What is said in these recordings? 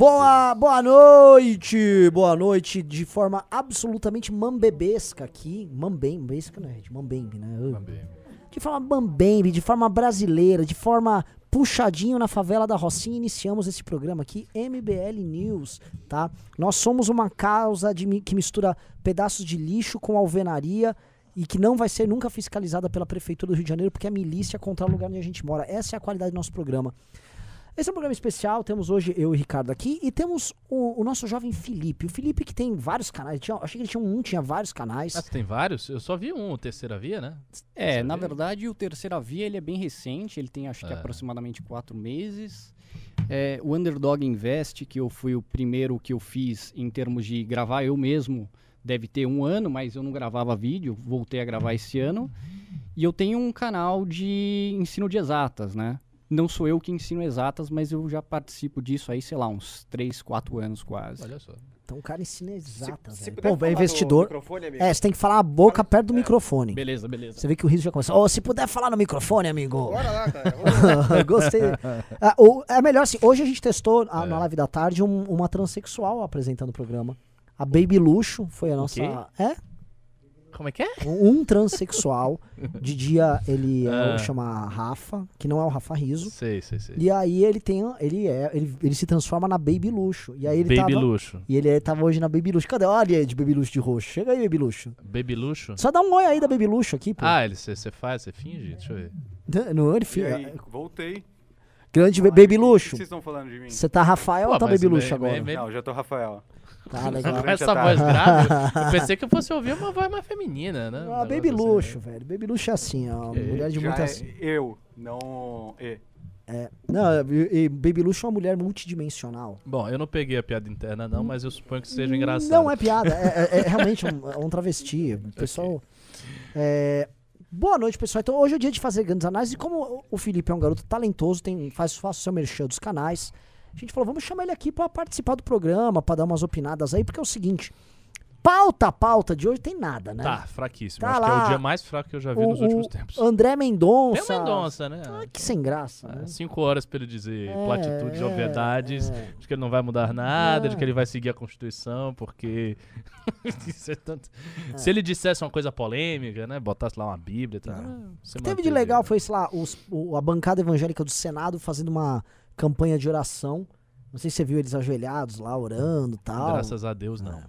Boa noite de forma absolutamente mambebesca aqui, mambembesca não é, de mambembe, né? Mambembe. De forma mambembe, de forma brasileira, de forma puxadinho na favela da Rocinha, iniciamos esse programa aqui, MBL News, tá? Nós somos uma causa que mistura pedaços de lixo com alvenaria e que não vai ser nunca fiscalizada pela Prefeitura do Rio de Janeiro porque é milícia contra o lugar onde a gente mora. Essa é a qualidade do nosso programa. Esse é um programa especial, temos hoje eu e o Ricardo aqui e temos o nosso jovem Felipe. O Felipe que tem vários canais, achei que ele tinha tinha vários canais. Ah, você tem vários? Eu só vi um, o Terceira Via, né? Na verdade o Terceira Via ele é bem recente, ele tem acho que aproximadamente 4 meses. O Underdog Invest, que eu fui o primeiro que eu fiz em termos de gravar eu mesmo, deve ter 1 ano, mas eu não gravava vídeo, voltei a gravar esse ano. E eu tenho um canal de ensino de exatas, né? Não sou eu que ensino exatas, mas eu já participo disso aí, sei lá, uns 3, 4 anos quase. Olha só. Então o cara ensina exatas, velho. Bom, é investidor. Você tem que falar a boca perto do microfone. Beleza, beleza. Você vê que o riso já começou. Se puder falar no microfone, amigo. Bora lá, cara. Gostei. É melhor assim, hoje a gente testou na live da tarde uma transexual apresentando o programa. A Baby Luxo foi a nossa... Como é que é? Um transexual. De dia ele chama Rafa, que não é o Rafa Riso. Sei. E aí ele se transforma na Baby Luxo. E aí ele tava hoje na Baby Luxo. Cadê? Olha aí de Baby Luxo de roxo. Chega aí, Baby Luxo. Baby Luxo? Só dá um oi aí da Baby Luxo aqui, pô. Você finge? Deixa eu ver. Não, ele finge. E aí, voltei. Grande Baby Luxo. O que vocês estão falando de mim? Você tá Rafael ou tá Baby Luxo agora? Não, já tô Rafael. Tá legal. Com essa voz grave, eu pensei que eu fosse ouvir uma voz mais feminina, né? Ah, Baby Luxo, velho. Baby Luxo é assim, ó. Mulher de muita... Baby Luxo é uma mulher multidimensional. Bom, eu não peguei a piada interna, não, mas eu suponho que seja engraçado. Não é piada, é realmente um travesti. O pessoal... Boa noite, pessoal. Então, hoje é o dia de fazer grandes análises. E como o Felipe é um garoto talentoso, faz o seu merchan dos canais... A gente falou, vamos chamar ele aqui pra participar do programa, pra dar umas opinadas aí, porque é o seguinte, pauta de hoje tem nada, né? Tá, fraquíssimo. Acho que é o dia mais fraco que eu já vi nos últimos tempos. André Mendonça. Tem o Mendonça, né? Ah, que sem graça, né? 5 horas pra ele dizer platitudes, obviedades, de que ele não vai mudar nada, de que ele vai seguir a Constituição, porque... Se ele dissesse uma coisa polêmica, né? Botasse lá uma Bíblia e tal. O que teve de legal foi, sei lá, a bancada evangélica do Senado fazendo uma... campanha de oração. Não sei se você viu eles ajoelhados lá, orando e tal. Graças a Deus, não.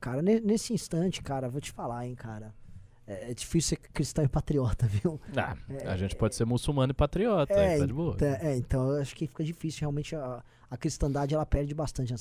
Cara, nesse instante, cara, vou te falar, hein, cara. É difícil ser cristão e patriota, viu? A gente pode ser muçulmano e patriota. Tá de boa. Então eu acho que fica difícil. Realmente a cristandade, ela perde bastante.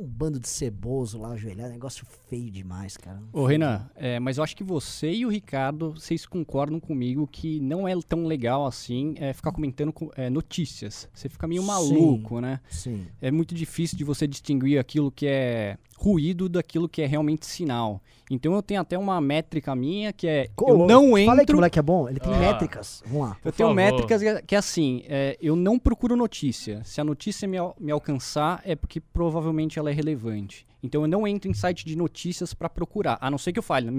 Um bando de ceboso lá ajoelhado, negócio feio demais, cara. Ô, Renan, mas eu acho que você e o Ricardo, vocês concordam comigo que não é tão legal assim ficar comentando notícias. Você fica meio maluco, né? Sim. É muito difícil de você distinguir aquilo que é ruído daquilo que é realmente sinal. Então eu tenho até uma métrica minha que é... eu não entro... Fala aí que o moleque é bom, ele tem métricas. Vamos lá. Eu tenho métricas que é assim, eu não procuro notícia. Se a notícia me alcançar, é porque provavelmente ela é relevante. Então eu não entro em site de notícias para procurar, a não ser que eu fale,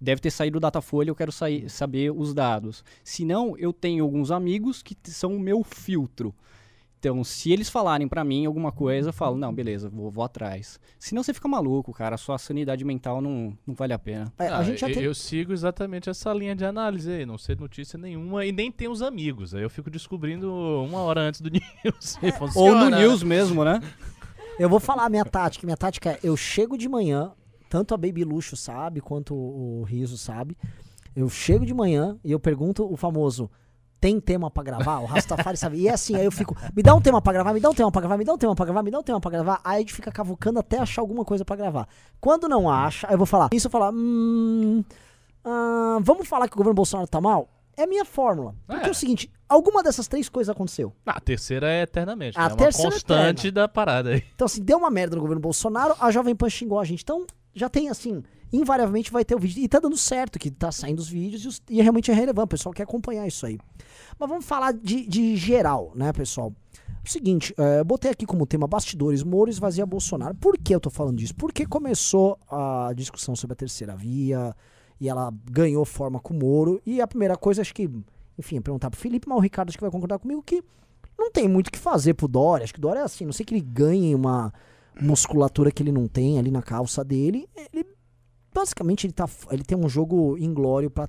deve ter saído o Datafolha, eu quero saber os dados. Se não, eu tenho alguns amigos que são o meu filtro. Então, se eles falarem pra mim alguma coisa, eu falo, não, beleza, vou atrás. Senão você fica maluco, cara, a sua sanidade mental não vale a pena. Eu sigo exatamente essa linha de análise aí, não sei notícia nenhuma e nem tenho os amigos. Aí eu fico descobrindo 1 hora antes do News. Ou no News mesmo, né? Eu vou falar a minha tática. Minha tática é, eu chego de manhã, tanto a Baby Luxo sabe, quanto o Riso sabe. Eu chego de manhã e eu pergunto o famoso, tem tema pra gravar? O Rastafari sabe. E é assim, aí eu fico, me dá um tema pra gravar, me dá um tema pra gravar, me dá um tema pra gravar, me dá um tema pra gravar. Aí a gente fica cavucando até achar alguma coisa pra gravar. Quando não acha, aí eu vou falar. Isso eu falo, vamos falar que o governo Bolsonaro tá mal? É minha fórmula. Porque é o seguinte, alguma dessas 3 coisas aconteceu. A terceira é eternamente. A terceira uma constante da parada aí. Então, assim, deu uma merda no governo Bolsonaro, a Jovem Pan xingou a gente. Então, já tem, assim, invariavelmente vai ter o vídeo. E tá dando certo que tá saindo os vídeos e realmente é relevante. O pessoal quer acompanhar isso aí. Mas vamos falar de geral, né, pessoal? O seguinte, eu botei aqui como tema bastidores, Moro esvazia Bolsonaro. Por que eu tô falando disso? Porque começou a discussão sobre a terceira via... E ela ganhou forma com o Moro. E a primeira coisa, acho que... Enfim, perguntar pro Felipe, mas o Ricardo acho que vai concordar comigo que... não tem muito o que fazer pro Dória. Acho que o Dória é assim, não sei que ele ganhe uma musculatura que ele não tem ali na calça dele. Ele basicamente ele tem um jogo inglório pra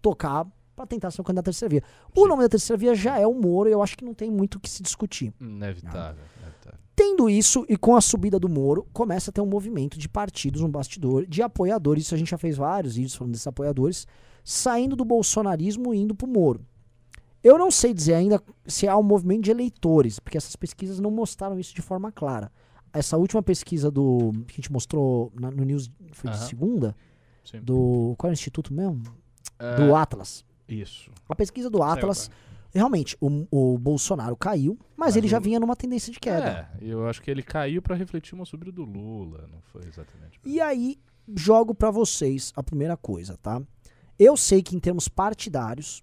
tocar, pra tentar ser o candidato à terceira via. O Sim. nome da terceira via já é o Moro, e eu acho que não tem muito o que se discutir. Inevitável, inevitável. Tendo isso, e com a subida do Moro, começa a ter um movimento de partidos, um bastidor, de apoiadores. Isso a gente já fez vários vídeos falando desses apoiadores, saindo do bolsonarismo e indo pro Moro. Eu não sei dizer ainda se há um movimento de eleitores, porque essas pesquisas não mostraram isso de forma clara. Essa última pesquisa que a gente mostrou no News, foi de segunda? Sim. Qual era o instituto mesmo? Do Atlas. Isso. A pesquisa do Atlas... Realmente, o Bolsonaro caiu, mas ele já vinha numa tendência de queda. É, eu acho que ele caiu para refletir uma subida do Lula, não foi exatamente... E aí, jogo para vocês a primeira coisa, tá? Eu sei que em termos partidários,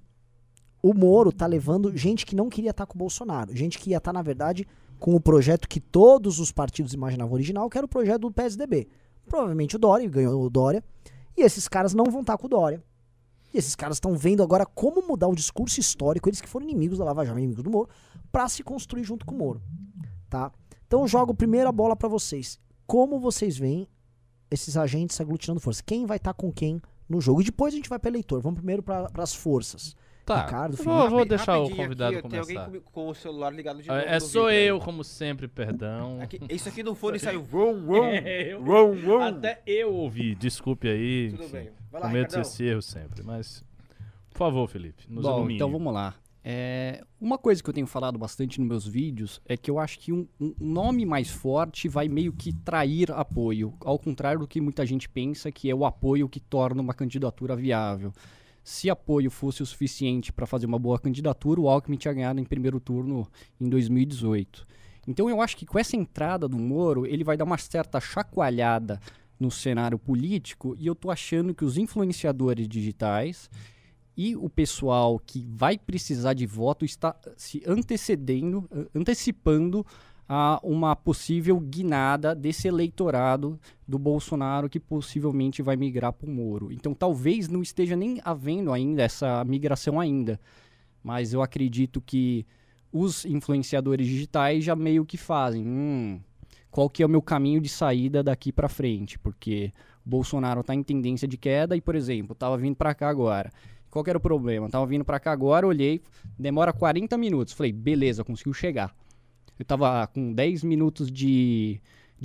o Moro tá levando gente que não queria estar com o Bolsonaro, gente que ia estar, na verdade, com o projeto que todos os partidos imaginavam original, que era o projeto do PSDB. Provavelmente o Dória, ganhou o Dória, e esses caras não vão estar com o Dória. E esses caras estão vendo agora como mudar o discurso histórico, eles que foram inimigos da Lava Jato, inimigos do Moro, pra se construir junto com o Moro, tá? Então eu jogo primeiro a bola pra vocês. Como vocês veem esses agentes aglutinando forças? Quem vai estar com quem no jogo? E depois a gente vai pra eleitor. Vamos primeiro pras forças. Tá, Ricardo, vou deixar o convidado aqui, começar. Tem alguém com o celular ligado de novo. Sou eu, como sempre, perdão. Aqui, isso aqui não foi e saiu rum, rum. Até eu ouvi, desculpe aí. Tudo bem. Vai lá, cometo esse erro sempre, mas... Por favor, Felipe, nos ilumine. Então vamos lá. Uma coisa que eu tenho falado bastante nos meus vídeos é que eu acho que um nome mais forte vai meio que trair apoio, ao contrário do que muita gente pensa, que é o apoio que torna uma candidatura viável. Se apoio fosse o suficiente para fazer uma boa candidatura, o Alckmin tinha ganhado em primeiro turno em 2018. Então eu acho que com essa entrada do Moro, ele vai dar uma certa chacoalhada no cenário político, e eu tô achando que os influenciadores digitais e o pessoal que vai precisar de voto está se antecipando a uma possível guinada desse eleitorado do Bolsonaro, que possivelmente vai migrar para o Moro. Então talvez não esteja nem havendo ainda essa migração ainda, mas eu acredito que os influenciadores digitais já meio que fazem qual que é o meu caminho de saída daqui para frente, porque o Bolsonaro está em tendência de queda e, por exemplo, estava vindo para cá agora. Qual que era o problema? Estava vindo para cá agora, olhei, demora 40 minutos, falei, beleza, conseguiu chegar. Eu tava com 10 minutos de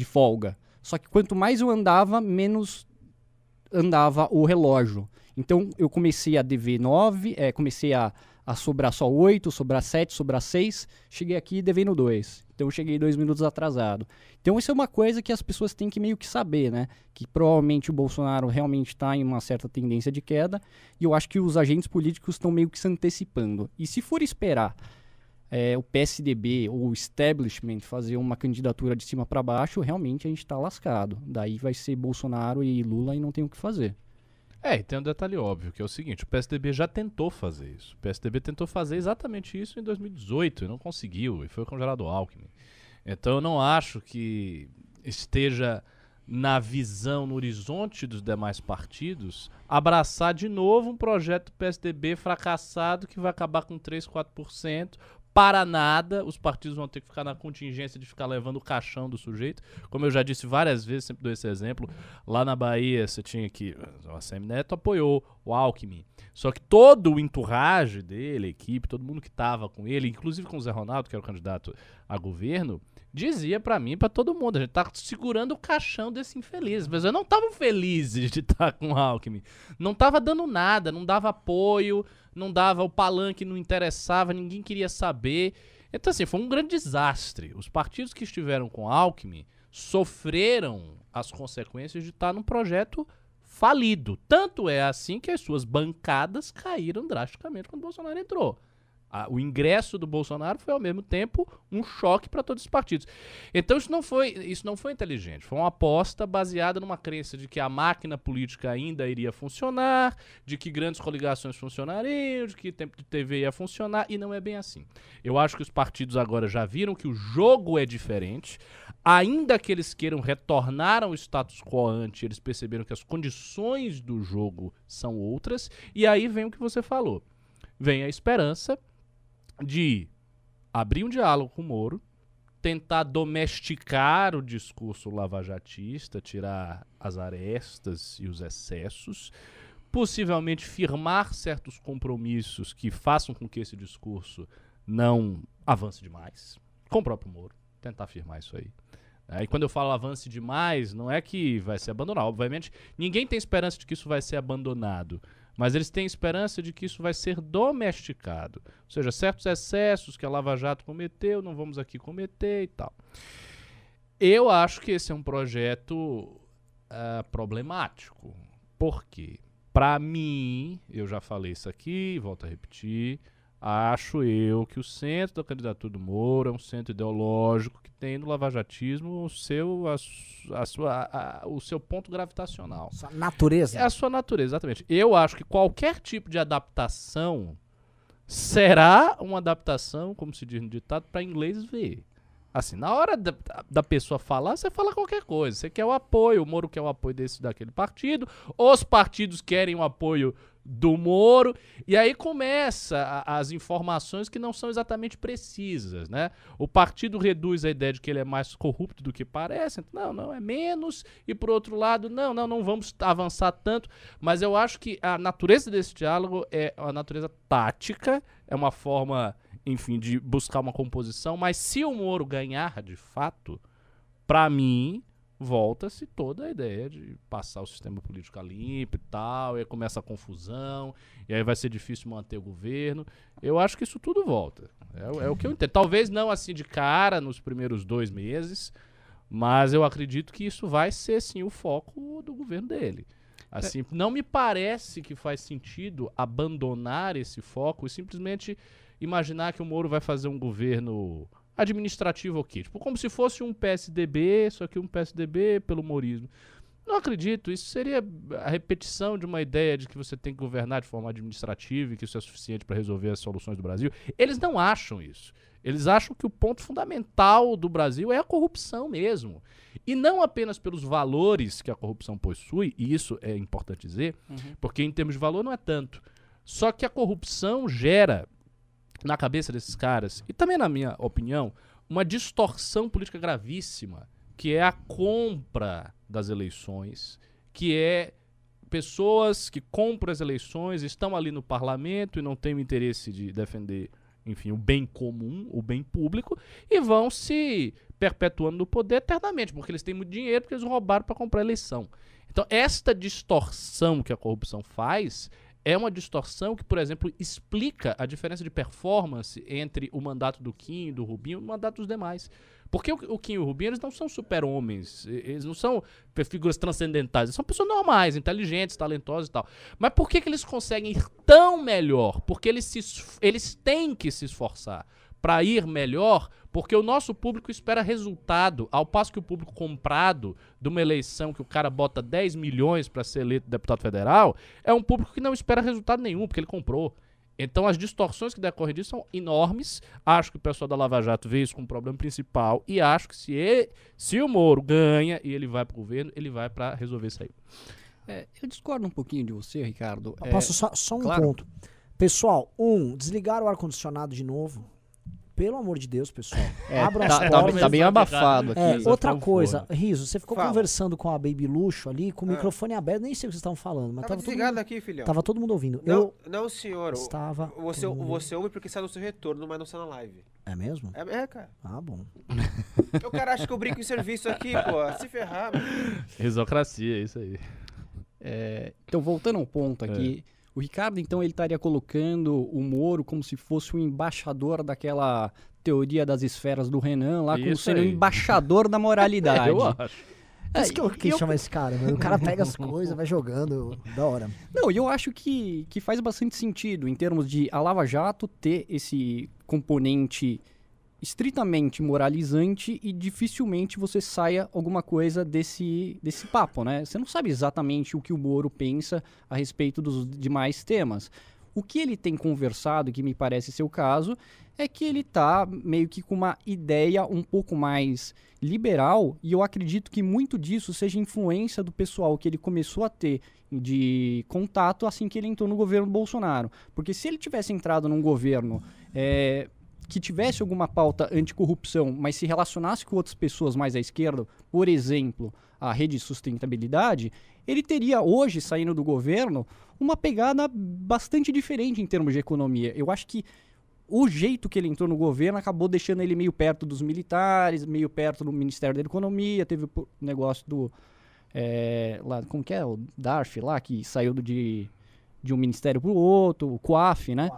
folga. Só que quanto mais eu andava, menos andava o relógio. Então eu comecei a dever 9, comecei a sobrar só 8, sobrar 7, sobrar 6. Cheguei aqui devendo 2. Então eu cheguei 2 minutos atrasado. Então isso é uma coisa que as pessoas têm que meio que saber, né? Que provavelmente o Bolsonaro realmente está em uma certa tendência de queda. E eu acho que os agentes políticos estão meio que se antecipando. E se for esperar... o PSDB ou o establishment fazer uma candidatura de cima para baixo, realmente a gente está lascado. Daí vai ser Bolsonaro e Lula e não tem o que fazer. E tem um detalhe óbvio, que é o seguinte, o PSDB já tentou fazer isso. O PSDB tentou fazer exatamente isso em 2018 e não conseguiu, e foi congelado o Alckmin. Então eu não acho que esteja na visão, no horizonte dos demais partidos, abraçar de novo um projeto do PSDB fracassado que vai acabar com 3, 4%, para nada. Os partidos vão ter que ficar na contingência de ficar levando o caixão do sujeito. Como eu já disse várias vezes, sempre dou esse exemplo, lá na Bahia você tinha que... O ACM Neto apoiou o Alckmin. Só que todo o entourage dele, a equipe, todo mundo que estava com ele, inclusive com o Zé Ronaldo, que era o candidato a governo, dizia para mim, para todo mundo, a gente tá segurando o caixão desse infeliz. Mas eu não tava feliz de estar com o Alckmin. Não tava dando nada, não dava apoio... Não dava, o palanque não interessava, ninguém queria saber. Então, assim, foi um grande desastre. Os partidos que estiveram com Alckmin sofreram as consequências de estar num projeto falido. Tanto é assim que as suas bancadas caíram drasticamente quando o Bolsonaro entrou. O ingresso do Bolsonaro foi, ao mesmo tempo, um choque para todos os partidos. Então isso não foi inteligente. Foi uma aposta baseada numa crença de que a máquina política ainda iria funcionar, de que grandes coligações funcionariam, de que tempo de TV ia funcionar, e não é bem assim. Eu acho que os partidos agora já viram que o jogo é diferente. Ainda que eles queiram retornar ao status quo ante, eles perceberam que as condições do jogo são outras. E aí vem o que você falou. Vem a esperança de abrir um diálogo com o Moro, tentar domesticar o discurso lavajatista, tirar as arestas e os excessos, possivelmente firmar certos compromissos que façam com que esse discurso não avance demais, com o próprio Moro, tentar firmar isso aí. E quando eu falo avance demais, não é que vai ser abandonado. Obviamente, ninguém tem esperança de que isso vai ser abandonado, mas eles têm esperança de que isso vai ser domesticado. Ou seja, certos excessos que a Lava Jato cometeu, não vamos aqui cometer e tal. Eu acho que esse é um projeto problemático. Por quê? Para mim, eu já falei isso aqui, volto a repetir, acho eu que o centro da candidatura do Moro é um centro ideológico que tem no lavajatismo o seu ponto gravitacional. Sua natureza. É a sua natureza, exatamente. Eu acho que qualquer tipo de adaptação será uma adaptação, como se diz no ditado, para inglês ver. Assim, na hora da pessoa falar, você fala qualquer coisa. Você quer o apoio, o Moro quer o apoio desse daquele partido, os partidos querem o apoio do Moro, e aí começa as informações que não são exatamente precisas, né? O partido reduz a ideia de que ele é mais corrupto do que parece, não, é menos, e por outro lado, não vamos avançar tanto, mas eu acho que a natureza desse diálogo é uma natureza tática, é uma forma, enfim, de buscar uma composição, mas se o Moro ganhar de fato, pra mim, volta-se toda a ideia de passar o sistema político a limpo e tal, e aí começa a confusão, e aí vai ser difícil manter o governo. Eu acho que isso tudo volta. É o que eu entendo. Talvez não assim de cara nos primeiros 2 meses, mas eu acredito que isso vai ser, sim, o foco do governo dele. Assim, não me parece que faz sentido abandonar esse foco e simplesmente imaginar que o Moro vai fazer um governo administrativo aqui, tipo, como se fosse um PSDB, só que um PSDB pelo humorismo. Não acredito, isso seria a repetição de uma ideia de que você tem que governar de forma administrativa e que isso é suficiente para resolver as soluções do Brasil. Eles não acham isso. Eles acham que o ponto fundamental do Brasil é a corrupção mesmo. E não apenas pelos valores que a corrupção possui, e isso é importante dizer, porque em termos de valor não é tanto. Só que a corrupção gera na cabeça desses caras, e também na minha opinião, uma distorção política gravíssima, que é a compra das eleições, que é pessoas que compram as eleições, estão ali no parlamento e não têm o interesse de defender, enfim, o bem comum, o bem público, e vão se perpetuando no poder eternamente, porque eles têm muito dinheiro, porque eles roubaram para comprar a eleição. Então, esta distorção que a corrupção faz é uma distorção que, por exemplo, explica a diferença de performance entre o mandato do Kim e do Rubinho e o mandato dos demais. Porque o Kim e o Rubinho, eles não são super-homens, eles não são figuras transcendentais, eles são pessoas normais, inteligentes, talentosas e tal. Mas por que eles conseguem ir tão melhor? Porque eles têm que se esforçar para ir melhor, porque o nosso público espera resultado, ao passo que o público comprado de uma eleição que o cara bota 10 milhões para ser eleito deputado federal, é um público que não espera resultado nenhum, porque ele comprou. Então as distorções que decorrem disso são enormes. Acho que o pessoal da Lava Jato vê isso como um problema principal, e acho que se o Moro ganha e ele vai para o governo, ele vai para resolver isso aí. Eu discordo um pouquinho de você, Ricardo. Posso só um ponto. Pessoal, desligar o ar-condicionado de novo. Pelo amor de Deus, pessoal. Abra as portas. Tá bem abafado aqui. Outra coisa, Riso, você ficou conversando com a Baby Luxo ali, com o microfone aberto, nem sei o que vocês estavam falando. Mas tava desligado aqui, filhão. Tava todo mundo ouvindo. Não, senhor. Você ouve porque sai no seu retorno, mas não sai na live. É mesmo? É, cara. Ah, bom. O cara acha que eu brinco em serviço aqui, pô. Se ferrar, mano. Risocracia, é isso aí. Então, voltando ao ponto aqui. O Ricardo, então, ele estaria colocando o Moro como se fosse o embaixador daquela teoria das esferas do Renan, lá como sendo o embaixador da moralidade. Eu acho. É isso que eu quis chamar esse cara, né? O cara pega as coisas, vai jogando, da hora. Não, e eu acho que faz bastante sentido, em termos de a Lava Jato ter esse componente estritamente moralizante e dificilmente você saia alguma coisa desse papo, né? Você não sabe exatamente o que o Moro pensa a respeito dos demais temas. O que ele tem conversado, que me parece ser o caso, é que ele tá meio que com uma ideia um pouco mais liberal, e eu acredito que muito disso seja influência do pessoal que ele começou a ter de contato assim que ele entrou no governo Bolsonaro. Porque se ele tivesse entrado num governo que tivesse alguma pauta anticorrupção, mas se relacionasse com outras pessoas mais à esquerda, por exemplo, a rede de sustentabilidade, ele teria hoje, saindo do governo, uma pegada bastante diferente em termos de economia. Eu acho que o jeito que ele entrou no governo acabou deixando ele meio perto dos militares, meio perto do Ministério da Economia, teve o negócio do... lá, como que é? O DARF lá, que saiu de um ministério para o outro, o COAF, né?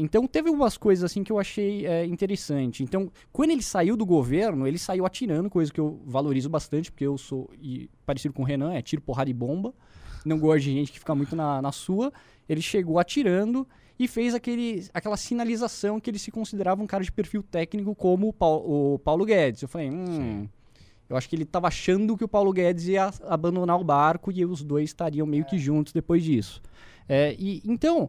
Então, teve algumas coisas assim que eu achei interessante. Então, quando ele saiu do governo, ele saiu atirando, coisa que eu valorizo bastante, porque eu sou parecido com o Renan, é tiro, porrada e bomba. Não gosto de gente que fica muito na sua. Ele chegou atirando e fez aquela sinalização que ele se considerava um cara de perfil técnico como o Paulo Guedes. Eu falei, eu acho que ele estava achando que o Paulo Guedes ia abandonar o barco e os dois estariam meio que juntos depois disso. Então,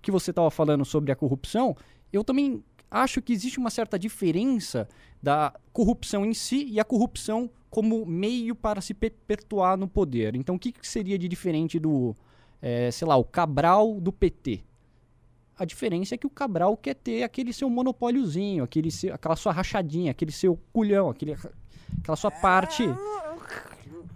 que você estava falando sobre a corrupção, eu também acho que existe uma certa diferença da corrupção em si e a corrupção como meio para se perpetuar no poder. Então, o que seria de diferente do, o Cabral do PT? A diferença é que o Cabral quer ter aquele seu monopóliozinho, aquela sua rachadinha, aquele seu culhão, aquela sua parte...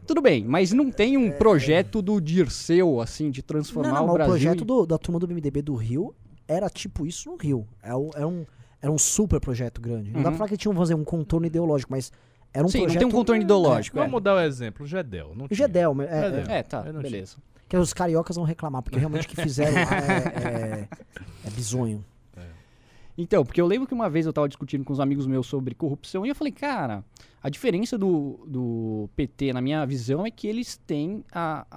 Tudo bem, mas não tem um projeto do Dirceu, assim, de transformar o Brasil... Não, o projeto da turma do MDB do Rio era tipo isso no Rio. Era um super projeto grande. Não dá pra falar que tinha um contorno ideológico, mas era um projeto... Sim, não tem um contorno ideológico. Vamos dar o exemplo, o Gedel. Não tinha. Gedel, tá, beleza. Que os cariocas vão reclamar, porque realmente o que fizeram é bizonho. Então, porque eu lembro que uma vez eu estava discutindo com uns amigos meus sobre corrupção e eu falei, cara, a diferença do PT, na minha visão, é que eles têm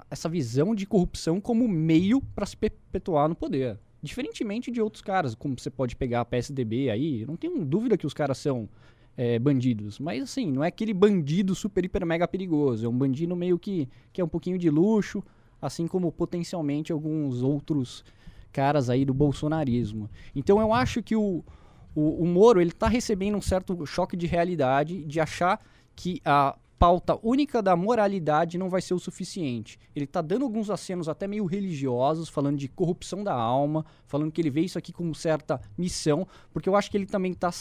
essa visão de corrupção como meio para se perpetuar no poder. Diferentemente de outros caras, como você pode pegar a PSDB aí, não tenho dúvida que os caras são bandidos, mas assim, não é aquele bandido super, hiper, mega perigoso, é um bandido meio que é um pouquinho de luxo, assim como potencialmente alguns outros... caras aí do bolsonarismo. Então eu acho que o Moro, ele tá recebendo um certo choque de realidade, de achar que a pauta única da moralidade não vai ser o suficiente. Ele tá dando alguns acenos até meio religiosos, falando de corrupção da alma, falando que ele vê isso aqui como certa missão, porque eu acho que ele também tá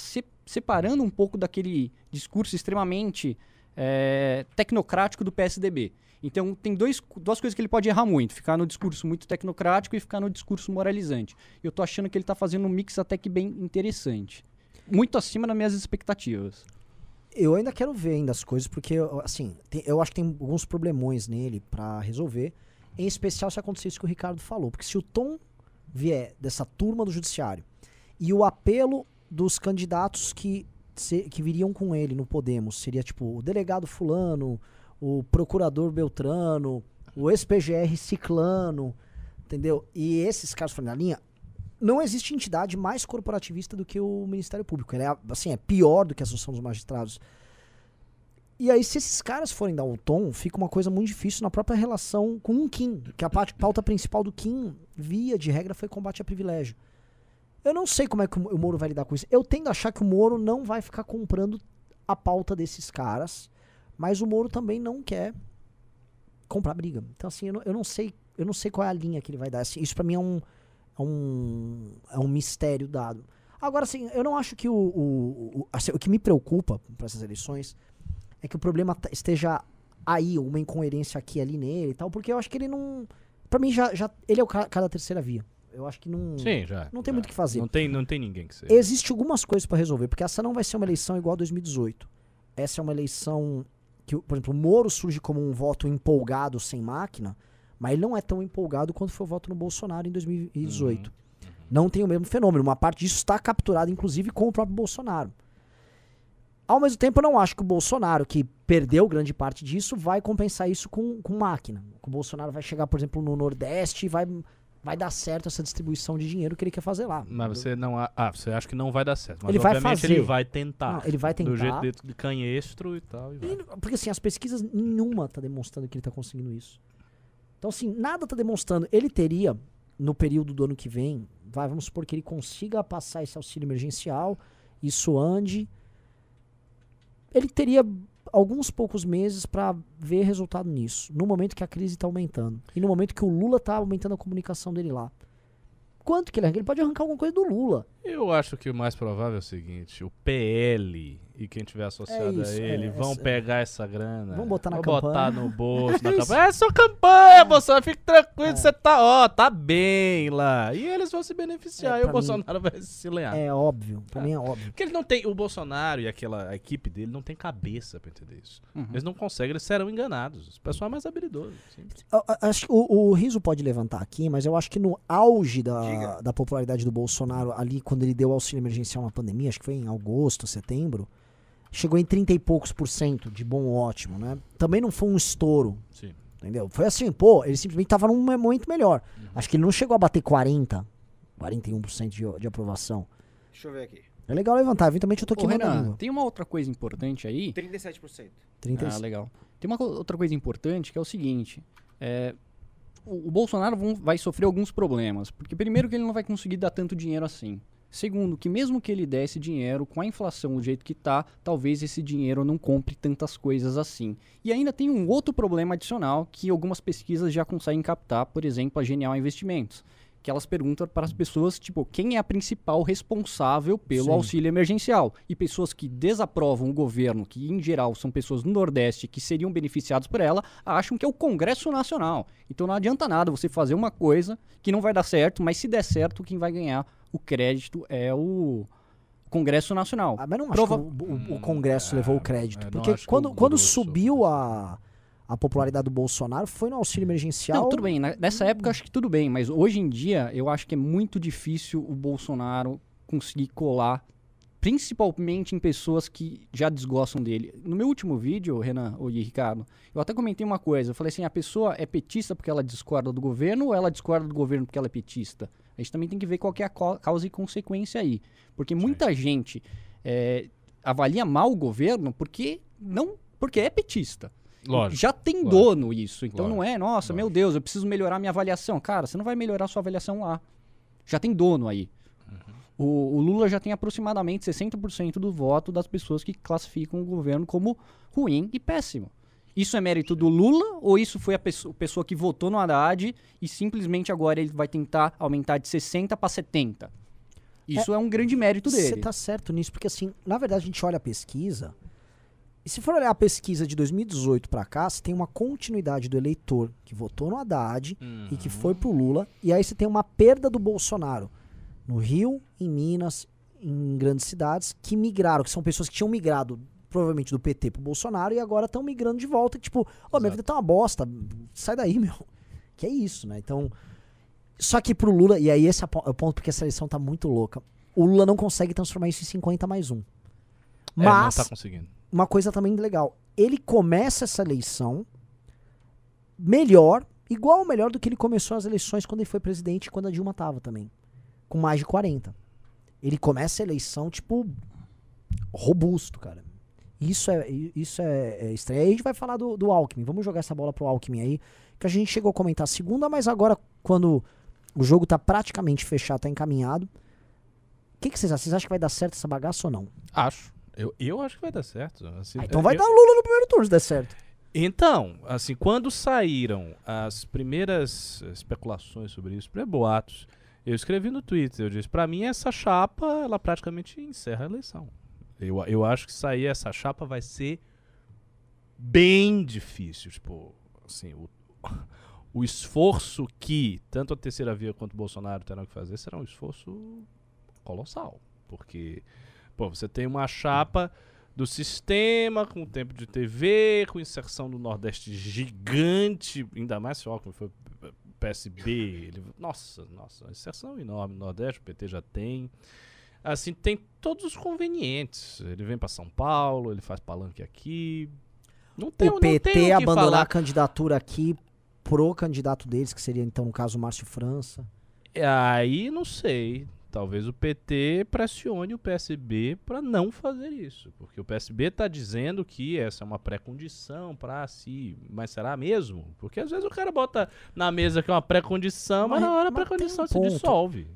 separando um pouco daquele discurso extremamente tecnocrático do PSDB. Então, tem duas coisas que ele pode errar muito. Ficar no discurso muito tecnocrático e ficar no discurso moralizante. Eu tô achando que ele tá fazendo um mix até que bem interessante. Muito acima das minhas expectativas. Eu ainda quero ver ainda as coisas, porque, assim, eu acho que tem alguns problemões nele pra resolver. Em especial se acontecer isso que o Ricardo falou. Porque se o tom vier dessa turma do judiciário e o apelo dos candidatos que viriam com ele no Podemos, seria tipo o delegado fulano... o procurador Beltrano, o ex-PGR Ciclano, entendeu? E esses caras foram na linha, não existe entidade mais corporativista do que o Ministério Público. Ele é pior do que a Associação dos Magistrados. E aí, se esses caras forem dar um tom, fica uma coisa muito difícil na própria relação com o Kim, que a pauta principal do Kim, via de regra, foi combate a privilégio. Eu não sei como é que o Moro vai lidar com isso. Eu tendo a achar que o Moro não vai ficar comprando a pauta desses caras, mas o Moro também não quer comprar briga. Então, assim, eu não sei qual é a linha que ele vai dar. Assim, isso, pra mim, é um mistério dado. Agora, assim, eu não acho que o que me preocupa para essas eleições é que o problema esteja aí, uma incoerência aqui, ali nele e tal, porque eu acho que ele não... Pra mim, já ele é o cara da terceira via. Eu acho que não, não tem muito o que fazer. Não tem ninguém que seja. Existe algumas coisas pra resolver, porque essa não vai ser uma eleição igual a 2018. Essa é uma eleição... que, por exemplo, o Moro surge como um voto empolgado sem máquina, mas ele não é tão empolgado quanto foi o voto no Bolsonaro em 2018. Uhum. Não tem o mesmo fenômeno. Uma parte disso está capturada, inclusive, com o próprio Bolsonaro. Ao mesmo tempo, eu não acho que o Bolsonaro, que perdeu grande parte disso, vai compensar isso com máquina. O Bolsonaro vai chegar, por exemplo, no Nordeste e vai dar certo essa distribuição de dinheiro que ele quer fazer lá. Mas você não... você acha que não vai dar certo. Mas ele obviamente vai fazer. Ele vai tentar. Não, ele vai tentar. Do jeito de canhestro e tal. Porque assim, as pesquisas nenhuma tá demonstrando que ele tá conseguindo isso. Então assim, nada tá demonstrando. Ele teria, no período do ano que vem, vamos supor que ele consiga passar esse auxílio emergencial, isso ande. Ele teria... alguns poucos meses para ver resultado nisso, no momento que a crise está aumentando e no momento que o Lula está aumentando a comunicação dele lá. quanto que ele arranca? Ele pode arrancar alguma coisa do Lula. Eu acho que o mais provável é o seguinte, o PL e quem tiver associado a ele vão pegar essa grana. Vão botar na campanha. Botar no bolso da campanha. É só campanha, Bolsonaro, fique tranquilo, você tá, ó, tá bem lá. E eles vão se beneficiar e o Bolsonaro vai se lenhar. É óbvio, pra mim é óbvio. Porque ele não tem, o Bolsonaro e aquela equipe dele não tem cabeça pra entender isso. Uhum. Eles não conseguem, eles serão enganados. O pessoal é mais habilidoso. Acho que o Riso pode levantar aqui, mas eu acho que no auge da popularidade do Bolsonaro ali, quando ele deu auxílio emergencial na pandemia, acho que foi em agosto, setembro, chegou em 30 e poucos % de bom ótimo, né? Também não foi um estouro, sim, entendeu? Foi assim, pô, ele simplesmente tava num momento melhor. Uhum. Acho que ele não chegou a bater 40, 41% de aprovação. Deixa eu ver aqui. É legal levantar, eventualmente eu tô aqui. Ô, Renan, tem uma outra coisa importante aí. 37%. 37%. Ah, legal. Tem uma outra coisa importante que é o seguinte, o Bolsonaro vai sofrer alguns problemas, porque primeiro que ele não vai conseguir dar tanto dinheiro assim. Segundo, que mesmo que ele desse dinheiro, com a inflação do jeito que tá, talvez esse dinheiro não compre tantas coisas assim. E ainda tem um outro problema adicional que algumas pesquisas já conseguem captar, por exemplo, a Genial Investimentos, que elas perguntam para as pessoas, tipo, quem é a principal responsável pelo auxílio emergencial? E pessoas que desaprovam o governo, que em geral são pessoas do Nordeste que seriam beneficiadas por ela, acham que é o Congresso Nacional. Então não adianta nada você fazer uma coisa que não vai dar certo, mas se der certo, quem vai ganhar o crédito é o Congresso Nacional. Ah, mas não acho que o Congresso levou o crédito. Porque quando subiu a popularidade do Bolsonaro foi no auxílio emergencial. Não, tudo bem. Nessa época acho que tudo bem, mas hoje em dia eu acho que é muito difícil o Bolsonaro conseguir colar, principalmente em pessoas que já desgostam dele. No meu último vídeo, Renan e Ricardo, eu até comentei uma coisa. Eu falei assim, a pessoa é petista porque ela discorda do governo ou ela discorda do governo porque ela é petista? A gente também tem que ver qual que é a causa e consequência aí. Porque muita gente avalia mal o governo porque é petista. Lógico, já tem dono isso, então não é, nossa, meu Deus, eu preciso melhorar minha avaliação. Cara, você não vai melhorar sua avaliação lá. Já tem dono aí. Uhum. O Lula já tem aproximadamente 60% do voto das pessoas que classificam o governo como ruim e péssimo. Isso é mérito do Lula ou isso foi a pessoa que votou no Haddad e simplesmente agora ele vai tentar aumentar de 60 para 70? Isso é um grande mérito dele. Você tá certo nisso, porque assim, na verdade a gente olha a pesquisa... E se for olhar a pesquisa de 2018 para cá, você tem uma continuidade do eleitor que votou no Haddad e que foi pro Lula. E aí você tem uma perda do Bolsonaro no Rio, em Minas, em grandes cidades, que migraram, que são pessoas que tinham migrado provavelmente do PT pro Bolsonaro e agora estão migrando de volta. Tipo, ó, minha vida tá uma bosta, sai daí, meu. Que é isso, né? Então, só que pro Lula, e aí esse é o ponto porque essa eleição tá muito louca, o Lula não consegue transformar isso em 50+1. Mas... não tá conseguindo. Uma coisa também legal, ele começa essa eleição melhor, igual ou melhor do que ele começou as eleições quando ele foi presidente e quando a Dilma tava também, com mais de 40. Ele começa a eleição, tipo, robusto, cara. Isso é estranho. Aí a gente vai falar do Alckmin, vamos jogar essa bola pro Alckmin aí, que a gente chegou a comentar segunda, mas agora quando o jogo tá praticamente fechado, tá encaminhado, o que vocês acham? Vocês acham que vai dar certo essa bagaça ou não? Acho. Eu acho que vai dar certo. Assim, então vai dar o Lula no primeiro turno se der certo. Então, assim, quando saíram as primeiras especulações sobre isso, boatos, eu escrevi no Twitter, eu disse, pra mim essa chapa, ela praticamente encerra a eleição. Eu acho que sair essa chapa vai ser bem difícil. Tipo, assim, o esforço que tanto a Terceira Via quanto o Bolsonaro terão que fazer será um esforço colossal. Porque... Pô, você tem uma chapa do sistema, com tempo de TV, com inserção do Nordeste gigante, ainda mais se o Alckmin foi PSB. Nossa, uma inserção enorme no Nordeste, o PT já tem. Assim, tem todos os convenientes. Ele vem para São Paulo, ele faz palanque aqui. Não tem, o PT não tem o que abandonar falar. A candidatura aqui pro candidato deles, que seria, então, no caso, o Márcio França. Aí, não sei... Talvez o PT pressione o PSB para não fazer isso, porque o PSB está dizendo que essa é uma pré-condição para si, mas será mesmo? Porque às vezes o cara bota na mesa que é uma pré-condição, mas na hora a pré-condição se dissolve.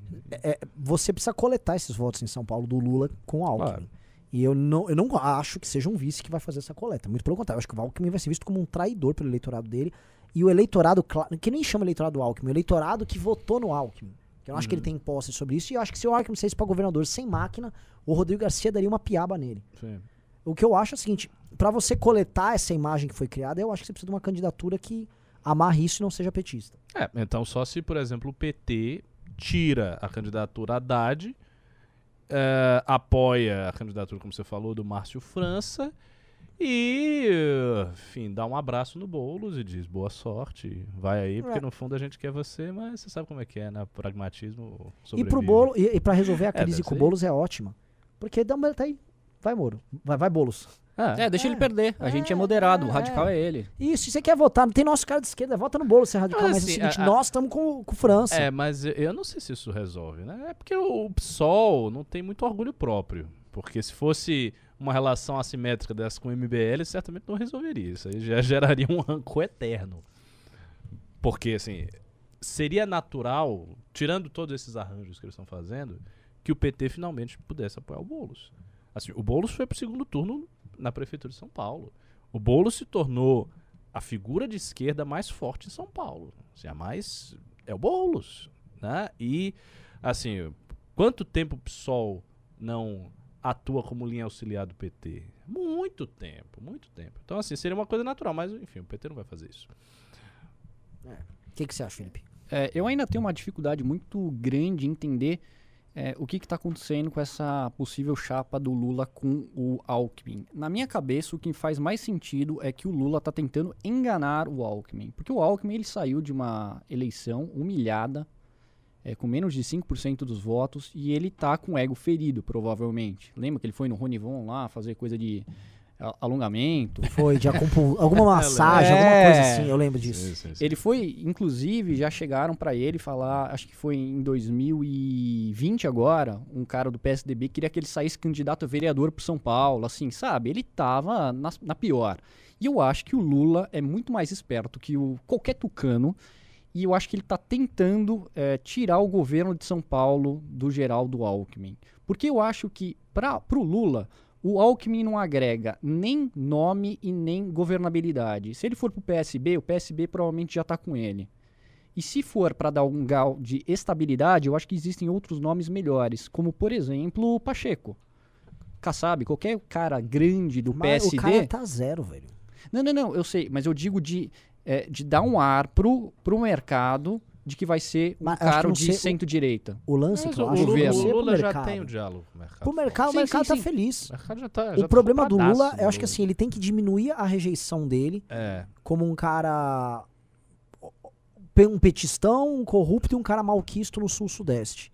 Você precisa coletar esses votos em São Paulo do Lula com o Alckmin. Claro. E eu não acho que seja um vice que vai fazer essa coleta, muito pelo contrário, eu acho que o Alckmin vai ser visto como um traidor pelo eleitorado dele, e o eleitorado, que nem chama eleitorado do Alckmin, o eleitorado que votou no Alckmin. Eu não acho que ele tem posse sobre isso. E eu acho que se o Alckmin saísse para governador sem máquina, o Rodrigo Garcia daria uma piaba nele. Sim. O que eu acho é o seguinte, para você coletar essa imagem que foi criada, eu acho que você precisa de uma candidatura que amarre isso e não seja petista. É, então só se, por exemplo, o PT tira a candidatura Haddad, apoia a candidatura, como você falou, do Márcio França e, enfim, dá um abraço no Boulos e diz boa sorte, vai aí, porque no fundo a gente quer você, mas você sabe como é que é, né? Pragmatismo sobrevive. E pro Boulos, e pra resolver a crise com o Boulos é ótima, porque dá uma, tá aí, vai Moro, vai Boulos. Deixa ele perder. A gente é moderado, o radical é ele. Isso, se você quer votar, não tem nosso cara de esquerda, vota no Boulos, você é radical, mas assim, é o seguinte, nós estamos com França. É, mas eu não sei se isso resolve, né? É porque o PSOL não tem muito orgulho próprio, porque se fosse uma relação assimétrica dessa com o MBL, certamente não resolveria isso, aí já geraria um rancor eterno. Porque, assim, seria natural, tirando todos esses arranjos que eles estão fazendo, que o PT finalmente pudesse apoiar o Boulos. Assim, o Boulos foi pro segundo turno na prefeitura de São Paulo. O Boulos se tornou a figura de esquerda mais forte em São Paulo. Assim, a mais é o Boulos, né? E, assim, quanto tempo o PSOL não atua como linha auxiliar do PT? Muito tempo, muito tempo. Então, assim, seria uma coisa natural, mas, enfim, o PT não vai fazer isso. O que você acha, Felipe? Eu ainda tenho uma dificuldade muito grande em entender o que está acontecendo com essa possível chapa do Lula com o Alckmin. Na minha cabeça, o que faz mais sentido é que o Lula está tentando enganar o Alckmin. Porque o Alckmin ele saiu de uma eleição humilhada, com menos de 5% dos votos, e ele está com o ego ferido, provavelmente. Lembra que ele foi no Ronivon lá fazer coisa de alongamento? Foi, de alguma massagem, alguma coisa assim, eu lembro disso. Sim. Ele foi, inclusive, já chegaram pra ele falar, acho que foi em 2020 agora, um cara do PSDB queria que ele saísse candidato a vereador pro São Paulo, assim, sabe? Ele tava na pior. E eu acho que o Lula é muito mais esperto que qualquer tucano, e eu acho que ele tá tentando tirar o governo de São Paulo do Geraldo Alckmin. Porque eu acho que, pro Lula, o Alckmin não agrega nem nome e nem governabilidade. Se ele for pro PSB, o PSB provavelmente já tá com ele. E se for para dar algum grau de estabilidade, eu acho que existem outros nomes melhores, como, por exemplo, o Pacheco. Kassab, qualquer cara grande do PSD... Mas o cara tá zero, velho. Não, eu sei, mas eu digo de dar um ar pro mercado de que vai ser um cara de centro-direita. O lance é que eu acho que o Lula já tem o diálogo com o mercado. Pro mercado, o mercado tá feliz. O mercado já tá. O problema do Lula, eu acho que assim, ele tem que diminuir a rejeição dele como um cara, um petistão, um corrupto e um cara malquisto no Sul-Sudeste.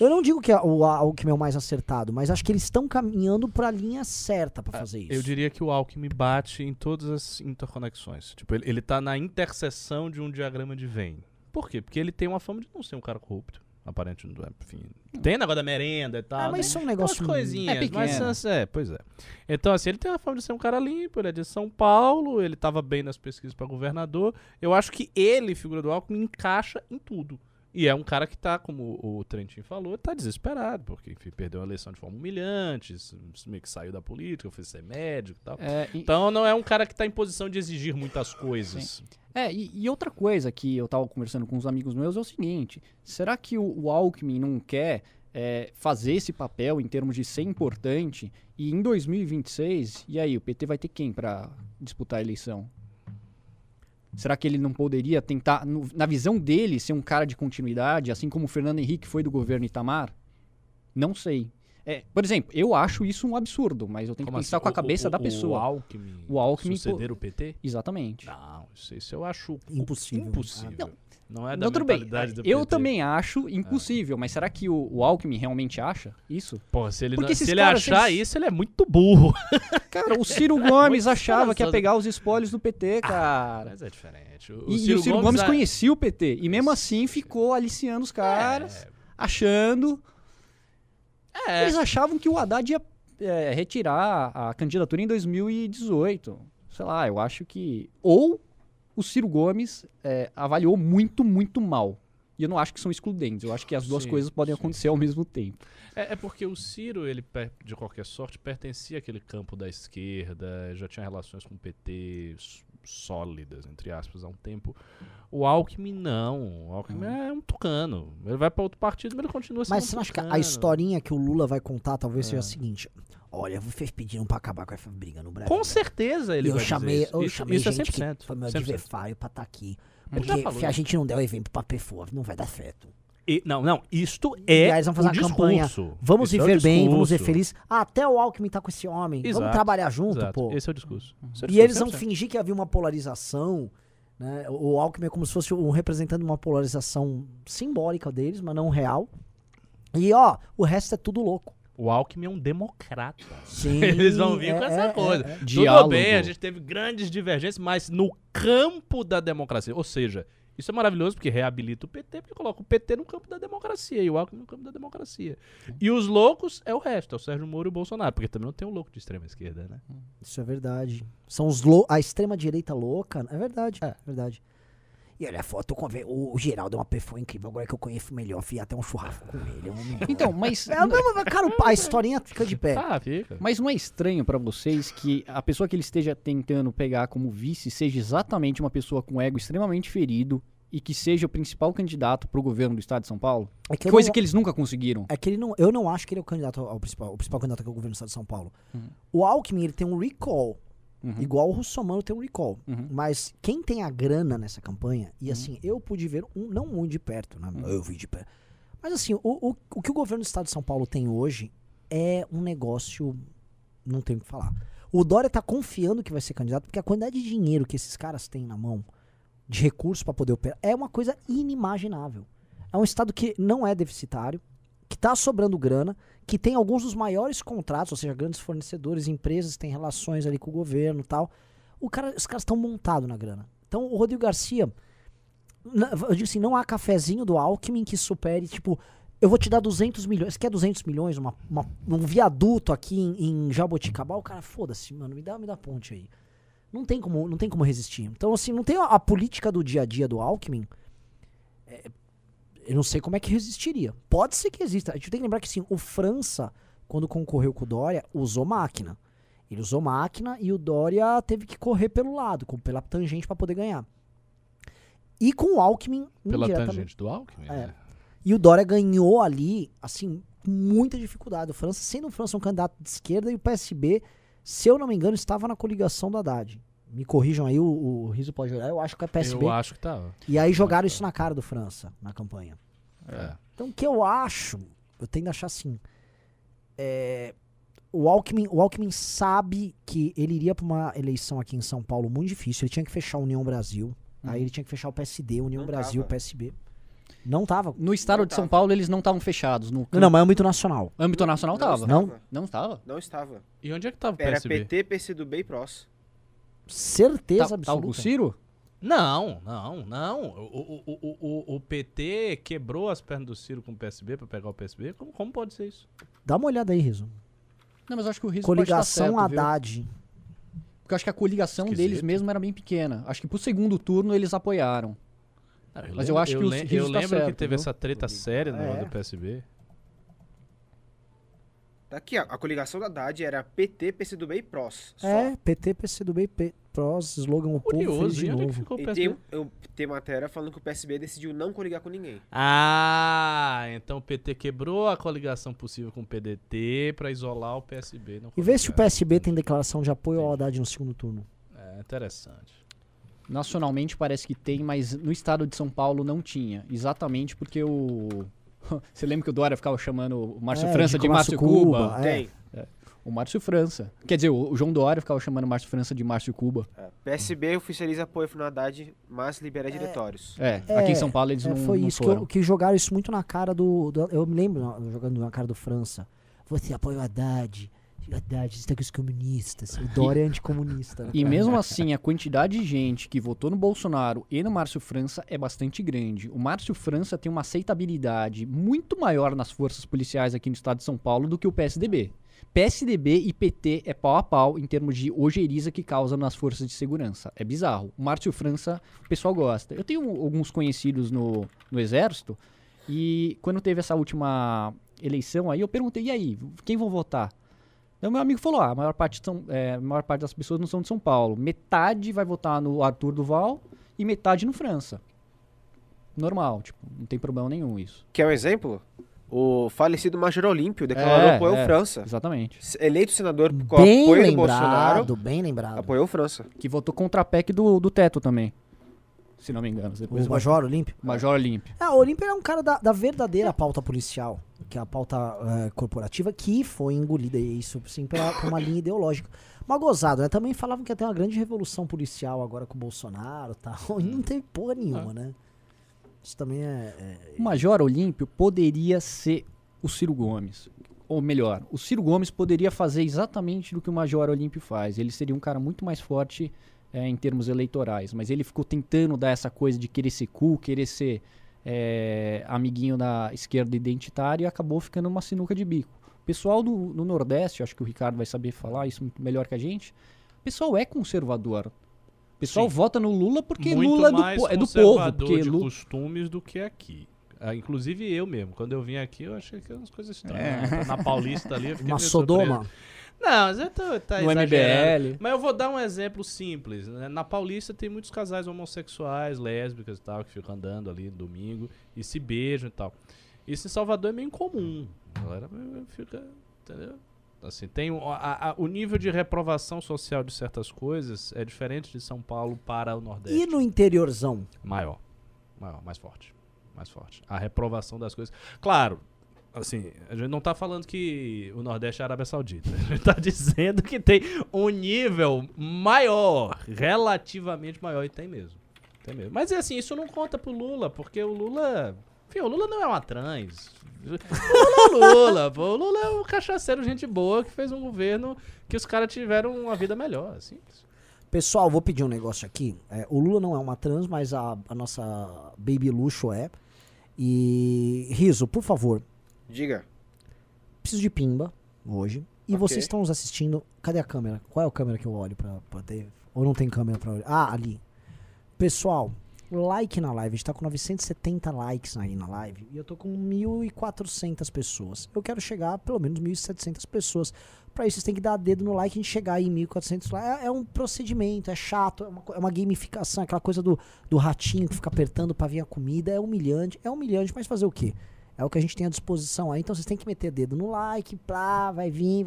Eu não digo que o Alckmin é o mais acertado, mas acho que eles estão caminhando para a linha certa para fazer isso. Eu diria que o Alckmin bate em todas as interconexões. Tipo, ele tá na interseção de um diagrama de Venn. Por quê? Porque ele tem uma fama de não ser um cara corrupto. Aparentemente, enfim. Tem negócio da merenda e tal. Mas isso é um negócio coisinhas, mas pois é. Então, assim, ele tem uma fama de ser um cara limpo, ele é de São Paulo, ele tava bem nas pesquisas para governador. Eu acho que ele, figura do Alckmin, encaixa em tudo. E é um cara que tá, como o Trentinho falou, tá desesperado, porque enfim, perdeu a eleição de forma humilhante, meio que saiu da política, fez ser médico e tal. Então não é um cara que tá em posição de exigir muitas coisas. E outra coisa que eu tava conversando com uns amigos meus é o seguinte, será que o Alckmin não quer fazer esse papel em termos de ser importante e em 2026, e aí o PT vai ter quem pra disputar a eleição? Será que ele não poderia tentar, na visão dele, ser um cara de continuidade, assim como o Fernando Henrique foi do governo Itamar? Não sei. Por exemplo, eu acho isso um absurdo, mas eu tenho que pensar com a cabeça da pessoa. O Alckmin suceder o PT? Exatamente. Não, isso eu acho impossível. Não é da mentalidade do PT. Eu também acho impossível, mas será que o Alckmin realmente acha isso? Pô, se ele achar isso, ele é muito burro. Cara, o Ciro Gomes achava que ia pegar os spoilers do PT, cara. Mas é diferente. O Ciro Gomes conhecia o PT e mesmo assim ficou aliciando os caras, achando... Eles achavam que o Haddad ia retirar a candidatura em 2018. Sei lá, eu acho que... Ou o Ciro Gomes avaliou muito, muito mal. E eu não acho que são excludentes. Eu acho que as duas coisas podem acontecer ao mesmo tempo. É porque o Ciro, ele de qualquer sorte, pertencia àquele campo da esquerda, já tinha relações com o PT sólidas, entre aspas, há um tempo. O Alckmin não. O Alckmin é um tucano. Ele vai para outro partido, mas ele continua sendo. Mas você acha que a historinha que o Lula vai contar talvez seja a seguinte: olha, vocês pediram para acabar com essa briga no Brasil. Com certeza ele vai dizer isso. Eu chamei gente que foi meu adversário para estar aqui. Porque se a gente não der o exemplo pra pessoa, não vai dar certo. Não, isto é. E aí eles vão fazer uma campanha. Vamos viver bem, vamos ser felizes. Ah, até o Alckmin tá com esse homem. Exato, vamos trabalhar junto, pô. Esse é o discurso. E eles vão fingir que havia uma polarização. Né? O Alckmin é como se fosse um representante de uma polarização simbólica deles, mas não real. E ó, o resto é tudo louco. O Alckmin é um democrata. Sim, eles vão vir com essa coisa. Tudo bem, a gente teve grandes divergências, mas no campo da democracia. Ou seja, isso é maravilhoso porque reabilita o PT, porque coloca o PT no campo da democracia e o Alckmin no campo da democracia. E os loucos é o resto, é o Sérgio Moro e o Bolsonaro, porque também não tem um louco de extrema esquerda, né? Isso é verdade. São os a extrema direita louca, é verdade, é verdade. E olha a foto, o Geraldo é uma pessoa incrível, agora que eu conheço melhor, fui até um churrasco com ele. Então, mas... cara, a historinha fica de pé. Ah, fica. Mas não é estranho pra vocês que a pessoa que ele esteja tentando pegar como vice seja exatamente uma pessoa com ego extremamente ferido e que seja o principal candidato pro governo do estado de São Paulo? É que que eles nunca conseguiram. É que ele não, eu não acho que ele é o candidato ao principal, o principal candidato ao governo do estado de São Paulo. Uhum. O Alckmin, ele tem um recall. Uhum. Igual o Russomano tem um recall. Uhum. Mas quem tem a grana nessa campanha, e assim, eu pude ver, não muito de perto, né? Eu vi de perto. Mas assim, o que o governo do estado de São Paulo tem hoje é um negócio, não tem o que falar. O Dória tá confiando que vai ser candidato, porque a quantidade de dinheiro que esses caras têm na mão, de recursos para poder operar, é uma coisa inimaginável. É um estado que não é deficitário, que está sobrando grana, que tem alguns dos maiores contratos, ou seja, grandes fornecedores, empresas que têm relações ali com o governo e tal. Os caras estão montados na grana. Então, o Rodrigo Garcia, eu digo assim, não há cafezinho do Alckmin que supere, tipo, eu vou te dar 200 milhões, você quer 200 milhões, um viaduto aqui em Jaboticabal? O cara, foda-se, mano, me dá ponte aí. Não tem como resistir. Então, assim, não tem a política do dia a dia do Alckmin... Eu não sei como é que resistiria. Pode ser que exista. A gente tem que lembrar que sim, o França, quando concorreu com o Dória, usou máquina. Ele usou máquina e o Dória teve que correr pelo lado, pela tangente para poder ganhar. E com o Alckmin... Pela tangente do Alckmin? É. E o Dória ganhou ali, assim, com muita dificuldade. O França, sendo o França um candidato de esquerda, e o PSB, se eu não me engano, estava na coligação do Haddad. Me corrijam aí, o Riso pode jogar. Eu acho que é PSB. Eu acho que tá. E aí jogaram isso na cara do França, na campanha. É. Então, o que eu acho, eu tendo a achar assim, o Alckmin sabe que ele iria pra uma eleição aqui em São Paulo muito difícil. Ele tinha que fechar a União Brasil. Aí ele tinha que fechar o PSD, União Brasil, PSB. Não tava. No estado de São Paulo eles não estavam fechados. Não, mas âmbito nacional. Âmbito nacional tava. Não estava. E onde é que tava o PSB? Era PT, PSDB e PROS. Certeza absoluta. Tá o Ciro? Não. O PT quebrou as pernas do Ciro com o PSB pra pegar o PSB? Como pode ser isso? Dá uma olhada aí, Riso. Não, mas eu acho que o Riso pode estar certo. Coligação Haddad. Viu? Porque eu acho que a coligação deles mesmo era bem pequena. Acho que pro segundo turno eles apoiaram. Eu lembro que teve essa treta séria na hora do PSB. Aqui, ó, a coligação da Haddad era PT, PCdoB e PROS. Só. PT, PCdoB e PROS, slogan o povo de novo. E tem matéria falando que o PSB decidiu não coligar com ninguém. Ah, então o PT quebrou a coligação possível com o PDT pra isolar o PSB. E vê se o PSB tem declaração de apoio ao Haddad no segundo turno. É interessante. Nacionalmente parece que tem, mas no estado de São Paulo não tinha. Exatamente porque o... Você lembra que o Dória ficava chamando o Márcio França de Márcio Cuba? O Márcio França. Quer dizer, o João Dória ficava chamando o Márcio França de Márcio Cuba. PSB oficializa apoio à Haddad, mas libera diretórios. Aqui em São Paulo eles não foi isso, não foram. Que jogaram isso muito na cara do... Eu me lembro jogando na cara do França. Você apoia o Haddad. Haddad está com os comunistas. O Dória é anticomunista. Né? E mesmo assim, a quantidade de gente que votou no Bolsonaro e no Márcio França é bastante grande. O Márcio França tem uma aceitabilidade muito maior nas forças policiais aqui no estado de São Paulo do que o PSDB. PSDB e PT é pau a pau em termos de ojeriza que causam nas forças de segurança. É bizarro. O Márcio França, o pessoal gosta. Eu tenho alguns conhecidos no Exército e quando teve essa última eleição aí, eu perguntei, e aí, quem vão votar? Então meu amigo falou, ah, a maior parte das pessoas não são de São Paulo. Metade vai votar no Arthur do Val e metade no França. Normal, tipo, não tem problema nenhum isso. Quer um exemplo? O falecido Major Olímpio declarou apoio ao França. Exatamente. Eleito senador com apoio do Bolsonaro. Bem lembrado. Apoiou França. Que votou contra a PEC do teto também. Se não me engano. O Major Olímpio? Major Olímpio. Ah, o Olímpio é um cara da verdadeira pauta policial, que é a pauta corporativa, que foi engolida, isso sim, por uma linha ideológica. Mas gozado, né? Também falavam que ia ter uma grande revolução policial agora com o Bolsonaro e tal. E não teve porra nenhuma, né? Isso também O Major Olímpio poderia ser o Ciro Gomes. Ou melhor, o Ciro Gomes poderia fazer exatamente do que o Major Olímpio faz. Ele seria um cara muito mais forte em termos eleitorais. Mas ele ficou tentando dar essa coisa de querer ser cool, querer ser amiguinho da esquerda identitária e acabou ficando uma sinuca de bico. O pessoal do Nordeste, acho que o Ricardo vai saber falar isso muito melhor que a gente, o pessoal é conservador. O pessoal vota no Lula porque muito Lula é do povo. Porque de costumes do que aqui. Inclusive eu mesmo. Quando eu vim aqui, eu achei que eram umas coisas estranhas. Né? Na Paulista ali, eu fiquei meio Sodoma. Surpreso. Não, mas eu tá no MBL. Mas eu vou dar um exemplo simples. Né? Na Paulista tem muitos casais homossexuais, lésbicas e tal, que ficam andando ali no domingo e se beijam e tal. Isso em Salvador é meio incomum. A galera fica... Entendeu? Assim, tem o nível de reprovação social de certas coisas é diferente de São Paulo para o Nordeste. E no interiorzão? Maior, mais forte. A reprovação das coisas. Claro, assim, a gente não está falando que o Nordeste é a Arábia Saudita. A gente está dizendo que tem um nível maior, relativamente maior, e tem mesmo. Mas é assim, isso não conta pro Lula, porque o Lula... Enfim, o Lula não é uma trans. O Lula é um cachaceiro, gente boa, que fez um governo que os caras tiveram uma vida melhor. Assim. Pessoal, vou pedir um negócio aqui. O Lula não é uma trans, mas a nossa Baby Luxo é. E, Riso, por favor. Diga. Preciso de pimba hoje. E vocês estão nos assistindo. Cadê a câmera? Qual é a câmera que eu olho pra ter? Ou não tem câmera pra olhar? Ah, ali. Pessoal... Like na live, a gente tá com 970 likes aí na live e eu tô com 1.400 pessoas. Eu quero chegar a pelo menos 1.700 pessoas. Pra isso, vocês têm que dar dedo no like e a gente chegar aí em 1.400 likes. É um procedimento, é chato, é uma gamificação, aquela coisa do ratinho que fica apertando pra vir a comida. É humilhante, mas fazer o quê? É o que a gente tem à disposição aí, então vocês têm que meter dedo no like, plá, vai vir,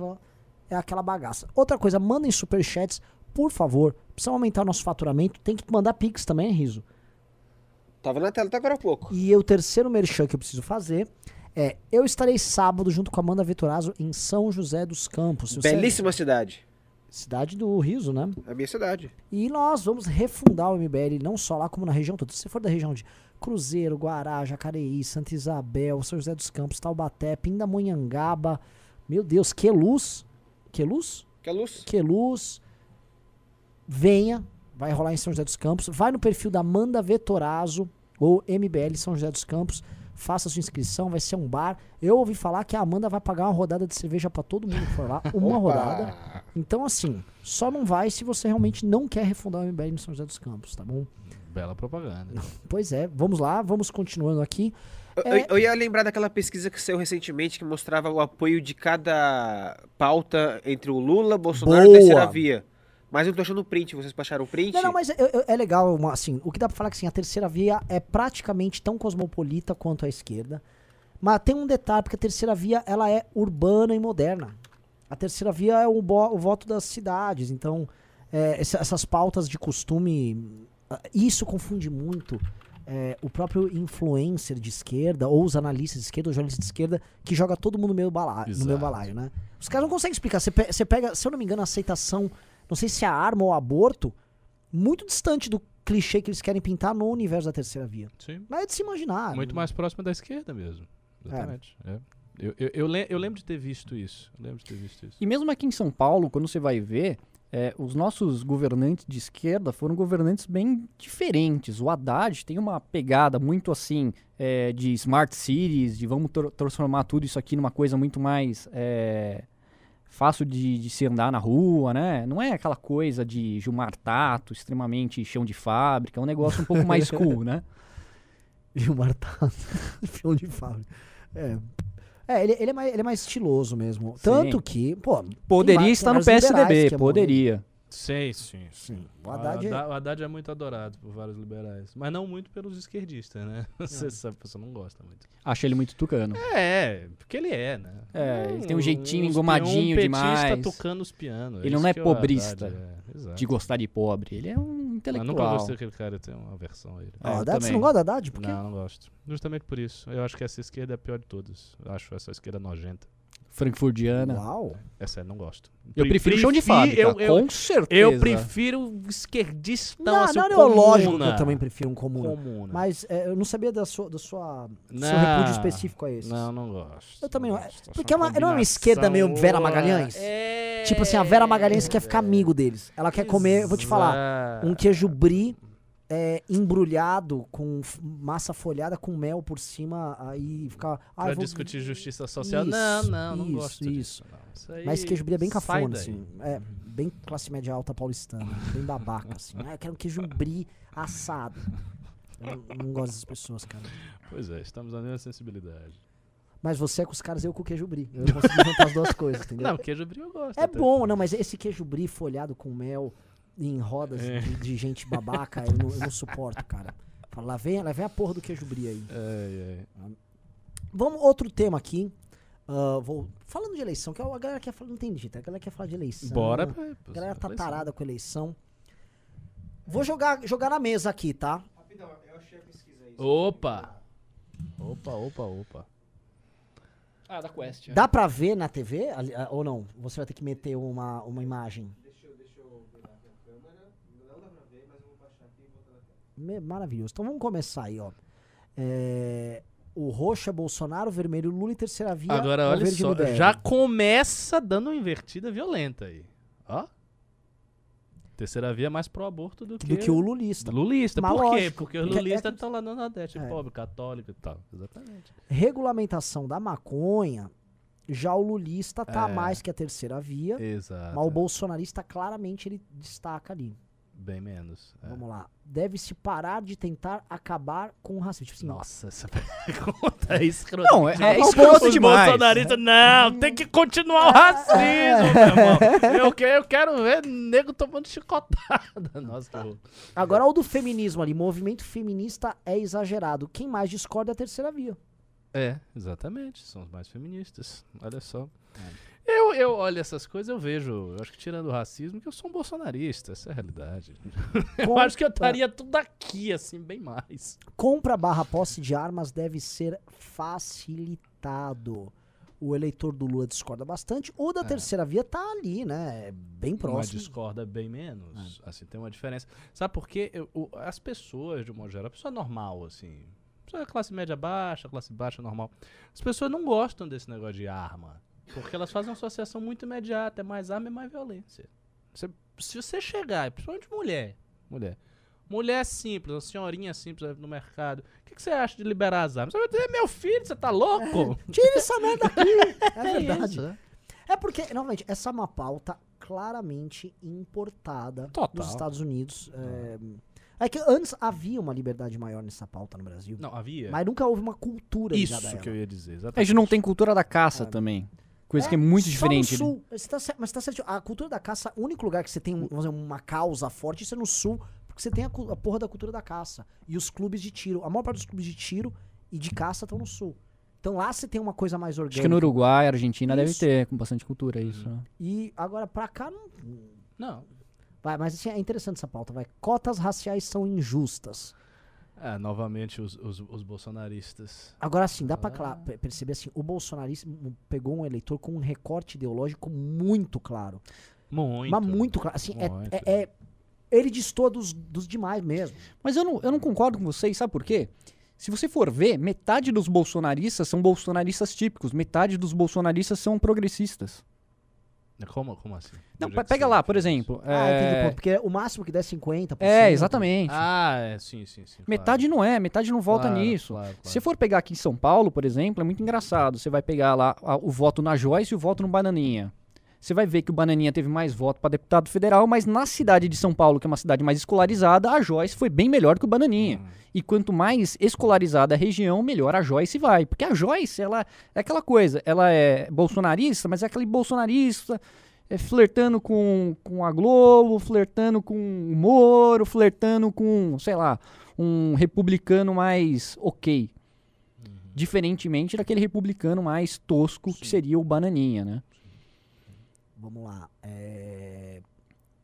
é aquela bagaça. Outra coisa, mandem superchats, por favor. Precisamos aumentar o nosso faturamento, tem que mandar pix também, né, Riso? Tava na tela até agora há pouco. E o terceiro merchan que eu preciso fazer é... Eu estarei sábado junto com a Amanda Vitorazzo em São José dos Campos. Belíssima cidade. Cidade do Riso, né? É a minha cidade. E nós vamos refundar o MBL, não só lá, como na região toda. Se você for da região de Cruzeiro, Guará, Jacareí, Santa Isabel, São José dos Campos, Taubaté, Pindamonhangaba... Meu Deus, Queluz. Queluz? Queluz. Queluz. Venha. Vai rolar em São José dos Campos. Vai no perfil da Amanda Vitorazzo ou MBL São José dos Campos. Faça sua inscrição, vai ser um bar. Eu ouvi falar que a Amanda vai pagar uma rodada de cerveja pra todo mundo que for lá. Uma rodada. Então, assim, só não vai se você realmente não quer refundar o MBL em São José dos Campos, tá bom? Bela propaganda. Pois é, vamos lá, vamos continuando aqui. Eu ia lembrar daquela pesquisa que saiu recentemente que mostrava o apoio de cada pauta entre o Lula, Bolsonaro e a Terceira Via. Mas eu tô achando o print, vocês baixaram o print? Não, mas é legal, assim, o que dá pra falar que assim, a Terceira Via é praticamente tão cosmopolita quanto a esquerda, mas tem um detalhe, porque a Terceira Via, ela é urbana e moderna. A Terceira Via é o voto das cidades, então, essas pautas de costume, isso confunde muito o próprio influencer de esquerda, ou os analistas de esquerda, ou os jornalistas de esquerda, que joga todo mundo no meio balaio, né? Os caras não conseguem explicar, você pega, se eu não me engano, a aceitação... Não sei se a arma ou aborto, muito distante do clichê que eles querem pintar no universo da Terceira Via. Sim. Mas é de se imaginar. Muito mais próximo da esquerda mesmo. Exatamente. É. Eu lembro de ter visto isso. E mesmo aqui em São Paulo, quando você vai ver, os nossos governantes de esquerda foram governantes bem diferentes. O Haddad tem uma pegada muito assim de smart cities, de vamos transformar tudo isso aqui numa coisa muito mais... fácil de se andar na rua, né? Não é aquela coisa de Gilmar Tato, extremamente chão de fábrica, é um negócio um pouco mais cool, né? Gilmar Tato, chão de fábrica. Ele é mais estiloso mesmo. Sim. Tanto que, pô... Poderia estar no PSDB, poderia. Sei, sim. O Haddad é muito adorado por vários liberais. Mas não muito pelos esquerdistas, né? Você sabe, a pessoa não gosta muito. Acha ele muito tucano. É, porque ele é, né? É, ele tem um jeitinho engomadinho demais. Ele é um petista tocando os pianos. Ele não é pobrista de gostar de pobre. Ele é um intelectual. Eu nunca gostei daquele cara, eu tenho uma aversão a ele. Ah, Haddad, você não gosta da Haddad? Por quê? Não, não gosto. Justamente por isso. Eu acho que essa esquerda é a pior de todas. Eu acho essa esquerda nojenta. Frankfurtiana. Uau! Essa eu não gosto. Eu prefiro chão de fábrica, com certeza. Eu prefiro esquerdista. Não, lógico que eu também prefiro um comuna. Mas eu não sabia do seu repúdio específico a esse. Não gosto. Eu também não gosto. Porque não é uma esquerda meio Vera Magalhães? É, tipo assim, a Vera Magalhães quer ficar amigo deles. Ela quer comer, eu vou te falar, um queijo brie embrulhado com massa folhada com mel por cima, aí ficar... pra discutir justiça social. Isso, não gosto disso. Isso. Mas queijo brie é bem cafona, assim. É, bem classe média alta paulistana. Bem babaca, assim. Eu quero um queijo brie assado. Eu não gosto dessas pessoas, cara. Pois é, estamos na mesma sensibilidade. Mas você é com os caras, eu com o queijo brie. Eu consigo juntar as duas coisas, entendeu? Não, queijo brie eu gosto. É até bom, não, mas esse queijo brie folhado com mel... em rodas de gente babaca, eu não suporto, cara. Fala, lá vem a porra do queijo brie aí. Vamos, outro tema aqui. Falando de eleição, que a galera quer falar, não entendi, tá? A galera quer falar de eleição. Bora. A galera tá tarada com eleição. Vou jogar na mesa aqui, tá? Rapidão, eu achei a pesquisa aí. Opa. Ah, da Quest. Dá pra ver na TV ou não? Você vai ter que meter uma imagem. Maravilhoso. Então vamos começar aí, ó. O roxo é Bolsonaro, o vermelho Lula e terceira via. Agora olha só, já começa dando uma invertida violenta aí. Ó. Terceira via é mais pro aborto do que o lulista. Lulista, mas por lógico, quê? Porque os lulistas estão lá no Nordeste, pobre, católico e tal. Exatamente. Regulamentação da maconha, já o lulista tá mais que a terceira via. Exato. Mas o bolsonarista claramente ele destaca ali. Bem menos. Vamos lá. Deve-se parar de tentar acabar com o racismo. Tipo assim, nossa, essa pergunta é escrota. Não, é escrota demais. Bolsonarista, não, tem que continuar o racismo, meu irmão. Eu quero ver nego tomando chicotada. Nossa, que louco. Agora, o do feminismo ali. Movimento feminista é exagerado. Quem mais discorda é a terceira via. É, exatamente. São os mais feministas. Olha só. Eu olho essas coisas, eu vejo, eu acho que tirando o racismo, que eu sou um bolsonarista, essa é a realidade. Eu acho que eu estaria tudo aqui, assim, bem mais. Compra/posse de armas deve ser facilitado. O eleitor do Lula discorda bastante, ou da terceira via tá ali, né? Bem próximo. Mas discorda bem menos, assim, tem uma diferença. Sabe por quê? As pessoas, de um modo geral, a pessoa normal, assim, a classe média baixa, classe baixa normal, as pessoas não gostam desse negócio de arma. Porque elas fazem uma associação muito imediata. É mais arma, é mais violência. Se você chegar, principalmente mulher simples, uma senhorinha simples no mercado, o que você acha de liberar as armas? Você vai dizer, meu filho, você tá louco? Tira essa merda aqui. É verdade. Isso, né? É porque, novamente, essa é uma pauta claramente importada dos Estados Unidos. É que antes havia uma liberdade maior nessa pauta no Brasil. Não, havia. Mas nunca houve uma cultura. Isso que eu ia dizer, exatamente. A gente não tem cultura da caça também. Coisa que é muito diferente. No Sul. Mas tá certo. A cultura da caça, o único lugar que você tem uma causa forte, isso é no Sul, porque você tem a porra da cultura da caça. E os clubes de tiro. A maior parte dos clubes de tiro e de caça estão no Sul. Então lá você tem uma coisa mais orgânica. Acho que no Uruguai, Argentina deve ter, com bastante cultura isso. Né? E agora pra cá não. Não. Vai, mas assim, é interessante essa pauta, vai. Cotas raciais são injustas. Novamente os bolsonaristas. Agora sim, dá pra perceber assim, o bolsonarismo pegou um eleitor com um recorte ideológico muito claro. Muito. Mas muito claro. Assim, muito. Ele destoa dos demais mesmo. Mas eu não concordo com vocês, sabe por quê? Se você for ver, metade dos bolsonaristas são bolsonaristas típicos, metade dos bolsonaristas são progressistas. Como assim? Não, pega lá, por exemplo. Entendi, porque o máximo que der é 50%. Exatamente. Sim. Metade claro. Não metade não volta nisso. Claro. Se você for pegar aqui em São Paulo, por exemplo, é muito engraçado. Você vai pegar lá o voto na Joyce e o voto no Bananinha. você vai ver que o Bananinha teve mais voto para deputado federal, mas na cidade de São Paulo, que é uma cidade mais escolarizada, a Joyce foi bem melhor que o Bananinha. E quanto mais escolarizada a região, melhor a Joyce vai. Porque a Joyce, ela é aquela coisa, ela é bolsonarista, mas é aquele bolsonarista flertando com a Globo, flertando com o Moro, flertando com, sei lá, um republicano mais ok. Diferentemente daquele republicano mais tosco, sim, que seria o Bananinha, né? Vamos lá.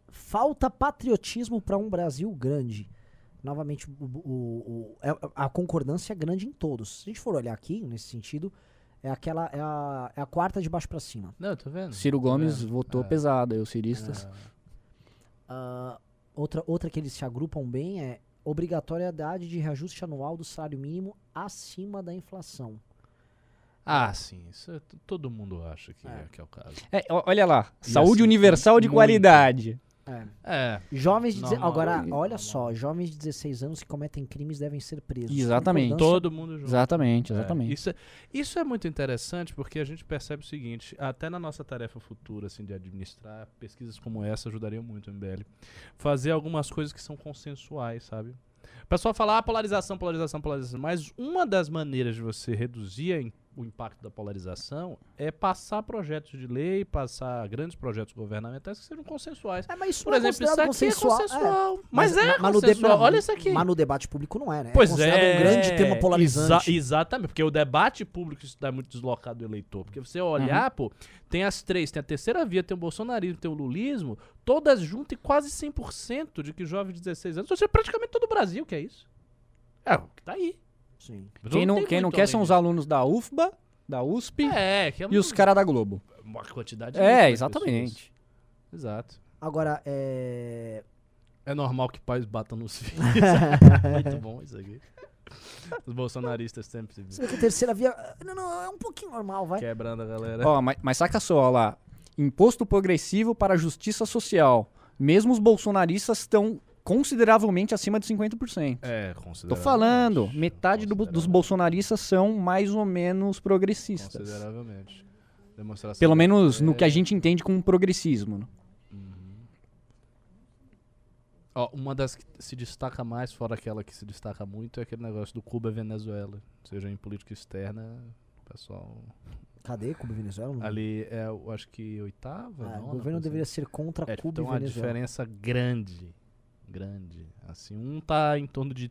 Falta patriotismo para um Brasil grande. Novamente, a concordância é grande em todos. Se a gente for olhar aqui, nesse sentido, é a quarta de baixo para cima. Não, tô vendo. Ciro Gomes votou pesado, os ciristas. Outra que eles se agrupam bem é obrigatoriedade de reajuste anual do salário mínimo acima da inflação. Ah, sim. Isso todo mundo acha que é o caso. Olha lá. E saúde assim, universal de qualidade. Jovens de jovens de 16 anos que cometem crimes devem ser presos. Exatamente. Todo mundo junto. Exatamente. Isso é muito interessante porque a gente percebe o seguinte, até na nossa tarefa futura assim, de administrar, pesquisas como essa ajudariam muito o MBL. Fazer algumas coisas que são consensuais, sabe? O pessoal fala, polarização, polarização, polarização. Mas uma das maneiras de você reduzir o impacto da polarização é passar projetos de lei, passar grandes projetos governamentais que sejam consensuais. Mas isso, por exemplo, isso aqui consensual, é consensual. Mas é consensual. Olha isso aqui. Mas no debate público não é, né? Pois é. É um grande tema polarizante. Exatamente, porque o debate público está muito deslocado do eleitor. Porque você olhar, pô, tem as três, tem a Terceira Via, tem o bolsonarismo, tem o lulismo, todas juntas e quase 100% de que jovens de 16 anos, ou seja, praticamente todo o Brasil que é isso. É o que tá aí. Sim. Quem não quer são os alunos da UFBA, da USP e os caras da Globo. Uma quantidade exatamente. Pessoas. Exato. Agora, é normal que pais batam nos filhos. Muito bom isso aqui. Os bolsonaristas sempre se viram. A Terceira Via... Não, é um pouquinho normal, vai. Quebrando a galera. Ó, mas saca só, ó lá. Imposto progressivo para a justiça social. Mesmo os bolsonaristas estão... consideravelmente acima de 50%. Consideravelmente. Tô falando, metade dos bolsonaristas são mais ou menos progressistas. Consideravelmente. Demonstração pelo menos no que a gente entende como progressismo. Né? Ó, uma das que se destaca mais, fora aquela que se destaca muito, é aquele negócio do Cuba e Venezuela. Ou seja, em política externa, o pessoal... Cadê Cuba e Venezuela? Ali é, eu acho que oitava. O governo deveria ser contra Cuba e Venezuela. Então, uma diferença grande, assim, um tá em torno de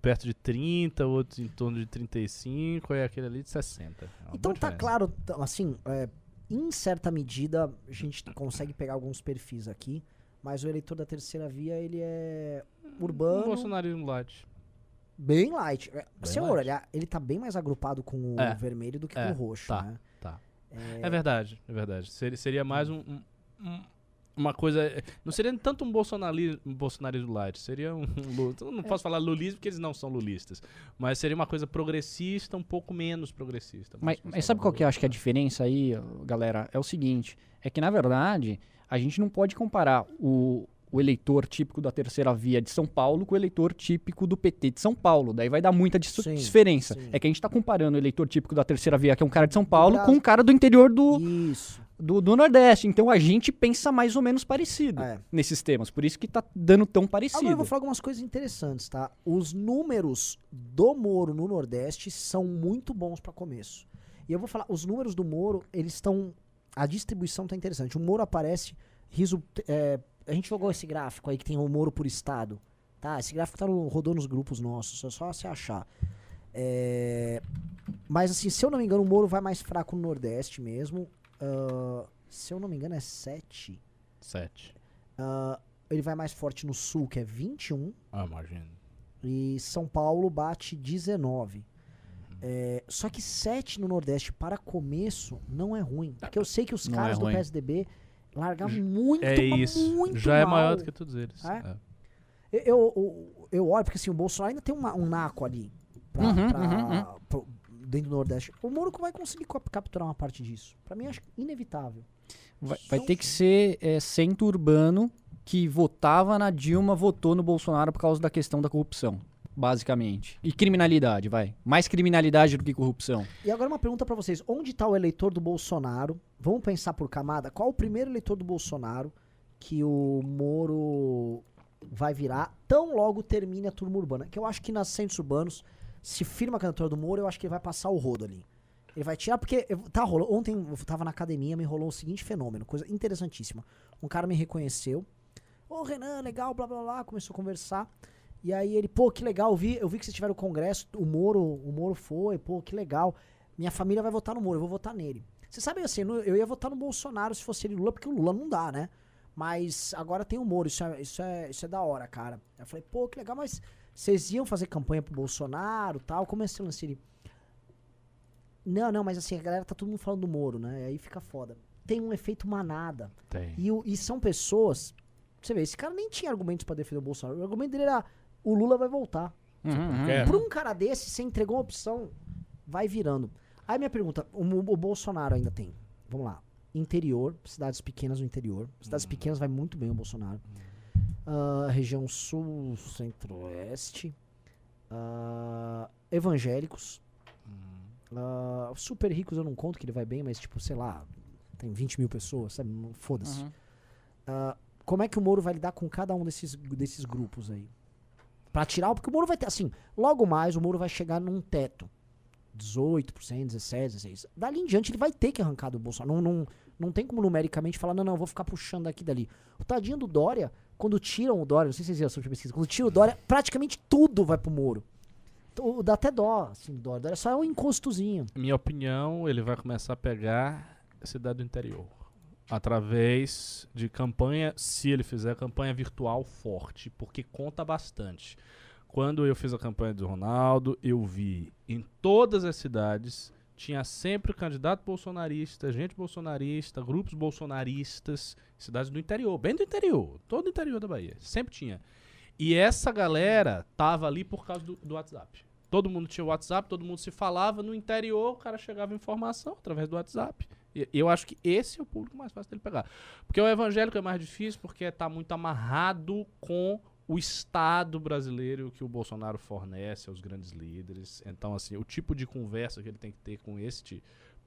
perto de 30, outro em torno de 35, e aquele ali de 60. Então tá claro, assim, em certa medida a gente consegue pegar alguns perfis aqui, mas o eleitor da Terceira Via, ele é urbano, um bolsonarismo light. Bem light. Se eu olhar, ele tá bem mais agrupado com o vermelho do que com o roxo, tá, né? Tá. É verdade. Seria mais uma coisa... Não seria tanto um bolsonarismo light, seria não posso falar lulismo, porque eles não são lulistas. Mas seria uma coisa progressista, um pouco menos progressista. Mas sabe qual que eu acho que é a diferença aí, galera? É o seguinte, é que, na verdade, a gente não pode comparar o eleitor típico da Terceira Via de São Paulo com o eleitor típico do PT de São Paulo. Daí vai dar muita diferença. Sim. É que a gente tá comparando o eleitor típico da Terceira Via, que é um cara de São Paulo, com um cara do interior do Nordeste. Então a gente pensa mais ou menos parecido nesses temas. Por isso que tá dando tão parecido. Agora eu vou falar algumas coisas interessantes, tá? Os números do Moro no Nordeste são muito bons para começo. E eu vou falar, os números do Moro, eles estão... A distribuição tá interessante. O Moro aparece... a gente jogou esse gráfico aí que tem o Moro por estado, tá? Esse gráfico rodou nos grupos nossos, é só se achar. Mas assim, se eu não me engano, o Moro vai mais fraco no Nordeste mesmo. Se eu não me engano, é 7. 7. Ele vai mais forte no Sul, que é 21. Imagino. E São Paulo bate 19. Só que 7 no Nordeste, para começo, não é ruim. Porque eu sei que os caras do PSDB... Largar muito, muito já mal. É maior do que todos eles. Eu olho, porque assim, o Bolsonaro ainda tem um naco ali dentro do Nordeste. O Moro vai conseguir capturar uma parte disso. Pra mim, acho inevitável. Vai ter que ser centro urbano que votava na Dilma, votou no Bolsonaro por causa da questão da corrupção. basicamente. E criminalidade, vai. Mais criminalidade do que corrupção. E agora uma pergunta pra vocês. Onde está o eleitor do Bolsonaro? Vamos pensar por camada. Qual o primeiro eleitor do Bolsonaro que o Moro vai virar tão logo termine a turma urbana? Que eu acho que nas centros urbanos, se firma a candidatura do Moro, eu acho que ele vai passar o rodo ali. Ele vai tirar, porque tá rolando. Ontem eu tava na academia, me rolou o seguinte fenômeno, coisa interessantíssima. Um cara me reconheceu. Ô, Renan, legal, blá, blá, blá. Começou a conversar. E aí ele, pô, que legal, eu vi que vocês tiveram o congresso, o Moro foi, pô, que legal. Minha família vai votar no Moro, eu vou votar nele. Você sabe, assim, eu ia votar no Bolsonaro se fosse ele Lula, porque o Lula não dá, né? Mas agora tem o Moro, isso é da hora, cara. Eu falei, pô, que legal, mas vocês iam fazer campanha pro Bolsonaro e tal? Como é esse lance? Ele, não, mas assim, a galera tá todo mundo falando do Moro, né? E aí fica foda. Tem um efeito manada. Tem. E são pessoas... Você vê, esse cara nem tinha argumentos pra defender o Bolsonaro. O argumento dele era, o Lula vai voltar. Tipo, pra um cara desse, você entregou uma opção, vai virando. Aí minha pergunta, o Bolsonaro ainda tem, vamos lá, interior, cidades pequenas no interior. Cidades pequenas vai muito bem o Bolsonaro. Região Sul, Centro-Oeste. Evangélicos. Super ricos eu não conto que ele vai bem, mas tipo, sei lá, tem 20 mil pessoas, sabe? Foda-se. Como é que o Moro vai lidar com cada um desses grupos aí? Pra tirar, porque o Moro vai ter, assim, logo mais o Moro vai chegar num teto. 18%, 17%, 16%. Dali em diante ele vai ter que arrancar do Bolsonaro. Não tem como numericamente falar, não, eu vou ficar puxando daqui e dali. O tadinho do Dória, quando tiram o Dória, não sei se vocês viram sobre a pesquisa, quando tiram o Dória, praticamente tudo vai pro Moro. Então, dá até dó, assim, Dória só é um encostozinho. Minha opinião, ele vai começar a pegar a cidade do interior. Através de campanha, se ele fizer campanha virtual forte, porque conta bastante. Quando eu fiz a campanha do Ronaldo, eu vi em todas as cidades, tinha sempre candidato bolsonarista, gente bolsonarista, grupos bolsonaristas, cidades do interior, bem do interior, todo o interior da Bahia, sempre tinha. E essa galera tava ali por causa do WhatsApp. Todo mundo tinha o WhatsApp, todo mundo se falava, no interior o cara chegava informação através do WhatsApp. Eu acho que esse é o público mais fácil dele pegar. Porque o evangélico é mais difícil porque está muito amarrado com o Estado brasileiro que o Bolsonaro fornece aos grandes líderes. Então, assim, o tipo de conversa que ele tem que ter com este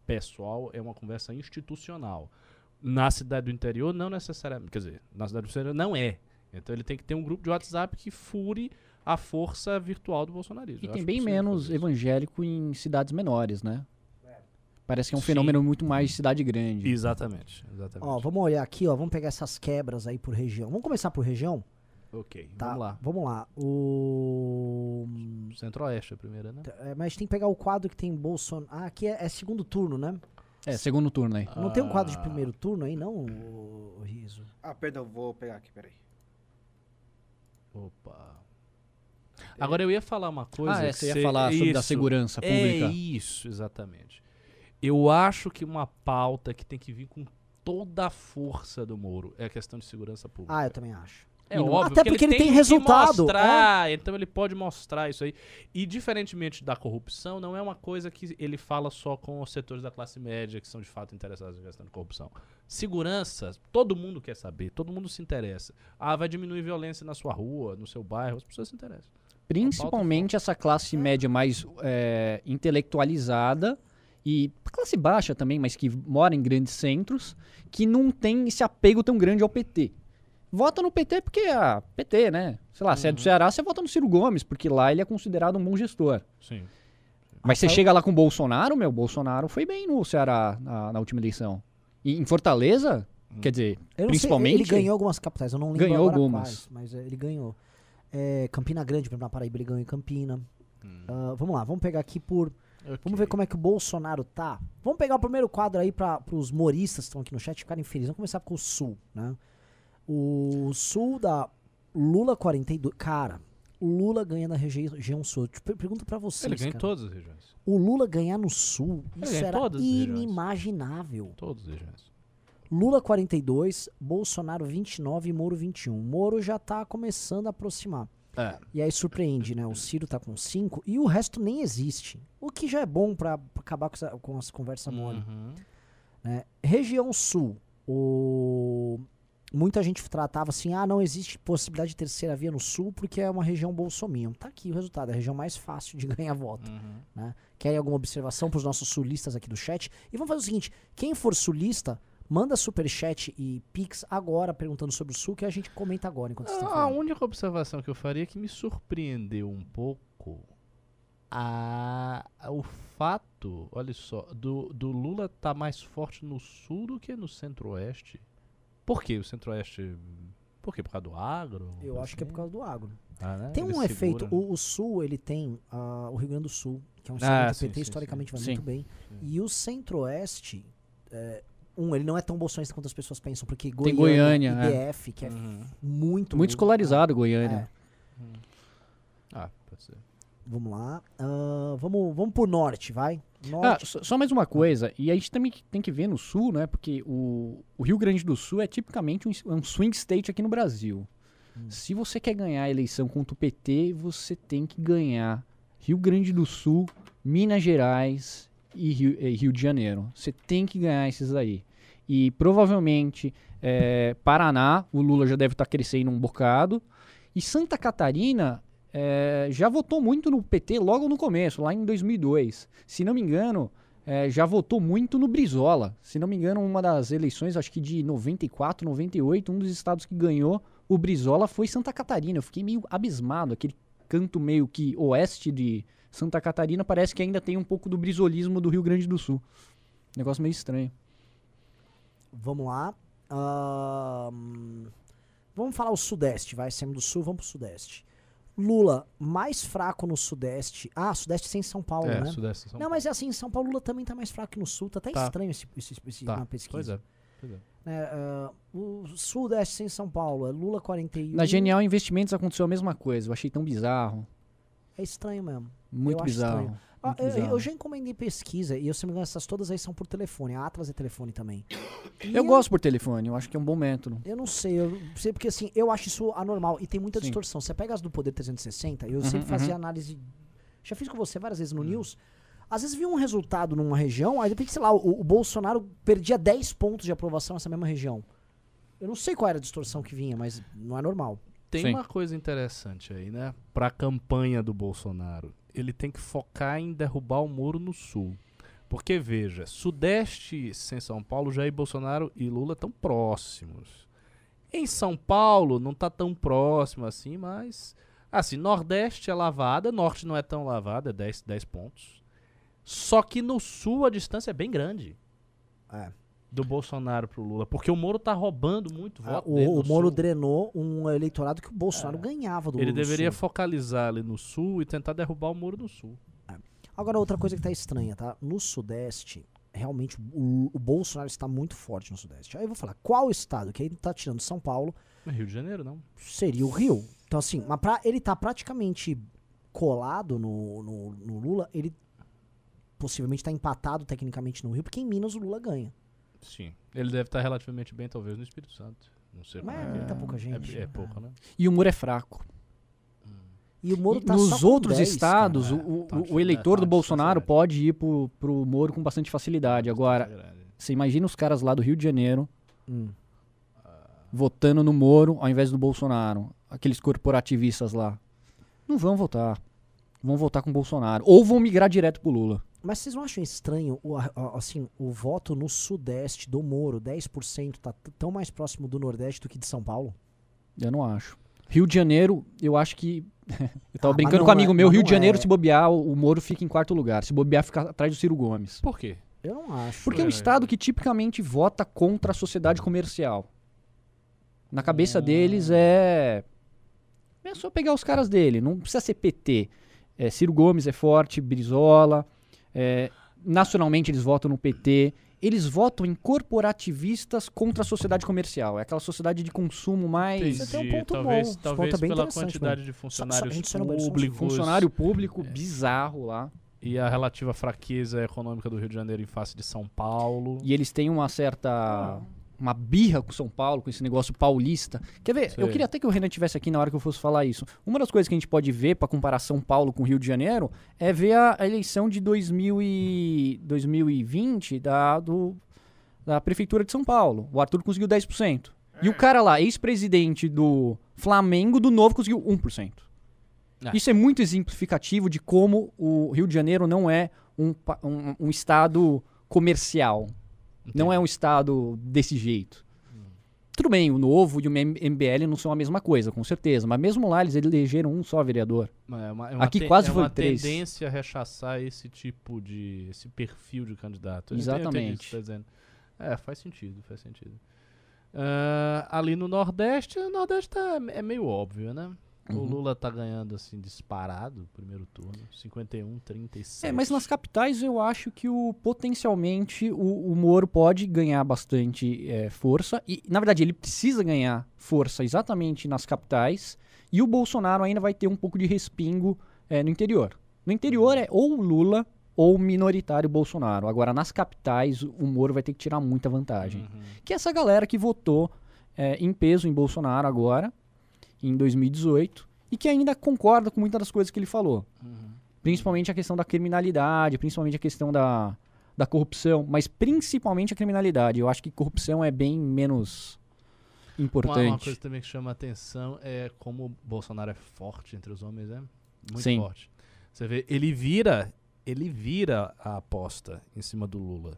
pessoal é uma conversa institucional. Na cidade do interior, não necessariamente. Quer dizer, na cidade do interior não é. Então ele tem que ter um grupo de WhatsApp que fure a força virtual do bolsonarismo. E tem bem menos evangélico em cidades menores, né? Parece que é um fenômeno muito mais de cidade grande. Exatamente. Ó, vamos olhar aqui, ó. Vamos pegar essas quebras aí por região. Vamos começar por região? Ok, tá, vamos lá. O Centro-Oeste é a primeira, né? Mas tem que pegar o quadro que tem Bolsonaro. Ah, aqui é segundo turno, né? É, segundo turno aí. Não tem um quadro de primeiro turno aí, não, Riso? Ah, perdão, vou pegar aqui, peraí. Opa... Agora eu ia falar uma coisa... Ah, é, você ia falar sobre isso, a segurança pública. É isso, exatamente. Eu acho que uma pauta que tem que vir com toda a força do Moro é a questão de segurança pública. Ah, eu também acho. É óbvio, até porque ele tem resultado. Mostrar, então ele pode mostrar isso aí. E diferentemente da corrupção, não é uma coisa que ele fala só com os setores da classe média que são de fato interessados na questão de corrupção. Segurança, todo mundo quer saber, todo mundo se interessa. Ah, vai diminuir violência na sua rua, no seu bairro, as pessoas se interessam. Principalmente essa classe média mais intelectualizada. E classe baixa também, mas que mora em grandes centros, que não tem esse apego tão grande ao PT. Vota no PT porque é PT, né? Sei lá, se é do Ceará, você vota no Ciro Gomes, porque lá ele é considerado um bom gestor. Sim. Mas você chega lá com o Bolsonaro, meu, Bolsonaro foi bem no Ceará na última eleição. E em Fortaleza, quer dizer, principalmente... Ele ganhou algumas capitais, eu não lembro agora quais, mas ele ganhou. Campina Grande, na Paraíba, ele ganhou em Campina. Vamos lá, vamos pegar aqui por... Okay. Vamos ver como é que o Bolsonaro tá. Vamos pegar o primeiro quadro aí para os moristas que estão aqui no chat ficarem felizes. Vamos começar com o Sul, né? O Sul da Lula 42. Cara, o Lula ganha na região Sul. Eu pergunto pra vocês, ele ganha em todas as regiões. O Lula ganhar no Sul, isso era inimaginável. Todas as regiões. Lula 42, Bolsonaro 29 e Moro 21. Moro já tá começando a aproximar. É. E aí surpreende, né? O Ciro tá com 5 e o resto nem existe. O que já é bom pra acabar com essa conversa mole. Região Sul, o muita gente tratava assim, ah, não existe possibilidade de terceira via no Sul porque é uma região bolsominion. Tá aqui o resultado, é a região mais fácil de ganhar voto. Uhum. Né? Querem alguma observação para os nossos sulistas aqui do chat? E vamos fazer o seguinte, quem for sulista, manda superchat e pix agora perguntando sobre o Sul que a gente comenta agora enquanto vocês estão falando. A única observação que eu faria é que me surpreendeu um pouco o fato, olha só, do Lula tá mais forte no Sul do que no Centro-Oeste. Por quê? O Centro-Oeste... Por quê? Por causa do agro? Eu acho que é por causa do agro. Ah, né? Tem um efeito... O Sul, ele tem... o Rio Grande do Sul, que é um estado do PT, historicamente vai muito bem. Sim. E o Centro-Oeste... ele não é tão bolsonarista quanto as pessoas pensam, porque Goiânia, IDF, que é muito escolarizado, Goiânia. É. Ah, pode ser. Vamos lá. Vamos pro norte, vai. Norte. Só mais uma coisa, e a gente também tem que ver no Sul, né? Porque o Rio Grande do Sul é tipicamente um swing state aqui no Brasil. Se você quer ganhar a eleição contra o PT, você tem que ganhar Rio Grande do Sul, Minas Gerais e Rio de Janeiro. Você tem que ganhar esses aí. E provavelmente Paraná, o Lula já deve estar crescendo um bocado. E Santa Catarina já votou muito no PT logo no começo, lá em 2002. Se não me engano, já votou muito no Brizola. Se não me engano, uma das eleições, acho que de 94, 98, um dos estados que ganhou o Brizola foi Santa Catarina. Eu fiquei meio abismado, aquele canto meio que oeste de Santa Catarina parece que ainda tem um pouco do brizolismo do Rio Grande do Sul. Negócio meio estranho. Vamos lá. Vamos falar o Sudeste, vai. Saímos do Sul, vamos pro Sudeste. Lula, mais fraco no Sudeste. Sudeste sem São Paulo, né? Sudeste, São Paulo. Não, mas é assim, em São Paulo Lula também tá mais fraco que no Sul. Tá até estranho esse na pesquisa. Pois é. O Sudeste sem São Paulo, Lula 41. Na Genial Investimentos aconteceu a mesma coisa. Eu achei tão bizarro. É estranho mesmo. Muito bizarro. Eu já encomendei pesquisa e eu sempre me engano, essas todas aí são por telefone. A Atlas é telefone também. Eu gosto por telefone, eu acho que é um bom método. Eu não sei, porque assim, eu acho isso anormal e tem muita distorção. Você pega as do Poder 360, eu sempre fazia análise. Já fiz com você várias vezes no News. Às vezes vi um resultado numa região, aí depois, sei lá, o Bolsonaro perdia 10 pontos de aprovação nessa mesma região. Eu não sei qual era a distorção que vinha, mas não é normal. Tem uma coisa interessante aí, né? Pra campanha do Bolsonaro, ele tem que focar em derrubar o Moro no Sul. Porque, veja, Sudeste sem São Paulo, Jair Bolsonaro e Lula estão próximos. Em São Paulo, não tá tão próximo assim, mas... Assim, Nordeste é lavada, Norte não é tão lavada, é 10 pontos. Só que no Sul a distância é bem grande. Do Bolsonaro pro Lula, porque o Moro tá roubando muito voto dele no Sul. O Moro drenou um eleitorado que o Bolsonaro ganhava do Lula. Ele deveria focalizar ali no Sul e tentar derrubar o Moro no Sul. Agora, outra coisa que tá estranha, tá? No Sudeste, realmente, o Bolsonaro está muito forte no Sudeste. Aí eu vou falar, qual estado que ele tá tirando São Paulo? No Rio de Janeiro, não. Seria o Rio. Então, assim, mas ele tá praticamente colado no Lula, ele possivelmente tá empatado tecnicamente no Rio, porque em Minas o Lula ganha. Sim. Ele deve estar relativamente bem, talvez, no Espírito Santo. Não sei. Mas é muita pouca gente. É pouco, né? E o Moro é fraco. E o Moro tá nos só outros 10, estados, cara, o eleitor do Bolsonaro pode ir pro Moro com bastante facilidade. Agora, você imagina os caras lá do Rio de Janeiro votando no Moro ao invés do Bolsonaro. Aqueles corporativistas lá. Não vão votar. Vão votar com o Bolsonaro. Ou vão migrar direto pro Lula. Mas vocês não acham estranho assim, o voto no Sudeste do Moro, 10%, tá tão mais próximo do Nordeste do que de São Paulo? Eu não acho. Rio de Janeiro, eu acho que... eu tava brincando com um amigo meu, Rio de Janeiro, se bobear, o Moro fica em quarto lugar. Se bobear, fica atrás do Ciro Gomes. Por quê? Eu não acho. Porque é um estado que tipicamente vota contra a sociedade comercial. Na cabeça deles é só pegar os caras dele, não precisa ser PT. Ciro Gomes é forte, Brizola... nacionalmente eles votam no PT, eles votam em corporativistas contra a sociedade comercial, é aquela sociedade de consumo mais... Entendi. Um ponto talvez bom. Talvez ponto é bem pela quantidade de funcionários públicos. Funcionário público bizarro lá. E a relativa fraqueza econômica do Rio de Janeiro em face de São Paulo. E eles têm uma certa... uma birra com São Paulo, com esse negócio paulista. Quer ver? Sei. Eu queria até que o Renan estivesse aqui na hora que eu fosse falar isso. Uma das coisas que a gente pode ver para comparar São Paulo com o Rio de Janeiro é ver a eleição de 2020 da Prefeitura de São Paulo. O Arthur conseguiu 10%. E o cara lá, ex-presidente do Flamengo, do Novo, conseguiu 1%. Isso é muito exemplificativo de como o Rio de Janeiro não é um estado comercial. Entendi. Não é um estado desse jeito. Tudo bem, o Novo e o MBL não são a mesma coisa, com certeza. Mas mesmo lá eles elegeram um só vereador. Aqui quase foi três. É uma tendência a rechaçar esse tipo de... esse perfil de candidato. Exatamente. Isso, tá dizendo. É, faz sentido, faz sentido. Ali no Nordeste, o Nordeste é meio óbvio, né? Uhum. O Lula tá ganhando, assim, disparado, primeiro turno, 51-37. É, mas nas capitais eu acho que potencialmente o Moro pode ganhar bastante força. E, na verdade, ele precisa ganhar força exatamente nas capitais. E o Bolsonaro ainda vai ter um pouco de respingo no interior. No interior é ou Lula ou minoritário Bolsonaro. Agora, nas capitais, o Moro vai ter que tirar muita vantagem. Uhum. Que é essa galera que votou em peso em Bolsonaro agora, em 2018, e que ainda concorda com muitas das coisas que ele falou. Uhum. Principalmente a questão da criminalidade, principalmente a questão da corrupção, mas principalmente a criminalidade. Eu acho que corrupção é bem menos importante. Uma coisa também que chama a atenção é como o Bolsonaro é forte entre os homens, né? Muito Sim. forte. Você vê, ele vira a aposta em cima do Lula.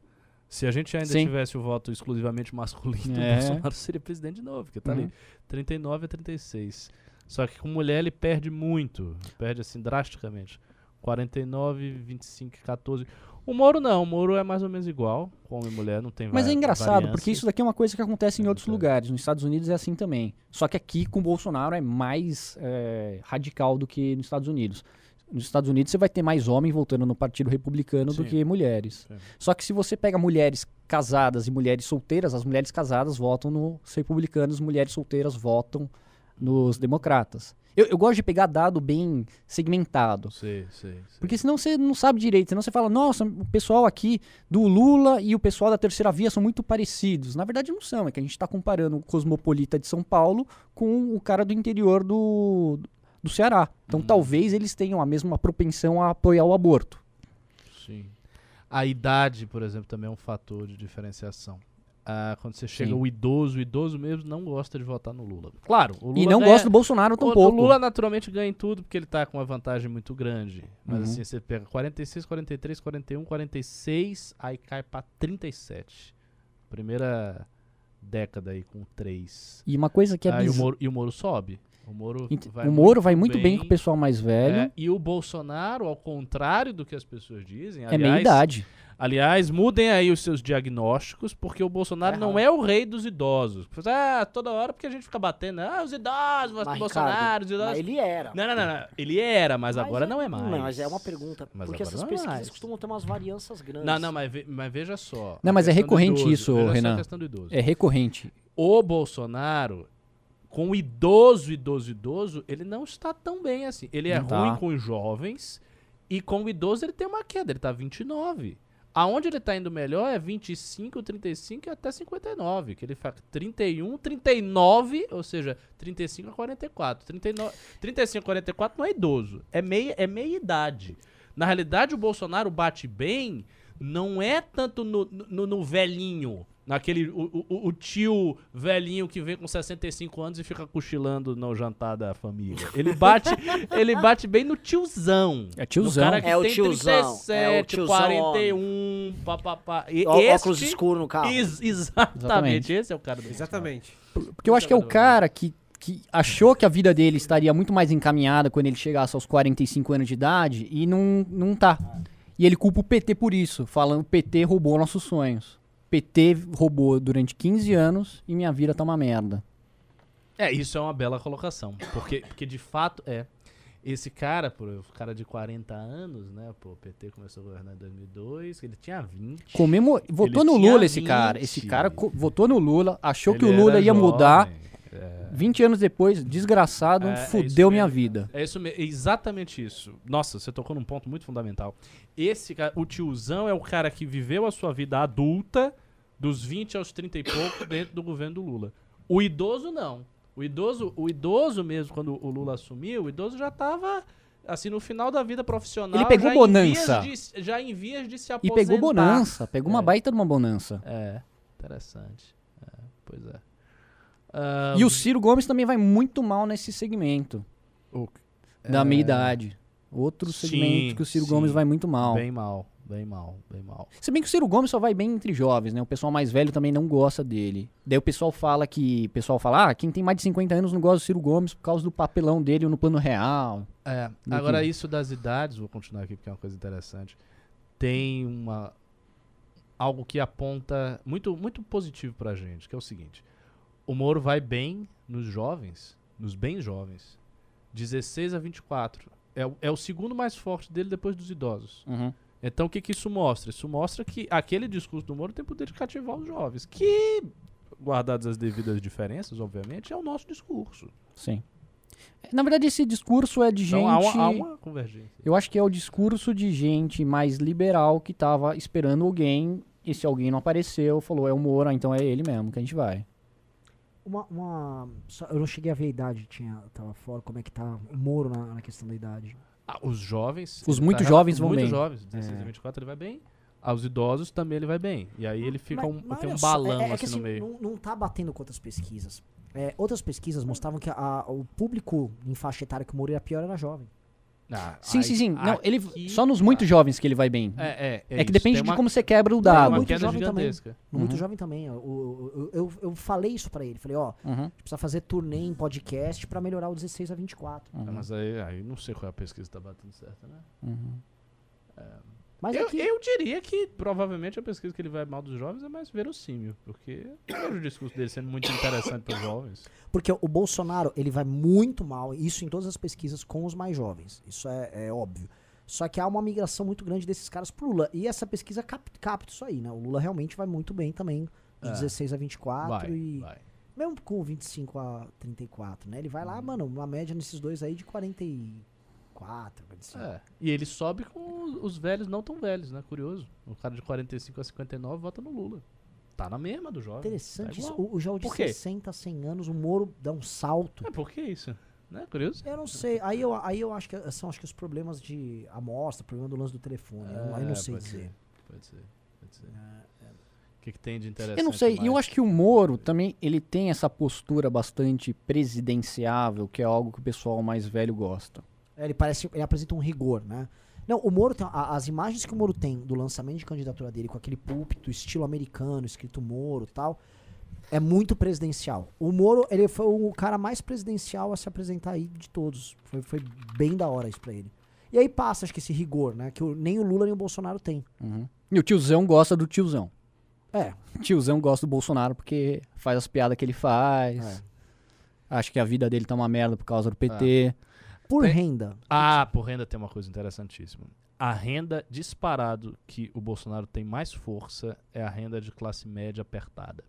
Se a gente ainda Sim. tivesse o voto exclusivamente masculino, o Bolsonaro seria presidente de novo, porque tá ali 39-36. Só que com mulher ele perde muito, perde assim drasticamente. 49-25-14. O Moro não, o Moro é mais ou menos igual, homem e mulher, não tem Mas é engraçado, variância. Porque isso daqui é uma coisa que acontece em outros lugares, nos Estados Unidos é assim também. Só que aqui com o Bolsonaro é mais radical do que nos Estados Unidos. Nos Estados Unidos você vai ter mais homem votando no Partido Republicano Sim. do que mulheres. Sim. Só que se você pega mulheres casadas e mulheres solteiras, as mulheres casadas votam nos republicanos, as mulheres solteiras votam nos democratas. Eu gosto de pegar dado bem segmentado. Sim. Porque senão você não sabe direito. Senão você fala, nossa, o pessoal aqui do Lula e o pessoal da Terceira Via são muito parecidos. Na verdade não são, é que a gente está comparando o cosmopolita de São Paulo com o cara do interior do Ceará. Então talvez eles tenham a mesma propensão a apoiar o aborto. Sim. A idade, por exemplo, também é um fator de diferenciação. Quando você chega Sim. o idoso mesmo não gosta de votar no Lula. Claro, o Lula. E não gosta do Bolsonaro tampouco. O Lula naturalmente ganha em tudo porque ele tá com uma vantagem muito grande. Mas assim, você pega 46, 43, 41, 46, aí cai pra 37. Primeira década aí com 3. E uma coisa que é bizarro. E o Moro sobe. O Moro vai muito bem com o pessoal mais velho. E o Bolsonaro, ao contrário do que as pessoas dizem... Aliás, é meia-idade. Aliás, mudem aí os seus diagnósticos, porque o Bolsonaro não é o rei dos idosos. Toda hora porque a gente fica batendo... os idosos, mas, Bolsonaro, Ricardo, os idosos... Mas ele era. Não. Ele era, mas agora não é mais. Não, mas é uma pergunta. Mas porque essas pesquisas costumam ter umas variâncias grandes. Mas veja só. Não, mas é recorrente isso, Renan. É recorrente. O Bolsonaro... Com o idoso, ele não está tão bem assim. Ele é ruim com os jovens e com o idoso ele tem uma queda, ele está 29. Aonde ele está indo melhor é 25, 35 e até 59, que ele faz 31, 39, ou seja, 35 a 44. 35 a 44 não é idoso, é meia idade. Na realidade, o Bolsonaro bate bem, não é tanto no velhinho, naquele o tio velhinho que vem com 65 anos e fica cochilando no jantar da família. Ele bate bem no tiozão. É tiozão. No cara que tem o tiozão. 37, é o tiozão. 41, papapá. Óculos escuros no carro. Exatamente. Esse é o cara dele. Exatamente. Porque eu acho que é o cara que achou que a vida dele estaria muito mais encaminhada quando ele chegasse aos 45 anos de idade e não tá. E ele culpa o PT por isso, falando que o PT roubou nossos sonhos. PT roubou durante 15 anos e minha vida tá uma merda. Isso é uma bela colocação. Porque de fato, esse cara, o cara de 40 anos, né? Pô, o PT começou a governar em 2002, ele tinha 20. Votou no Lula esse cara. Esse cara votou no Lula, achou que o Lula ia mudar. 20 anos depois, desgraçado, fudeu minha vida. É isso mesmo, exatamente isso. Nossa, você tocou num ponto muito fundamental. Esse cara, o tiozão, é o cara que viveu a sua vida adulta dos 20 aos 30 e pouco dentro do governo do Lula. O idoso não. O idoso mesmo, quando o Lula assumiu, o idoso já tava assim no final da vida profissional. Ele pegou bonança. Já em vias de se aposentar. E pegou bonança, pegou uma baita de uma bonança. Interessante. Pois é. E o Ciro Gomes também vai muito mal nesse segmento. Da meia-idade. Outro segmento que o Ciro Gomes vai muito mal. Bem mal, bem mal, bem mal. Se bem que o Ciro Gomes só vai bem entre jovens, né? O pessoal mais velho também não gosta dele. Daí o pessoal fala que... O pessoal fala, ah, quem tem mais de 50 anos não gosta do Ciro Gomes por causa do papelão dele no Plano Real. É, agora isso das idades, vou continuar aqui porque é uma coisa interessante. Tem uma... algo que aponta muito, muito positivo pra gente, que é o seguinte. O Moro vai bem nos jovens, nos bem jovens. 16 a 24. É o segundo mais forte dele depois dos idosos. Uhum. Então o que, que isso mostra? Isso mostra que aquele discurso do Moro tem poder de cativar os jovens, que, guardadas as devidas diferenças, obviamente, é o nosso discurso. Sim. Na verdade, esse discurso é de gente... Não, há uma convergência. Eu acho que é o discurso de gente mais liberal que estava esperando alguém, e se alguém não apareceu, falou, é o Moro, então é ele mesmo que a gente vai. Eu não cheguei a ver a idade, tava fora, como é que tá o Moro na questão da idade. Ah, os jovens... Os muito jovens vão bem. Os muito jovens, 16 a 24, ele vai bem. Aos idosos também ele vai bem. E aí ele fica tem um balão assim no meio. Não tá batendo com outras pesquisas. Outras pesquisas mostravam que o público em faixa etária que o Moro era pior era jovem. Sim. Não, ele, só nos muito jovens que ele vai bem. É que depende de como você quebra o dado. Uma queda gigantesca. Muito jovem também. Eu falei isso pra ele. Falei, a gente precisa fazer turnê em podcast pra melhorar o 16 a 24. Uhum. Mas aí não sei qual é a pesquisa que tá batendo certo, né? Mas eu diria que provavelmente a pesquisa que ele vai mal dos jovens é mais verossímil, porque eu vejo o discurso dele sendo muito interessante para os jovens. Porque o Bolsonaro, ele vai muito mal, isso em todas as pesquisas, com os mais jovens. Isso é óbvio. Só que há uma migração muito grande desses caras pro Lula. E essa pesquisa capta isso aí, né? O Lula realmente vai muito bem também, de 16 a 24 vai. Mesmo com 25 a 34, né? Ele vai lá, mano, uma média nesses dois aí de 44, e ele sobe com os velhos não tão velhos, né? Curioso. O cara de 45 a 59 vota no Lula. Tá na mesma do jovem. Interessante isso. O jovem de 60 a 100 anos, o Moro dá um salto. Por que isso? Né? Curioso? Eu não sei. Aí eu acho que são os problemas de amostra, problema do lance do telefone. Aí eu não sei dizer. Pode ser. O que tem de interessante? Eu não sei. E eu acho que o Moro também, ele tem essa postura bastante presidenciável, que é algo que o pessoal mais velho gosta. Ele apresenta um rigor, né? Não, o Moro tem, as imagens que o Moro tem do lançamento de candidatura dele com aquele púlpito estilo americano, escrito Moro e tal, é muito presidencial. O Moro, ele foi o cara mais presidencial a se apresentar aí de todos. Foi bem da hora isso pra ele. E aí passa, acho que esse rigor, né? Que nem o Lula nem o Bolsonaro tem. Uhum. E o tiozão gosta do tiozão. O tiozão gosta do Bolsonaro porque faz as piadas que ele faz. Acho que a vida dele tá uma merda por causa do PT. Por renda. Por renda tem uma coisa interessantíssima. A renda disparado que o Bolsonaro tem mais força é a renda de classe média apertada.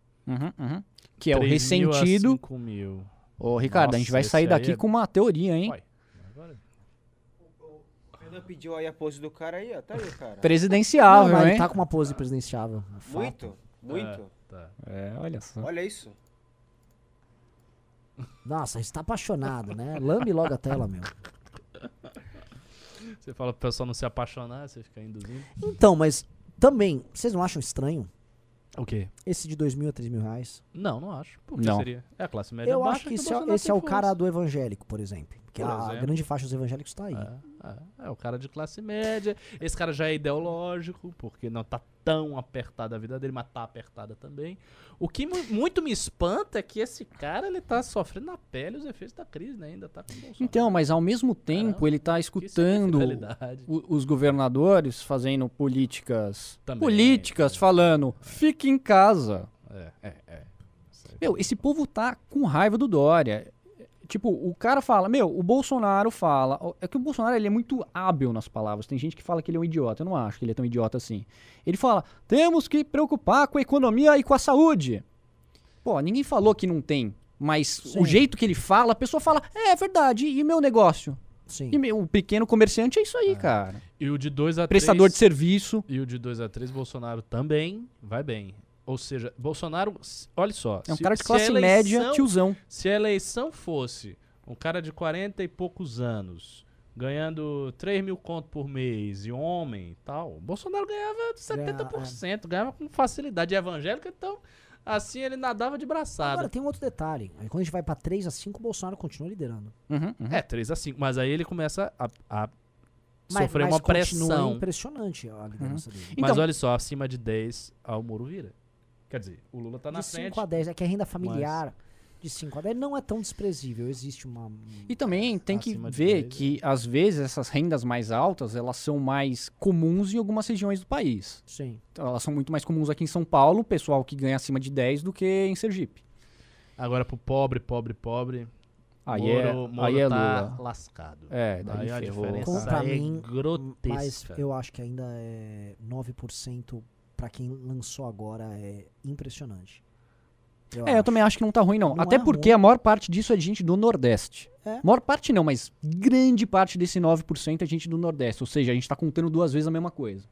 Que é o ressentido. 5 mil. Ô, Ricardo, a gente vai sair daqui com uma teoria, hein? O Renan pediu aí a pose do cara aí, ó. Tá aí, cara. Presidenciável, hein? Ele tá com uma pose presidenciável. Muito. Tá. Olha só. Olha isso. Nossa, a gente tá apaixonado, né? Lambe logo a tela, meu. Você fala pro pessoal não se apaixonar, você fica induzindo. Então, mas também, vocês não acham estranho? O quê? Esse de 2.000 a 3.000 reais? Não, não acho. Por que seria? É a classe média baixa. Eu acho que esse é o cara do evangélico, por exemplo. Porque a grande faixa dos evangélicos tá aí. É o cara de classe média. Esse cara já é ideológico, porque não tá tão apertada a vida dele, mas tá apertada também. O que muito me espanta é que esse cara, ele tá sofrendo na pele os efeitos da crise, né? Ainda tá com o Bolsonaro. Então, mas ao mesmo tempo, ele tá escutando os governadores fazendo políticas. Falando, fique em casa. Esse povo tá com raiva do Dória. Tipo, o cara fala, o Bolsonaro fala... É que o Bolsonaro, ele é muito hábil nas palavras. Tem gente que fala que ele é um idiota. Eu não acho que ele é tão idiota assim. Ele fala, temos que preocupar com a economia e com a saúde. Pô, ninguém falou que não tem. Mas o jeito que ele fala, a pessoa fala, é verdade, e meu negócio? Sim. E o pequeno comerciante é isso aí, cara. E o de 2 a 3... Prestador de serviço. E o de 2 a 3, Bolsonaro também vai bem. Ou seja, Bolsonaro, olha só... É um cara de classe média, tiozão. Se a eleição fosse um cara de 40 e poucos anos, ganhando 3 mil conto por mês, e homem e tal, Bolsonaro ganhava 70%, ganhava com facilidade. Evangélico, então, Assim ele nadava de braçada. Agora tem um outro detalhe. Aí quando a gente vai pra 3-5, o Bolsonaro continua liderando. Uhum, uhum. É, 3-5. Mas aí ele começa a sofrer uma pressão. Impressionante a liderança dele. Então, mas olha só, acima de 10, o Moro vira. Quer dizer, o Lula tá na frente. De 5 a 10, é que a renda familiar... Mas... De 5 a 10 não é tão desprezível, existe uma... E também tem que ver que, às vezes, essas rendas mais altas, elas são mais comuns em algumas regiões do país. Sim. Então, elas são muito mais comuns aqui em São Paulo, o pessoal que ganha acima de 10 do que em Sergipe. Agora, pro pobre, pobre, pobre... Moro tá Lula. Lascado. É, daí a diferença é grotesca. Mas eu acho que ainda é 9% pra quem lançou agora é impressionante. Eu também acho que não tá ruim, não. Até porque a maior parte disso é de gente do Nordeste. É? Maior parte não, mas grande parte desse 9% é gente do Nordeste. Ou seja, a gente tá contando duas vezes a mesma coisa.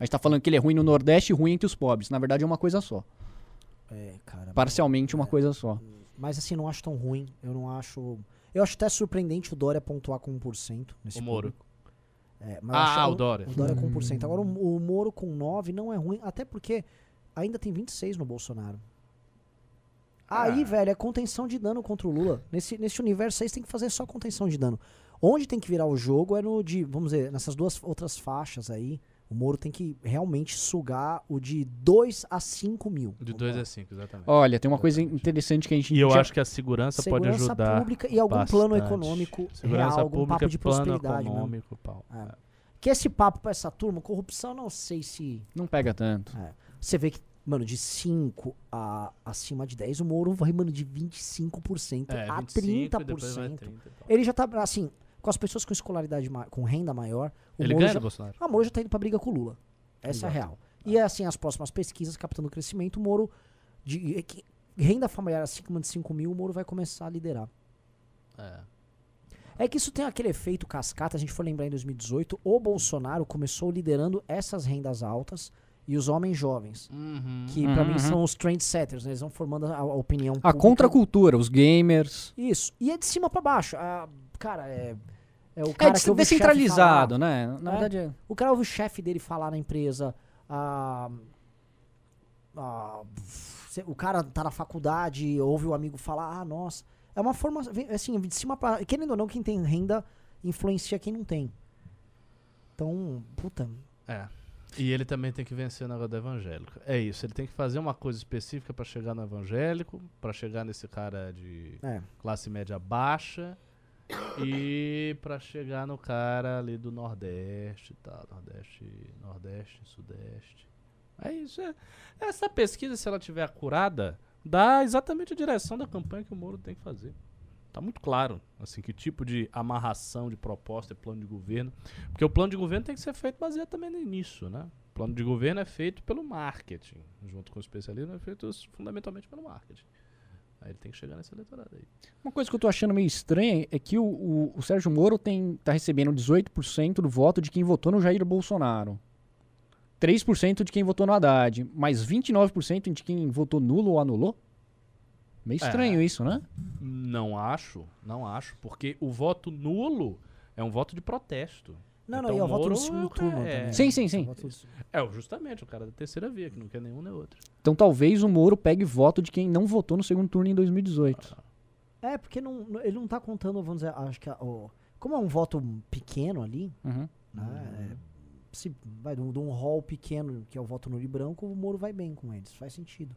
A gente tá falando que ele é ruim no Nordeste e ruim entre os pobres. Na verdade é uma coisa só. É, cara. Parcialmente uma coisa só. Mas assim, não acho tão ruim. Eu não acho... Eu acho até surpreendente o Dória pontuar com 1% nesse Moro. É, mas o Dória. O Dória com 1%. Agora o Moro com 9% não é ruim. Até porque ainda tem 26% no Bolsonaro. Aí, velho, é contenção de dano contra o Lula. Nesse universo aí, você tem que fazer só contenção de dano. Onde tem que virar o jogo é vamos dizer, nessas duas outras faixas aí, o Moro tem que realmente sugar o de 2-5 mil. De 2 a 5, exatamente. Olha, tem uma coisa interessante que a gente... E eu acho que a segurança pode ajudar pública e algum bastante. Plano econômico segurança real, algum papo de prosperidade. Econômico, pau. É. Que esse papo pra essa turma, corrupção, não sei se... Não pega tanto. É. Você vê que mano, de 5 a acima de 10, o Moro vai, mano, de 25% a 30%. Depois vai 30%. Ele já tá, assim, com as pessoas com escolaridade, com renda maior, o Moro já tá indo pra briga com o Lula. Essa é a real. E, assim, as próximas pesquisas, captando o crescimento, o Moro, renda familiar acima de 5 mil, o Moro vai começar a liderar. É que isso tem aquele efeito cascata, a gente foi lembrar em 2018, o Bolsonaro começou liderando essas rendas altas, e os homens jovens, que pra mim são os trendsetters, né? Eles vão formando a opinião pública. A contracultura, os gamers. Isso, e é de cima pra baixo. Cara, é o cara que ouve o chefe falar. É descentralizado, né? Na verdade é. O cara ouve o chefe dele falar na empresa. O cara tá na faculdade, ouve o amigo falar, nossa. É uma forma, assim, de cima pra... Querendo ou não, quem tem renda influencia quem não tem. Então, puta... E ele também tem que vencer o negócio do evangélico. É isso, ele tem que fazer uma coisa específica pra chegar no evangélico, pra chegar nesse cara de classe média baixa e pra chegar no cara ali do Nordeste e tal. Nordeste, Sudeste. É isso. Essa pesquisa, se ela tiver acurada, dá exatamente a direção da campanha que o Moro tem que fazer. Tá muito claro, assim, que tipo de amarração de proposta e plano de governo. Porque o plano de governo tem que ser feito baseado também nisso, né? O plano de governo é feito pelo marketing. Junto com o especialismo é feito fundamentalmente pelo marketing. Aí ele tem que chegar nessa eleitorada aí. Uma coisa que eu tô achando meio estranha é que o Sérgio Moro tá recebendo 18% do voto de quem votou no Jair Bolsonaro. 3% de quem votou no Haddad. Mas 29% de quem votou nulo ou anulou? Meio estranho isso, né? Não acho, porque o voto nulo é um voto de protesto. Então, e o voto no segundo turno também. Sim. Justamente, o cara da terceira via, que não quer nenhum nem outro. Então talvez o Moro pegue voto de quem não votou no segundo turno em 2018. Porque ele não tá contando, vamos dizer, acho que... como é um voto pequeno ali, se vai de um rol pequeno, que é o voto nulo e branco, o Moro vai bem com eles, faz sentido.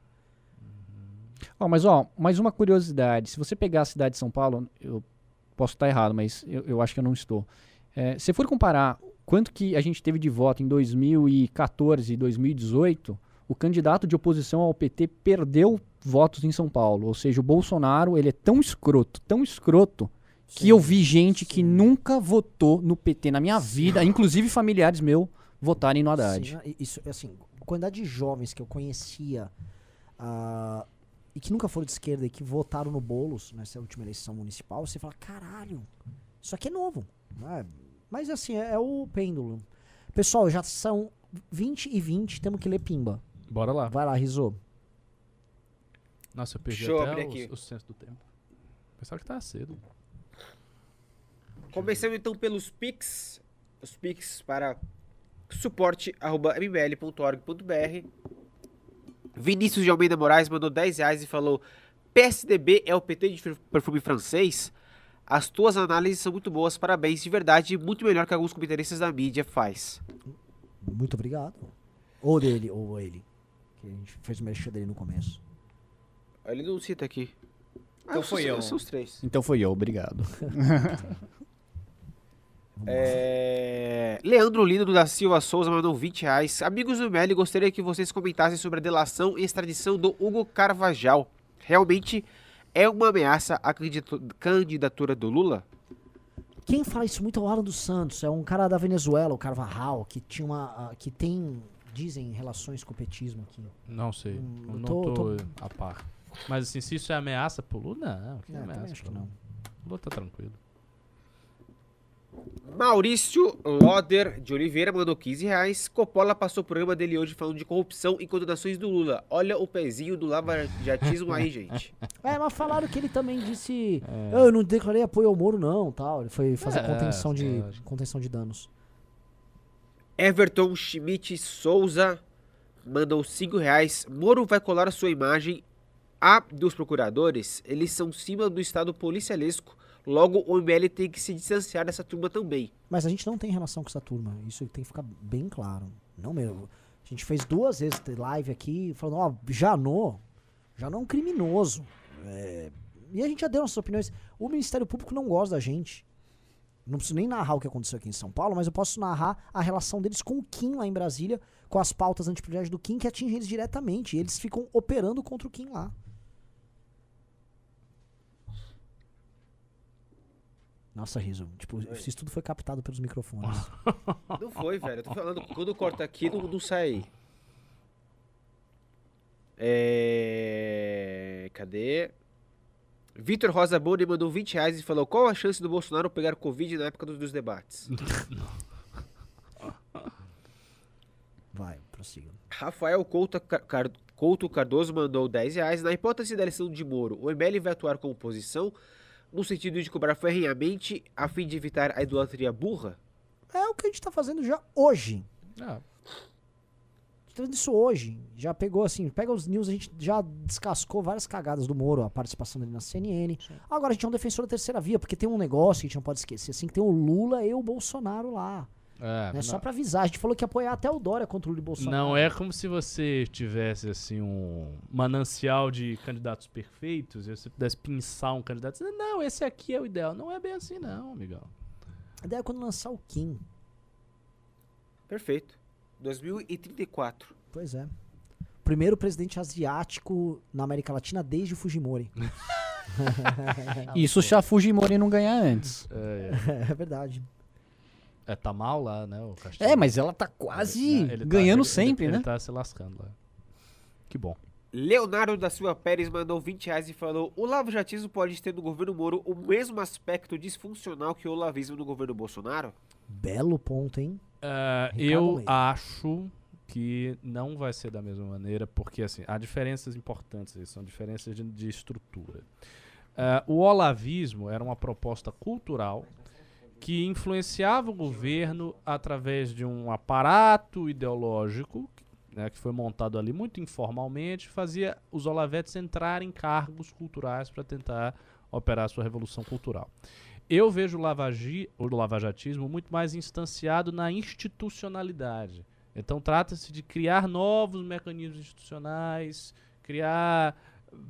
Mais uma curiosidade. Se você pegar a cidade de São Paulo, eu posso estar errado, mas eu acho que eu não estou. Se for comparar quanto que a gente teve de voto em 2014 e 2018, o candidato de oposição ao PT perdeu votos em São Paulo. Ou seja, o Bolsonaro, ele é tão escroto, sim, que eu vi gente que nunca votou no PT na minha vida, inclusive familiares meus, votarem no Haddad. Sim, isso, assim, a quantidade de jovens que eu conhecia... e que nunca foram de esquerda e que votaram no Boulos nessa última eleição municipal, você fala, caralho, isso aqui é novo. Mas assim, é o pêndulo. Pessoal, já são 20:20, temos que ler Pimba. Bora lá. Vai lá, Rizô. Nossa, eu perdi até o senso do tempo. Pensava que tava cedo. Começando então pelos Pix. Os Pix para suporte@mbl.org.br. Vinícius de Almeida Moraes mandou 10 reais e falou: PSDB é o PT de perfume francês? As tuas análises são muito boas, parabéns, de verdade, muito melhor que alguns comentaristas da mídia faz. Muito obrigado. Ou dele, ou ele. Que a gente fez o merchan dele no começo. Ele não cita aqui. Então foi eu. São os três. Então foi eu, obrigado. Leandro Lindo da Silva Souza mandou 20 reais. Amigos do Meli, gostaria que vocês comentassem sobre a delação e extradição do Hugo Carvajal. Realmente é uma ameaça à candidatura do Lula? Quem fala isso muito é o Alan dos Santos. É um cara da Venezuela, o Carvajal, que tinha uma, que tem, dizem, relações com o petismo aqui. Não sei, não tô a par. Mas assim, se isso é ameaça pro Lula, não. Que é ameaça, acho que não. O Lula tá tranquilo. Maurício Loder de Oliveira mandou 15 reais. Coppola passou o programa dele hoje falando de corrupção e condenações do Lula. Olha o pezinho do lavajatismo aí, gente. Mas falaram que ele também disse: eu não declarei apoio ao Moro, não. Tal. Ele foi fazer contenção de danos. Everton Schmidt Souza mandou 5 reais. Moro vai colar a sua imagem à dos procuradores. Eles são cima do estado policialesco. Logo, o ML tem que se distanciar dessa turma também. Mas a gente não tem relação com essa turma. Isso tem que ficar bem claro. Não mesmo. A gente fez 2 vezes live aqui, falando, ó, Janot é um criminoso. E a gente já deu nossas opiniões. O Ministério Público não gosta da gente. Não preciso nem narrar o que aconteceu aqui em São Paulo, mas eu posso narrar a relação deles com o Kim lá em Brasília, com as pautas antiprivilégios do Kim, que atingem eles diretamente. E eles ficam operando contra o Kim lá. Nossa, riso. Tipo, isso tudo foi captado pelos microfones. Não foi, velho. Eu tô falando, quando corta aqui, não sai. Cadê? Vitor Rosa Boni mandou 20 reais e falou: qual a chance do Bolsonaro pegar Covid na época dos debates? Vai, prossiga. Rafael Couto Cardoso mandou 10 reais. Na hipótese da eleição de Moro, o ML vai atuar como oposição? No sentido de cobrar ferrenhamente a fim de evitar a idolatria burra? É o que a gente tá fazendo já hoje. Ah. A gente tá fazendo isso hoje. Já pegou assim, pega os news, a gente já descascou várias cagadas do Moro, a participação dele na CNN. Sim. Agora a gente é um defensor da terceira via, porque tem um negócio que a gente não pode esquecer, assim, que tem o Lula e o Bolsonaro lá. Né? Só pra avisar, a gente falou que ia apoiar até o Dória contra o Lula e Bolsonaro. Não é como se você tivesse assim um manancial de candidatos perfeitos e você pudesse pinçar um candidato e dizer, não, esse aqui é o ideal. Não é bem assim não, amigão. A ideia é quando lançar o Kim. Perfeito. 2034. Pois é. Primeiro presidente asiático na América Latina desde o Fujimori. Isso se a Fujimori não ganhar antes. É verdade. Tá mal lá, né? O Castilho. Mas ela tá quase ganhando sempre, né? Ele tá se lascando lá. Que bom. Leonardo da Silva Pérez mandou 20 reais e falou: o lavajatismo pode ter no governo Moro o mesmo aspecto disfuncional que o olavismo no governo Bolsonaro? Belo ponto, hein? Eu acho que não vai ser da mesma maneira, porque assim, há diferenças importantes aí, são diferenças de estrutura. O olavismo era uma proposta cultural que influenciava o governo através de um aparato ideológico, né, que foi montado ali muito informalmente, fazia os olavetes entrarem em cargos culturais para tentar operar a sua revolução cultural. Eu vejo o lavajatismo muito mais instanciado na institucionalidade. Então trata-se de criar novos mecanismos institucionais, criar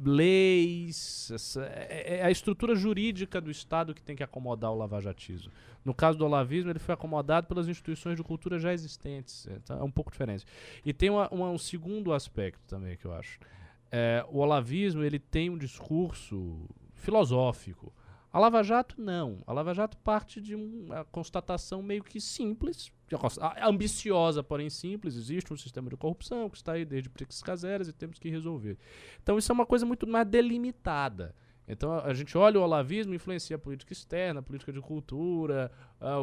leis, é a estrutura jurídica do Estado que tem que acomodar o lavajatismo. No caso do olavismo, ele foi acomodado pelas instituições de cultura já existentes. Então é um pouco diferente. E tem um segundo aspecto também que eu acho. O olavismo, ele tem um discurso filosófico. A Lava Jato, não. A Lava Jato parte de uma constatação meio que simples, ambiciosa, porém simples. Existe um sistema de corrupção que está aí desde Prix Caseras e temos que resolver. Então isso é uma coisa muito mais delimitada. Então a gente olha o olavismo, influencia a política externa, a política de cultura,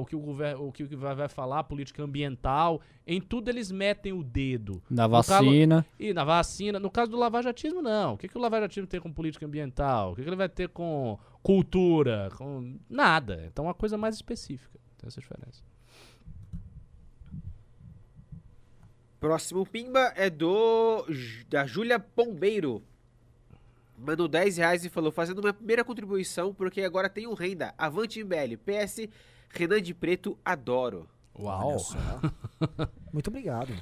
o que vai falar, a política ambiental. Em tudo eles metem o dedo. Na vacina. Na vacina. No caso do lavajatismo, não. O que o lavajatismo tem com política ambiental? O que ele vai ter com cultura? Com nada. Então é uma coisa mais específica. Tem essa diferença. Próximo pimba é da Júlia Pombeiro. Mandou 10 reais e falou, fazendo minha primeira contribuição, porque agora tenho renda. Avante MBL. PS, Renan de Preto, adoro. Uau. Muito obrigado.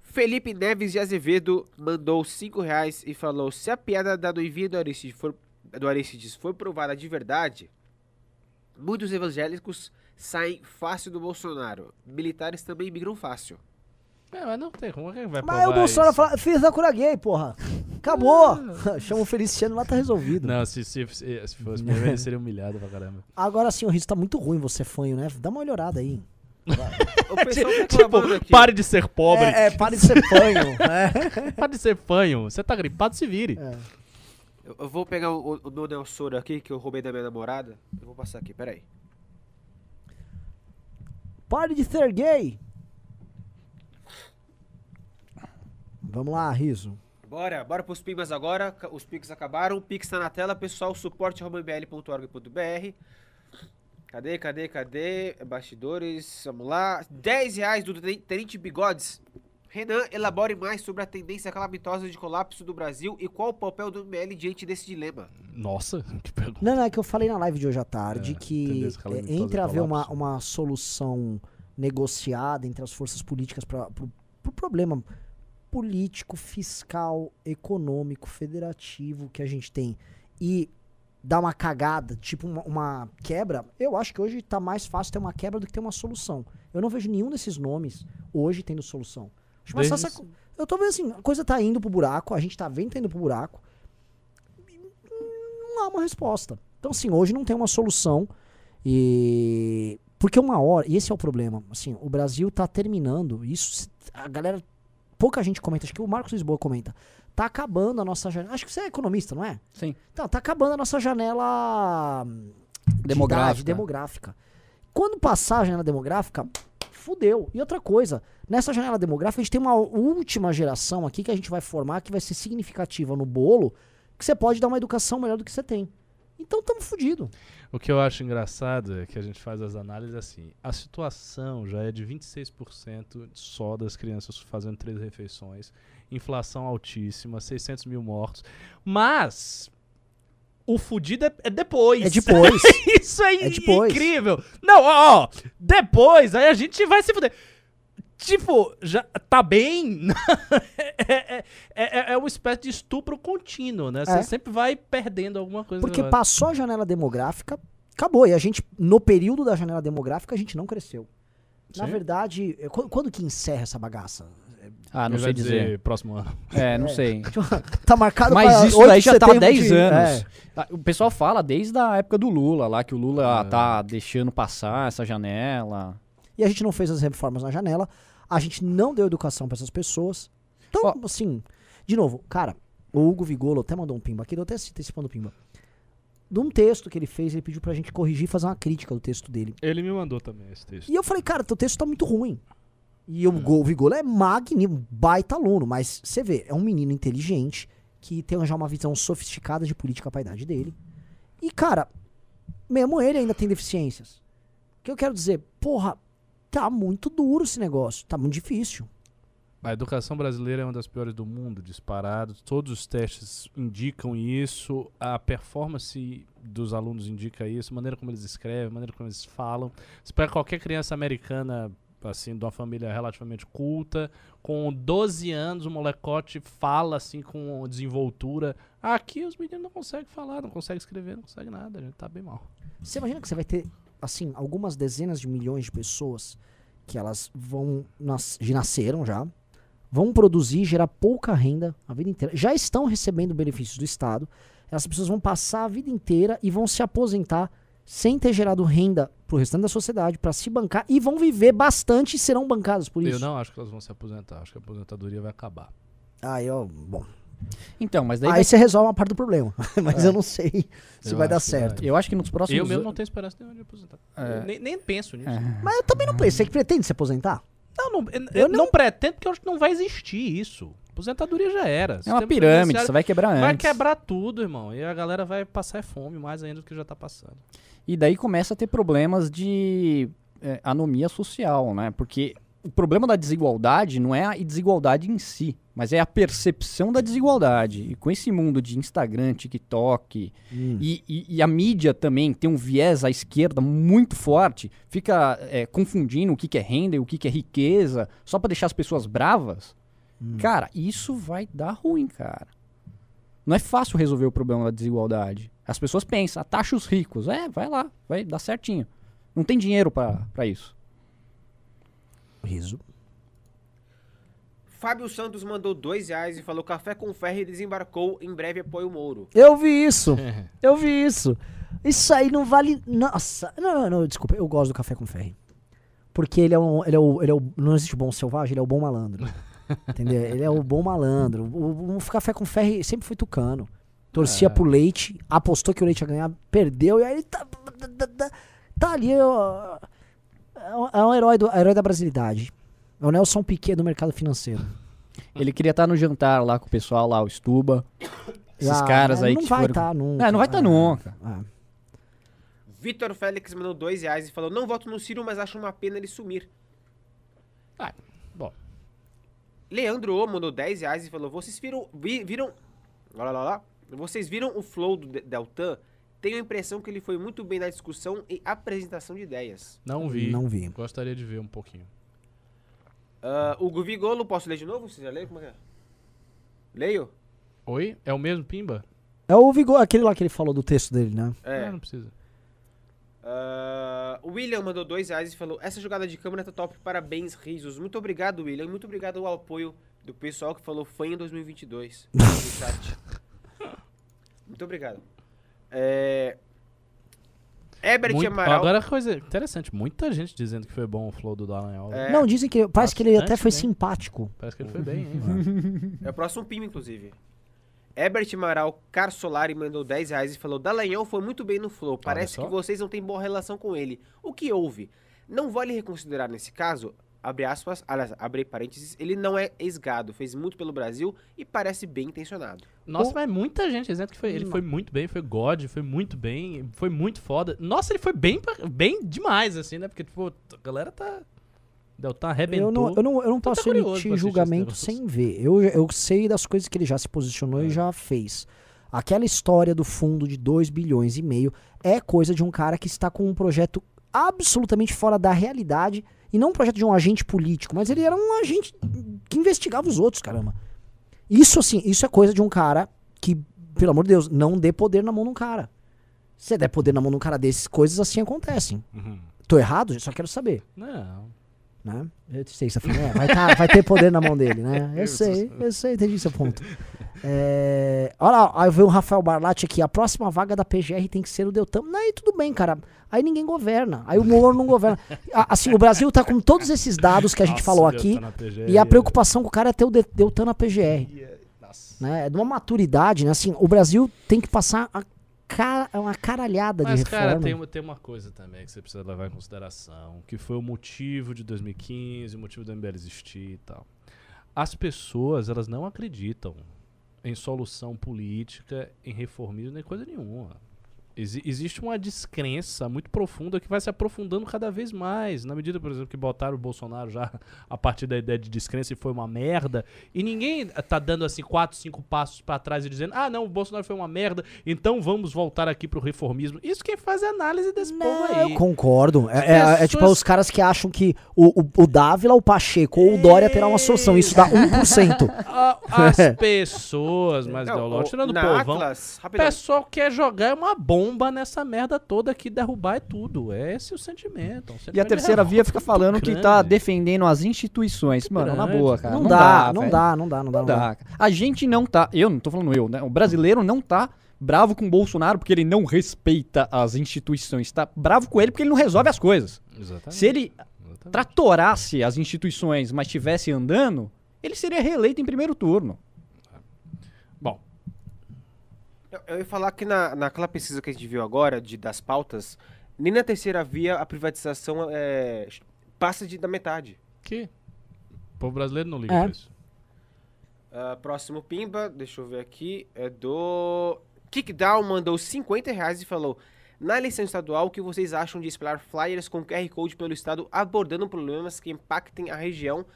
Felipe Neves de Azevedo mandou 5 reais e falou, se a piada da noivinha do Aristides for provada de verdade, muitos evangélicos saem fácil do Bolsonaro. Militares também migram fácil. É, mas não tem rumo, vai. Mas o Bolsonaro fala, fiz da cura gay, porra. Acabou. Chama o Feliciano lá, tá resolvido. Não, se fosse pra mim, seria humilhado pra caramba. Agora sim, o riso tá muito ruim, você fanho, né? Dá uma olhada aí. O pessoal tipo, aqui. Pare de ser pobre. Pare de ser fanho. Pare de ser fanho. Você tá gripado, se vire. É. Eu vou pegar o Nonel Soro aqui, que eu roubei da minha namorada. Eu vou passar aqui, peraí. Pare de ser gay. Vamos lá, riso. Bora pros pimbas agora. Os pics acabaram. O pix tá na tela, pessoal. suporte@mbl.org.br. Cadê? Bastidores, vamos lá. 10 reais do Tenente Bigodes. Renan, elabore mais sobre a tendência calamitosa de colapso do Brasil e qual o papel do MBL diante desse dilema. Nossa, que pergunta. Não, é que eu falei na live de hoje à tarde que entre haver uma solução negociada entre as forças políticas para pro problema político, fiscal, econômico, federativo que a gente tem e dar uma cagada, tipo uma quebra, eu acho que hoje tá mais fácil ter uma quebra do que ter uma solução. Eu não vejo nenhum desses nomes hoje tendo solução. Mas eu tô vendo assim, a coisa tá indo pro buraco, a gente tá vendo tá indo pro buraco, não há uma resposta. Então assim, hoje não tem uma solução e... Porque uma hora, e esse é o problema, assim, o Brasil tá terminando, isso a galera... Pouca gente comenta, acho que o Marcos Lisboa comenta. Tá acabando a nossa janela... Acho que você é economista, não é? Sim. Então, tá acabando a nossa janela... Demográfica. Quando passar a janela demográfica, fudeu. E outra coisa, nessa janela demográfica, a gente tem uma última geração aqui que a gente vai formar, que vai ser significativa no bolo, que você pode dar uma educação melhor do que você tem. Então, estamos fudidos. O que eu acho engraçado é que a gente faz as análises assim. A situação já é de 26% só das crianças fazendo 3 refeições. Inflação altíssima, 600 mil mortos. Mas... O fudido é depois. É depois. Isso é incrível. Não, ó. Depois, aí a gente vai se fuder. Tipo, já tá bem? Uma espécie de estupro contínuo, né? Você sempre vai perdendo alguma coisa. Porque passou a janela demográfica, acabou. E a gente, no período da janela demográfica, a gente não cresceu. Sim. Na verdade, quando que encerra essa bagaça? Ah, não sei dizer. Próximo ano. Não sei. Tá marcado pra 8 de setembro. Mas isso daí já tá há 10 anos. O pessoal fala desde a época do Lula, lá que o Lula tá deixando passar essa janela... E a gente não fez as reformas na janela, a gente não deu educação pra essas pessoas. Então, assim, de novo, cara, o Hugo Vigolo até mandou um pimba aqui, eu até antecipando o pimba. De um texto que ele fez, ele pediu pra gente corrigir e fazer uma crítica do texto dele. Ele me mandou também esse texto. E eu falei, cara, teu texto tá muito ruim. E o Vigolo é magnífico, baita aluno, mas você vê, é um menino inteligente que tem já uma visão sofisticada de política pra idade dele. E, cara, mesmo ele ainda tem deficiências. O que eu quero dizer, porra, tá muito duro esse negócio, tá muito difícil. A educação brasileira é uma das piores do mundo, disparado. Todos os testes indicam isso, a performance dos alunos indica isso, a maneira como eles escrevem, a maneira como eles falam. Se pega qualquer criança americana, assim, de uma família relativamente culta, com 12 anos, o molecote fala, assim, com desenvoltura. Aqui os meninos não conseguem falar, não conseguem escrever, não conseguem nada, a gente tá bem mal. Você imagina que você vai ter... assim, algumas dezenas de milhões de pessoas que elas vão nasceram já, vão produzir, gerar pouca renda a vida inteira, já estão recebendo benefícios do Estado, essas pessoas vão passar a vida inteira e vão se aposentar sem ter gerado renda pro restante da sociedade, para se bancar, e vão viver bastante e serão bancadas por isso. Eu não acho que elas vão se aposentar, acho que a aposentadoria vai acabar. Bom... Então, mas daí você resolve uma parte do problema. Mas eu não sei se vai dar certo. Eu acho que nos próximos... Eu mesmo não tenho esperança nenhuma de aposentar. Nem penso nisso. Mas eu também não penso. Você que pretende se aposentar? Não, eu não pretendo, porque eu acho que não vai existir isso. Aposentadoria já era. É uma pirâmide, você vai quebrar antes. Vai quebrar tudo, irmão. E a galera vai passar fome mais ainda do que já tá passando. E daí começa a ter problemas de anomia social, né? Porque... o problema da desigualdade não é a desigualdade em si, mas é a percepção da desigualdade. E com esse mundo de Instagram, TikTok e a mídia também tem um viés à esquerda muito forte, fica confundindo o que, é renda e o que, é riqueza, só para deixar as pessoas bravas. Cara, isso vai dar ruim, cara. Não é fácil resolver o problema da desigualdade. As pessoas pensam, taxa os ricos. Vai lá, vai dar certinho. Não tem dinheiro pra isso. Riso. Fábio Santos mandou R$2 e falou: café com ferro e desembarcou, em breve apoia o Moro. Eu vi isso. Eu vi isso. Isso aí não vale... Nossa. Não, desculpa. Eu gosto do café com ferro. Porque não existe bom selvagem, ele é o bom malandro. Entendeu? Ele é o bom malandro. O café com ferro sempre foi tucano. Torcia pro Leite, apostou que o Leite ia ganhar, perdeu, e aí ele tá ali, ó, é um herói da brasilidade. É o Nelson Piquet do mercado financeiro. Ele queria estar no jantar lá com o pessoal lá, o Stuba, esses caras aí que foram... Não vai estar nunca. Vitor Félix mandou R$2 e falou: não voto no Ciro, mas acho uma pena ele sumir. Bom. Leandro O mandou R$10 e falou: vocês viram... Vocês viram o flow do Deltan? Tenho a impressão que ele foi muito bem na discussão e apresentação de ideias. Não vi. Gostaria de ver um pouquinho. O Guvigolo, posso ler de novo? Você já leu? Como é que é? Leio? Oi? É o mesmo Pimba? É o Vigolo, aquele lá que ele falou do texto dele, né? Não precisa. O William mandou R$2 e falou: essa jogada de câmera tá top, parabéns, risos. Muito obrigado, William. Muito obrigado ao apoio do pessoal que falou fã em 2022. No chat. Muito obrigado. Ebert Amaral. Agora, coisa interessante, muita gente dizendo que foi bom o flow do Dallagnol. Não, dizem que parece que ele até foi simpático. Parece que ele foi bem, hein? Mano. É o próximo PIM, inclusive. Ebert Amaral Carsolari mandou R$10 e falou: Dallagnol foi muito bem no flow, parece que vocês não têm boa relação com ele. O que houve? Não vale reconsiderar nesse caso... Abre aspas, aliás, abre parênteses, ele não é ex-gado, fez muito pelo Brasil e parece bem intencionado. Nossa, mas muita gente dizendo que ele foi muito bem, foi God, foi muito bem, foi muito foda. Nossa, ele foi bem demais, assim, né? Porque, tipo, a galera tá... Deltan arrebentou. Eu não posso emitir julgamento sem ver. Eu sei das coisas que ele já se posicionou e já fez. Aquela história do fundo de 2 bilhões e meio é coisa de um cara que está com um projeto absolutamente fora da realidade. E não um projeto de um agente político, mas ele era um agente que investigava os outros, caramba. Isso, assim, isso é coisa de um cara que, pelo amor de Deus, não dê poder na mão de um cara. Se você der poder na mão de um cara desses, coisas assim acontecem. Tô errado? Eu só quero saber. Não. Né? Eu sei, você falou, vai ter poder na mão dele, né? Eu sei, entendi seu ponto. Olha lá, aí veio o Rafael Barlatti aqui: a próxima vaga da PGR tem que ser o Deltan. Aí tudo bem, cara, aí ninguém governa, aí o Moro não governa. Assim, o Brasil tá com todos esses dados que a gente falou aqui, e a preocupação com o cara é ter o Deltan na PGR, né? É de uma maturidade, né? Assim, o Brasil tem que passar uma caralhada de reforma. Mas, cara, tem uma coisa também que você precisa levar em consideração, que foi o motivo de 2015, o motivo do MBL existir e tal. As pessoas, elas não acreditam em solução política, em reformismo, nem coisa nenhuma. Existe uma descrença muito profunda que vai se aprofundando cada vez mais, na medida, por exemplo, que botaram o Bolsonaro já a partir da ideia de descrença e foi uma merda, e ninguém tá dando assim 4, 5 passos pra trás e dizendo: ah, não, o Bolsonaro foi uma merda, então vamos voltar aqui pro reformismo. Isso quem faz a análise desse povo aí. Eu concordo. É tipo os caras que acham que o Dávila, o Pacheco ou o Dória terá uma solução. Isso dá 1%. As pessoas mais ideológicas, tirando o povão, Atlas, o pessoal quer jogar uma bomba nessa merda toda aqui, derrubar é tudo. Esse é o sentimento. E a Terceira Via fica falando que tá defendendo as instituições. Mano, na boa, cara. Não dá. A gente não tá... Eu não tô falando eu, né? O brasileiro não tá bravo com o Bolsonaro porque ele não respeita as instituições. Tá bravo com ele porque ele não resolve as coisas. Exatamente. Se ele tratorasse as instituições, mas estivesse andando, ele seria reeleito em primeiro turno. Eu ia falar que naquela pesquisa que a gente viu agora, das pautas, nem na Terceira Via a privatização passa da metade. O povo brasileiro não liga pra isso. Próximo Pimba, deixa eu ver aqui, é do... Kickdown mandou R$50 e falou: Na eleição estadual, o que vocês acham de espalhar flyers com QR Code pelo estado abordando problemas que impactem a região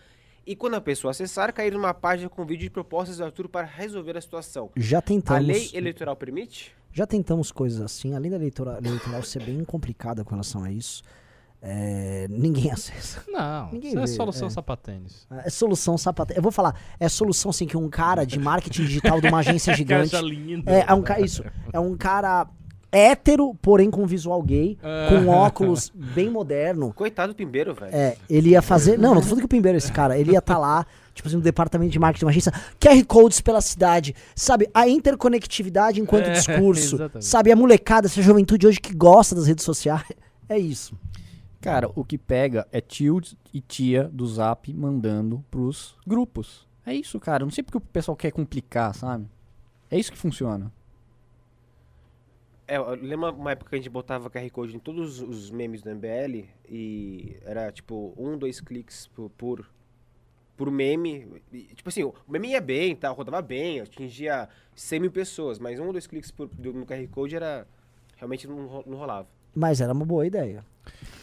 e quando a pessoa acessar, cair numa página com vídeo de propostas do Arthur para resolver a situação? Já tentamos. A lei eleitoral permite? Já tentamos coisas assim. Além da eleitoral ser bem complicada com relação a isso, ninguém acessa. Não, ninguém vê. É solução sapatênis. É solução sapatênis. Eu vou falar, é solução sim que um cara de marketing digital de uma agência gigante... é um cara... hétero, porém com visual gay, com óculos bem moderno. Coitado do Pimbeiro, velho. É, ele ia fazer... Não, não tô falando que o Pimbeiro é esse cara. Ele ia estar lá, tipo assim, no departamento de marketing, uma agência, QR Codes pela cidade, sabe? A interconectividade enquanto discurso, exatamente. Sabe? A molecada, essa juventude hoje que gosta das redes sociais, é isso. Cara, o que pega é tio e tia do Zap mandando pros grupos. É isso, cara. Eu não sei porque o pessoal quer complicar, sabe? É isso que funciona. É, eu lembro uma época que a gente botava QR Code em todos os memes do MBL e era tipo 1, 2 cliques por meme. E, tipo assim, o meme ia bem, tá? Rodava bem, atingia 100 mil pessoas, mas 1 ou 2 cliques no QR Code era, realmente não rolava. Mas era uma boa ideia.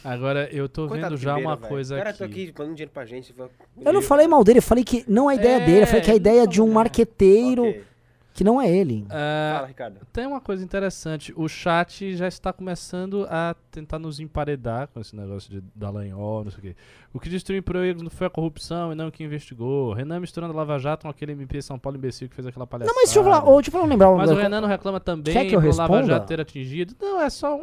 Agora, eu tô Coitado vendo já primeiro, uma véio. Coisa aqui. O cara tá aqui mandando dinheiro pra gente. Eu não falei mal dele, eu falei que não é a ideia dele, eu falei que é a ideia de um marqueteiro... Okay. Que não é ele. Fala, Ricardo. Tem uma coisa interessante. O chat já está começando a tentar nos emparedar com esse negócio de Dallagnol, não sei o quê. O que destruiu o emprego não foi a corrupção e não o que investigou. Renan misturando Lava Jato com aquele MP São Paulo imbecil que fez aquela palhaçada. Não, mas deixa eu lembrar. Mas o Renan não reclama também pelo Lava Jato ter atingido. Não, é só...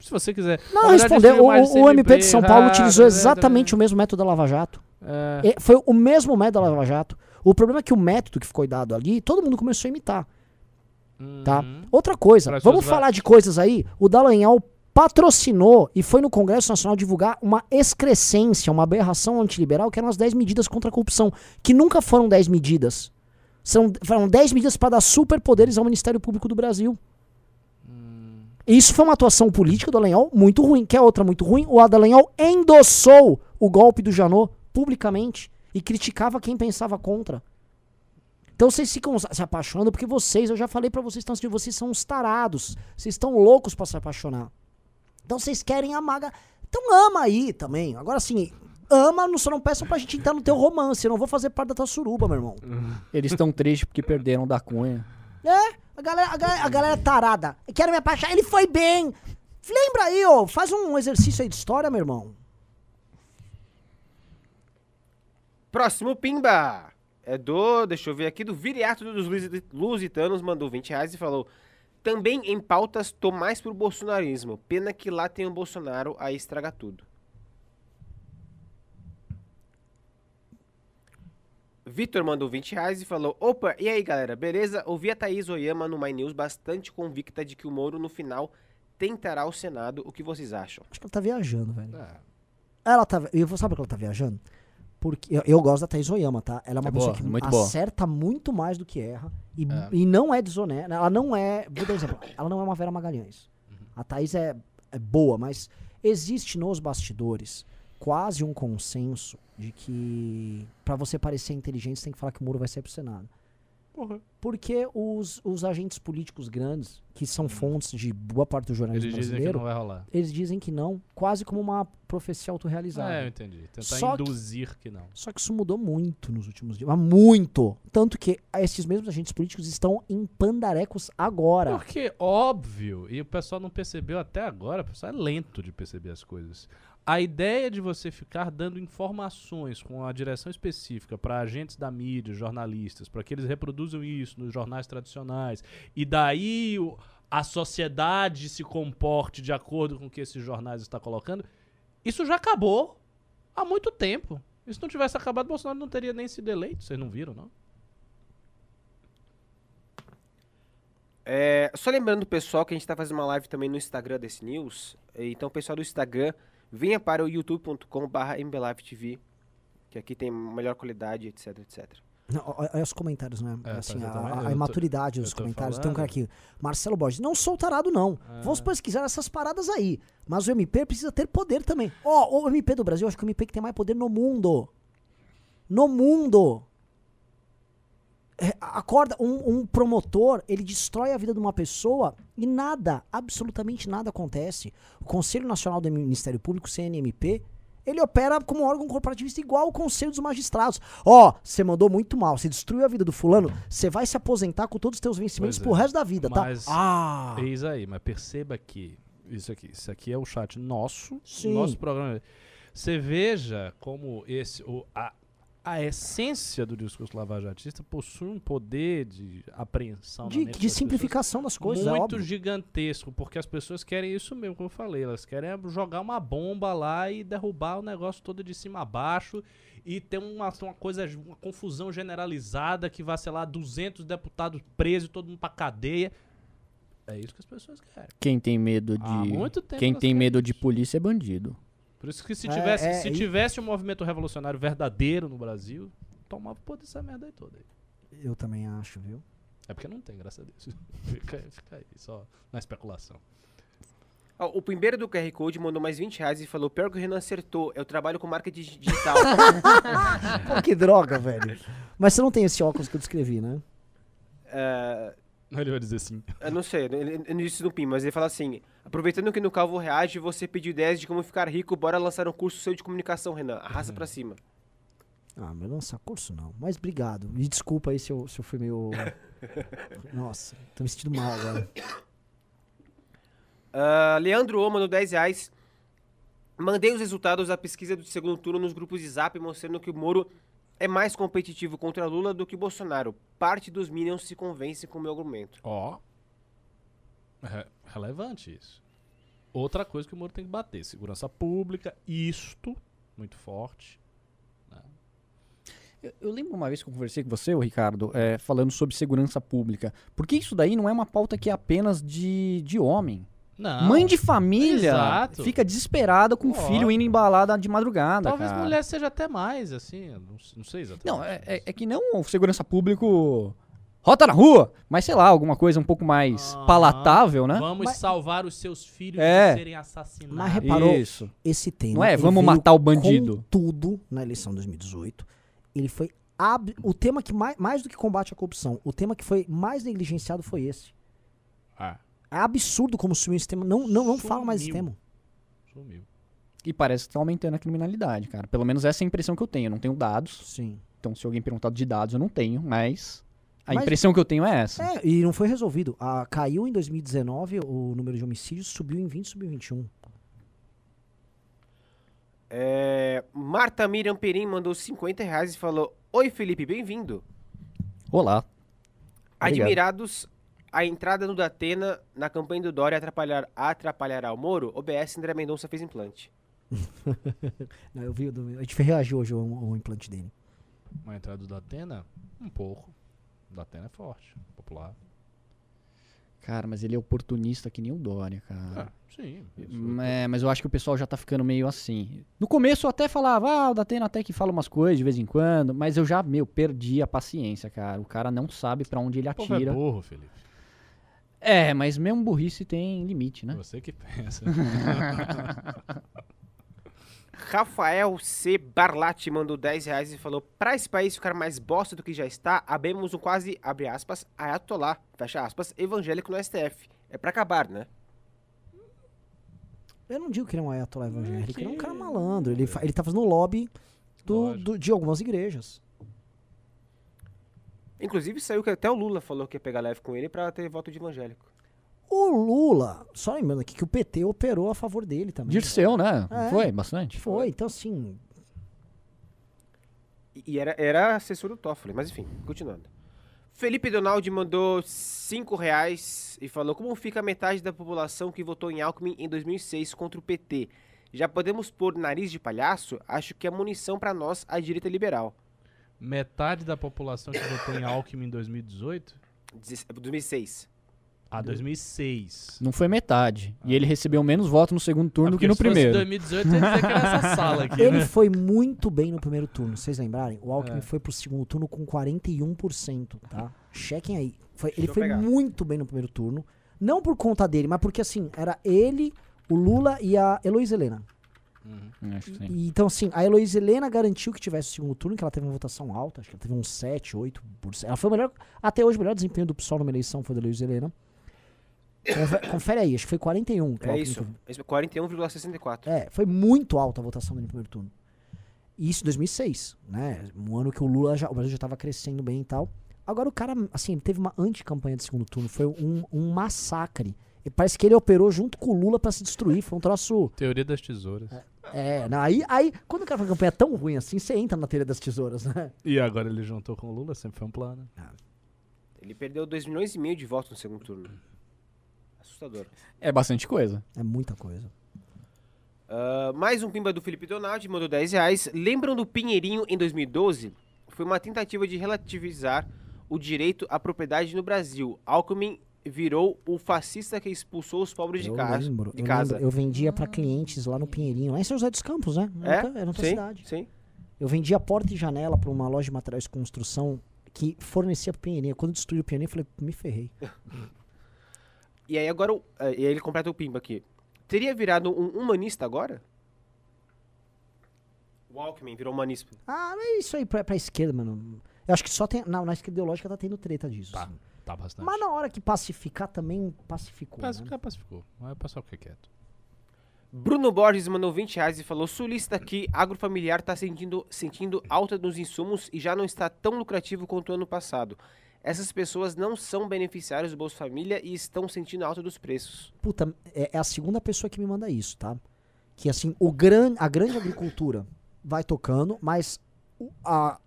Se você quiser... Não, respondeu. O MP de São Paulo utilizou exatamente o mesmo método da Lava Jato. Foi o mesmo método da Lava Jato. O problema é que o método que ficou dado ali, todo mundo começou a imitar. Tá? Outra coisa, vamos falar de coisas aí. O Dallagnol patrocinou e foi no Congresso Nacional divulgar uma excrescência, uma aberração antiliberal, que eram as 10 medidas contra a corrupção, que nunca foram 10 medidas. Foram 10 medidas para dar superpoderes ao Ministério Público do Brasil. Isso foi uma atuação política do Dallagnol muito ruim. Quer outra muito ruim? O Dallagnol endossou o golpe do Janot publicamente. E criticava quem pensava contra. Então vocês ficam se apaixonando porque vocês, eu já falei pra vocês, vocês são uns tarados. Vocês estão loucos pra se apaixonar. Então vocês querem a maga. Então ama aí também. Agora assim, ama, só não peçam pra gente entrar no teu romance. Eu não vou fazer parte da tua suruba, meu irmão. Eles estão tristes porque perderam da Cunha. A galera tarada. Eu quero me apaixonar. Ele foi bem. Lembra aí, ó. Faz um exercício aí de história, meu irmão. Próximo Pimba é do Viriato dos Lusitanos, mandou R$20 e falou: também em pautas tô mais pro bolsonarismo, pena que lá tem o Bolsonaro, aí estraga tudo. Vitor mandou R$20 e falou: opa, e aí galera, beleza? Ouvi a Thaís Oyama no My News bastante convicta de que o Moro no final tentará o Senado, o que vocês acham? Acho que ela tá viajando, velho. Sabe que ela tá viajando? Porque eu gosto da Thaís Oyama, tá? Ela é uma pessoa que acerta muito mais do que erra e não é desonesta. Ela não é... Vou dar um exemplo. Ela não é uma Vera Magalhães. A Thaís é boa, mas existe nos bastidores quase um consenso de que pra você parecer inteligente você tem que falar que o Moro vai sair pro Senado. Uhum. Porque os agentes políticos grandes, que são fontes de boa parte do jornalismo brasileiro, dizem que não vai rolar. Eles dizem que não, quase como uma profecia autorrealizada. Eu entendi. Tentar induzir que não. Só que isso mudou muito nos últimos dias. Mas muito! Tanto que esses mesmos agentes políticos estão em pandarecos agora. Porque, óbvio, e o pessoal não percebeu até agora, o pessoal é lento de perceber as coisas. A ideia de você ficar dando informações com a direção específica para agentes da mídia, jornalistas, para que eles reproduzam isso nos jornais tradicionais, e daí a sociedade se comporte de acordo com o que esses jornais estão colocando, isso já acabou há muito tempo. E se não tivesse acabado, Bolsonaro não teria nem sido eleito. Vocês não viram, não? Só lembrando, pessoal, que a gente está fazendo uma live também no Instagram desse News. Então, o pessoal do Instagram... Venha para o youtube.com/mblivetv, que aqui tem melhor qualidade, etc, etc. Olha os comentários, né? Assim, a imaturidade dos comentários. Falando. Tem um cara aqui, Marcelo Borges, não sou tarado não. Vamos pesquisar essas paradas aí. Mas o MP precisa ter poder também. O MP do Brasil, acho que o MP que tem mais poder no mundo. No mundo. acorda um promotor, ele destrói a vida de uma pessoa e nada, absolutamente nada acontece. O Conselho Nacional do Ministério Público, CNMP, ele opera como um órgão corporativista igual ao Conselho dos Magistrados. Ó, você mandou muito mal, você destruiu a vida do fulano, você vai se aposentar com todos os teus vencimentos pro resto da vida, tá? Eis aí, mas perceba que isso aqui é o chat nosso, nosso programa. Você veja como esse, a essência do discurso lavajatista possui um poder de apreensão de simplificação das coisas muito gigantesco, porque as pessoas querem isso mesmo, como eu falei, elas querem jogar uma bomba lá e derrubar o negócio todo de cima a baixo e ter uma confusão generalizada que vai, sei lá, 200 deputados presos, todo mundo pra cadeia. É isso que as pessoas querem. Quem tem medo de polícia é bandido. Por isso que se tivesse um movimento revolucionário verdadeiro no Brasil, tomava poder essa merda aí toda. Eu também acho, viu? É porque não tem, graças a Deus. Fica aí, só na especulação. Oh, o primeiro do QR Code mandou mais 20 reais e falou, pior que o Renan acertou, eu trabalho com marketing digital. Pô, que droga, velho. Mas você não tem esse óculos que eu descrevi, né? Ele vai dizer sim. Eu não sei, eu não disse no PIN, mas ele fala assim, aproveitando que no Calvo Reage você pediu ideias de como ficar rico, bora lançar um curso seu de comunicação, Renan. Arrasa pra cima. Ah, mas lançar curso não. Mas obrigado. Me desculpa aí se eu fui meio... Nossa, tô me sentindo mal agora. Leandro O mandou 10 reais. Mandei os resultados da pesquisa do segundo turno nos grupos de Zap, mostrando que o Moro é mais competitivo contra Lula do que Bolsonaro. Parte dos minions se convence com o meu argumento. Ó. É relevante isso. Outra coisa que o Moro tem que bater. Segurança pública, isto, muito forte. Né? Eu lembro uma vez que eu conversei com você, o Ricardo, falando sobre segurança pública. Porque isso daí não é uma pauta que é apenas de homem. Não. Mãe de família fica desesperada com o filho indo embalada de madrugada. Talvez mulher seja até mais, assim, não sei exatamente. Não, é que não o segurança público rota na rua, mas sei lá, alguma coisa um pouco mais palatável, né? Vamos salvar os seus filhos de serem assassinados. Mas reparou, isso. Esse tema... Não é, vamos matar o bandido. Tudo na eleição de 2018, ele foi... O tema que mais do que combate à corrupção, o tema que foi mais negligenciado foi esse. Ah. É absurdo como sumiu esse tema. Não fala mais esse tema. Sumiu. E parece que tá aumentando a criminalidade, cara. Pelo menos essa é a impressão que eu tenho. Eu não tenho dados. Sim. Então, se alguém perguntar de dados, eu não tenho. Mas a impressão que eu tenho é essa. É, e não foi resolvido. Caiu em 2019 o número de homicídios, subiu em 20, subiu em 21. Marta Miriam Perim mandou 50 reais e falou, oi, Felipe, bem-vindo. Olá. Obrigado. Admirados... A entrada no Datena na campanha do Dória atrapalhará o Moro? OBS André Mendonça fez implante. Não, eu vi a gente reagiu hoje ao implante dele. A entrada do Datena? Um pouco. O Datena é forte, popular. Cara, mas ele é oportunista que nem o Dória, cara. Sim. Mas eu acho que o pessoal já tá ficando meio assim. No começo eu até falava, o Datena até que fala umas coisas de vez em quando, mas eu já, perdi a paciência, cara. O cara não sabe pra onde ele atira. O povo é burro, Felipe. É, mas mesmo burrice tem limite, né? Você que pensa. Rafael C. Barlatti mandou 10 reais e falou, pra esse país ficar mais bosta do que já está, abemos um quase, abre aspas, ayatolá, fecha aspas, evangélico no STF. É pra acabar, né? Eu não digo que ele é um ayatolá evangélico, ele é um cara malandro. Ele tá fazendo lobby de algumas igrejas. Inclusive, saiu que até o Lula falou que ia pegar leve com ele pra ter voto de evangélico. O Lula, só lembrando aqui que o PT operou a favor dele também. Dirceu, né? Foi bastante. Foi, então assim... E era assessor do Toffoli, mas enfim, continuando. Felipe Donaldi mandou 5 reais e falou, como fica a metade da população que votou em Alckmin em 2006 contra o PT? Já podemos pôr nariz de palhaço? Acho que é munição pra nós, a direita liberal. Metade da população que votou em Alckmin em 2018? 2006. 2006. Não foi metade. E ele recebeu menos votos no segundo turno do que no primeiro. Porque se fosse 2018, ele ia nessa sala aqui. Ele foi muito bem no primeiro turno. Vocês lembrarem? O Alckmin foi pro segundo turno com 41%, tá? Chequem aí. Ele foi muito bem no primeiro turno. Não por conta dele, mas porque assim, era ele, o Lula e a Heloísa Helena. Uhum. Acho que sim. E, então, assim, a Heloísa Helena garantiu que tivesse o segundo turno, que ela teve uma votação alta, acho que ela teve uns 7, 8%. Ela foi o melhor, até hoje, o melhor desempenho do PSOL numa eleição foi da Heloísa Helena. Confere aí, acho que foi 41. Que é isso, 41,64. É, foi muito alta a votação dele no primeiro turno. Isso em 2006, né? Um ano que o Lula, já, o Brasil já estava crescendo bem e tal. Agora o cara, assim, teve uma anticampanha de segundo turno, foi um massacre. E parece que ele operou junto com o Lula pra se destruir, foi um troço... Teoria das tesouras. Aí quando o cara faz uma campanha tão ruim assim, você entra na teoria das tesouras, né? E agora ele juntou com o Lula, sempre foi um plano. Ah. Ele perdeu 2,5 milhões de votos no segundo turno. Assustador. É bastante coisa. É muita coisa. Mais um pimba do Felipe Donaldi, mandou R$10. Lembram do Pinheirinho em 2012? Foi uma tentativa de relativizar o direito à propriedade no Brasil. Alckmin virou o fascista que expulsou os pobres de casa. Eu vendia para clientes lá no Pinheirinho, lá em São José dos Campos, né? Era na tua cidade. Sim. Eu vendia porta e janela para uma loja de materiais de construção que fornecia pro Pinheirinho. Quando eu destruí o Pinheirinho, eu falei, me ferrei. E aí agora ele completa o pimba aqui. Teria virado um humanista agora? O Alckmin virou humanista. Ah, mas isso aí pra esquerda, mano. Eu acho que só tem... Na esquerda ideológica tá tendo treta disso. Tá. Assim. Tá bastante. Mas na hora que pacificar também pacificou. Pacificou. Vai passar o que é quieto. Bruno Borges mandou R$20 e falou: sulista aqui, agrofamiliar tá sentindo alta nos insumos e já não está tão lucrativo quanto o ano passado. Essas pessoas não são beneficiários do Bolsa Família e estão sentindo alta dos preços. Puta, é a segunda pessoa que me manda isso, tá? Que assim, a grande agricultura vai tocando, mas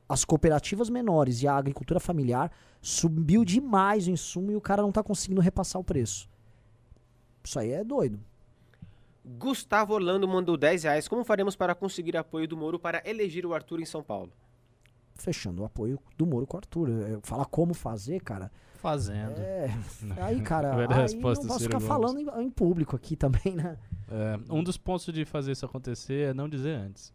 as cooperativas menores e a agricultura familiar subiu demais o insumo e o cara não tá conseguindo repassar o preço. Isso aí é doido. Gustavo Orlando mandou R$10. Como faremos para conseguir apoio do Moro para eleger o Arthur em São Paulo? Fechando o apoio do Moro com o Arthur. Falar como fazer, cara... Fazendo. Aí, cara, aí não posso ficar falando em público aqui também, né? Um dos pontos de fazer isso acontecer é não dizer antes.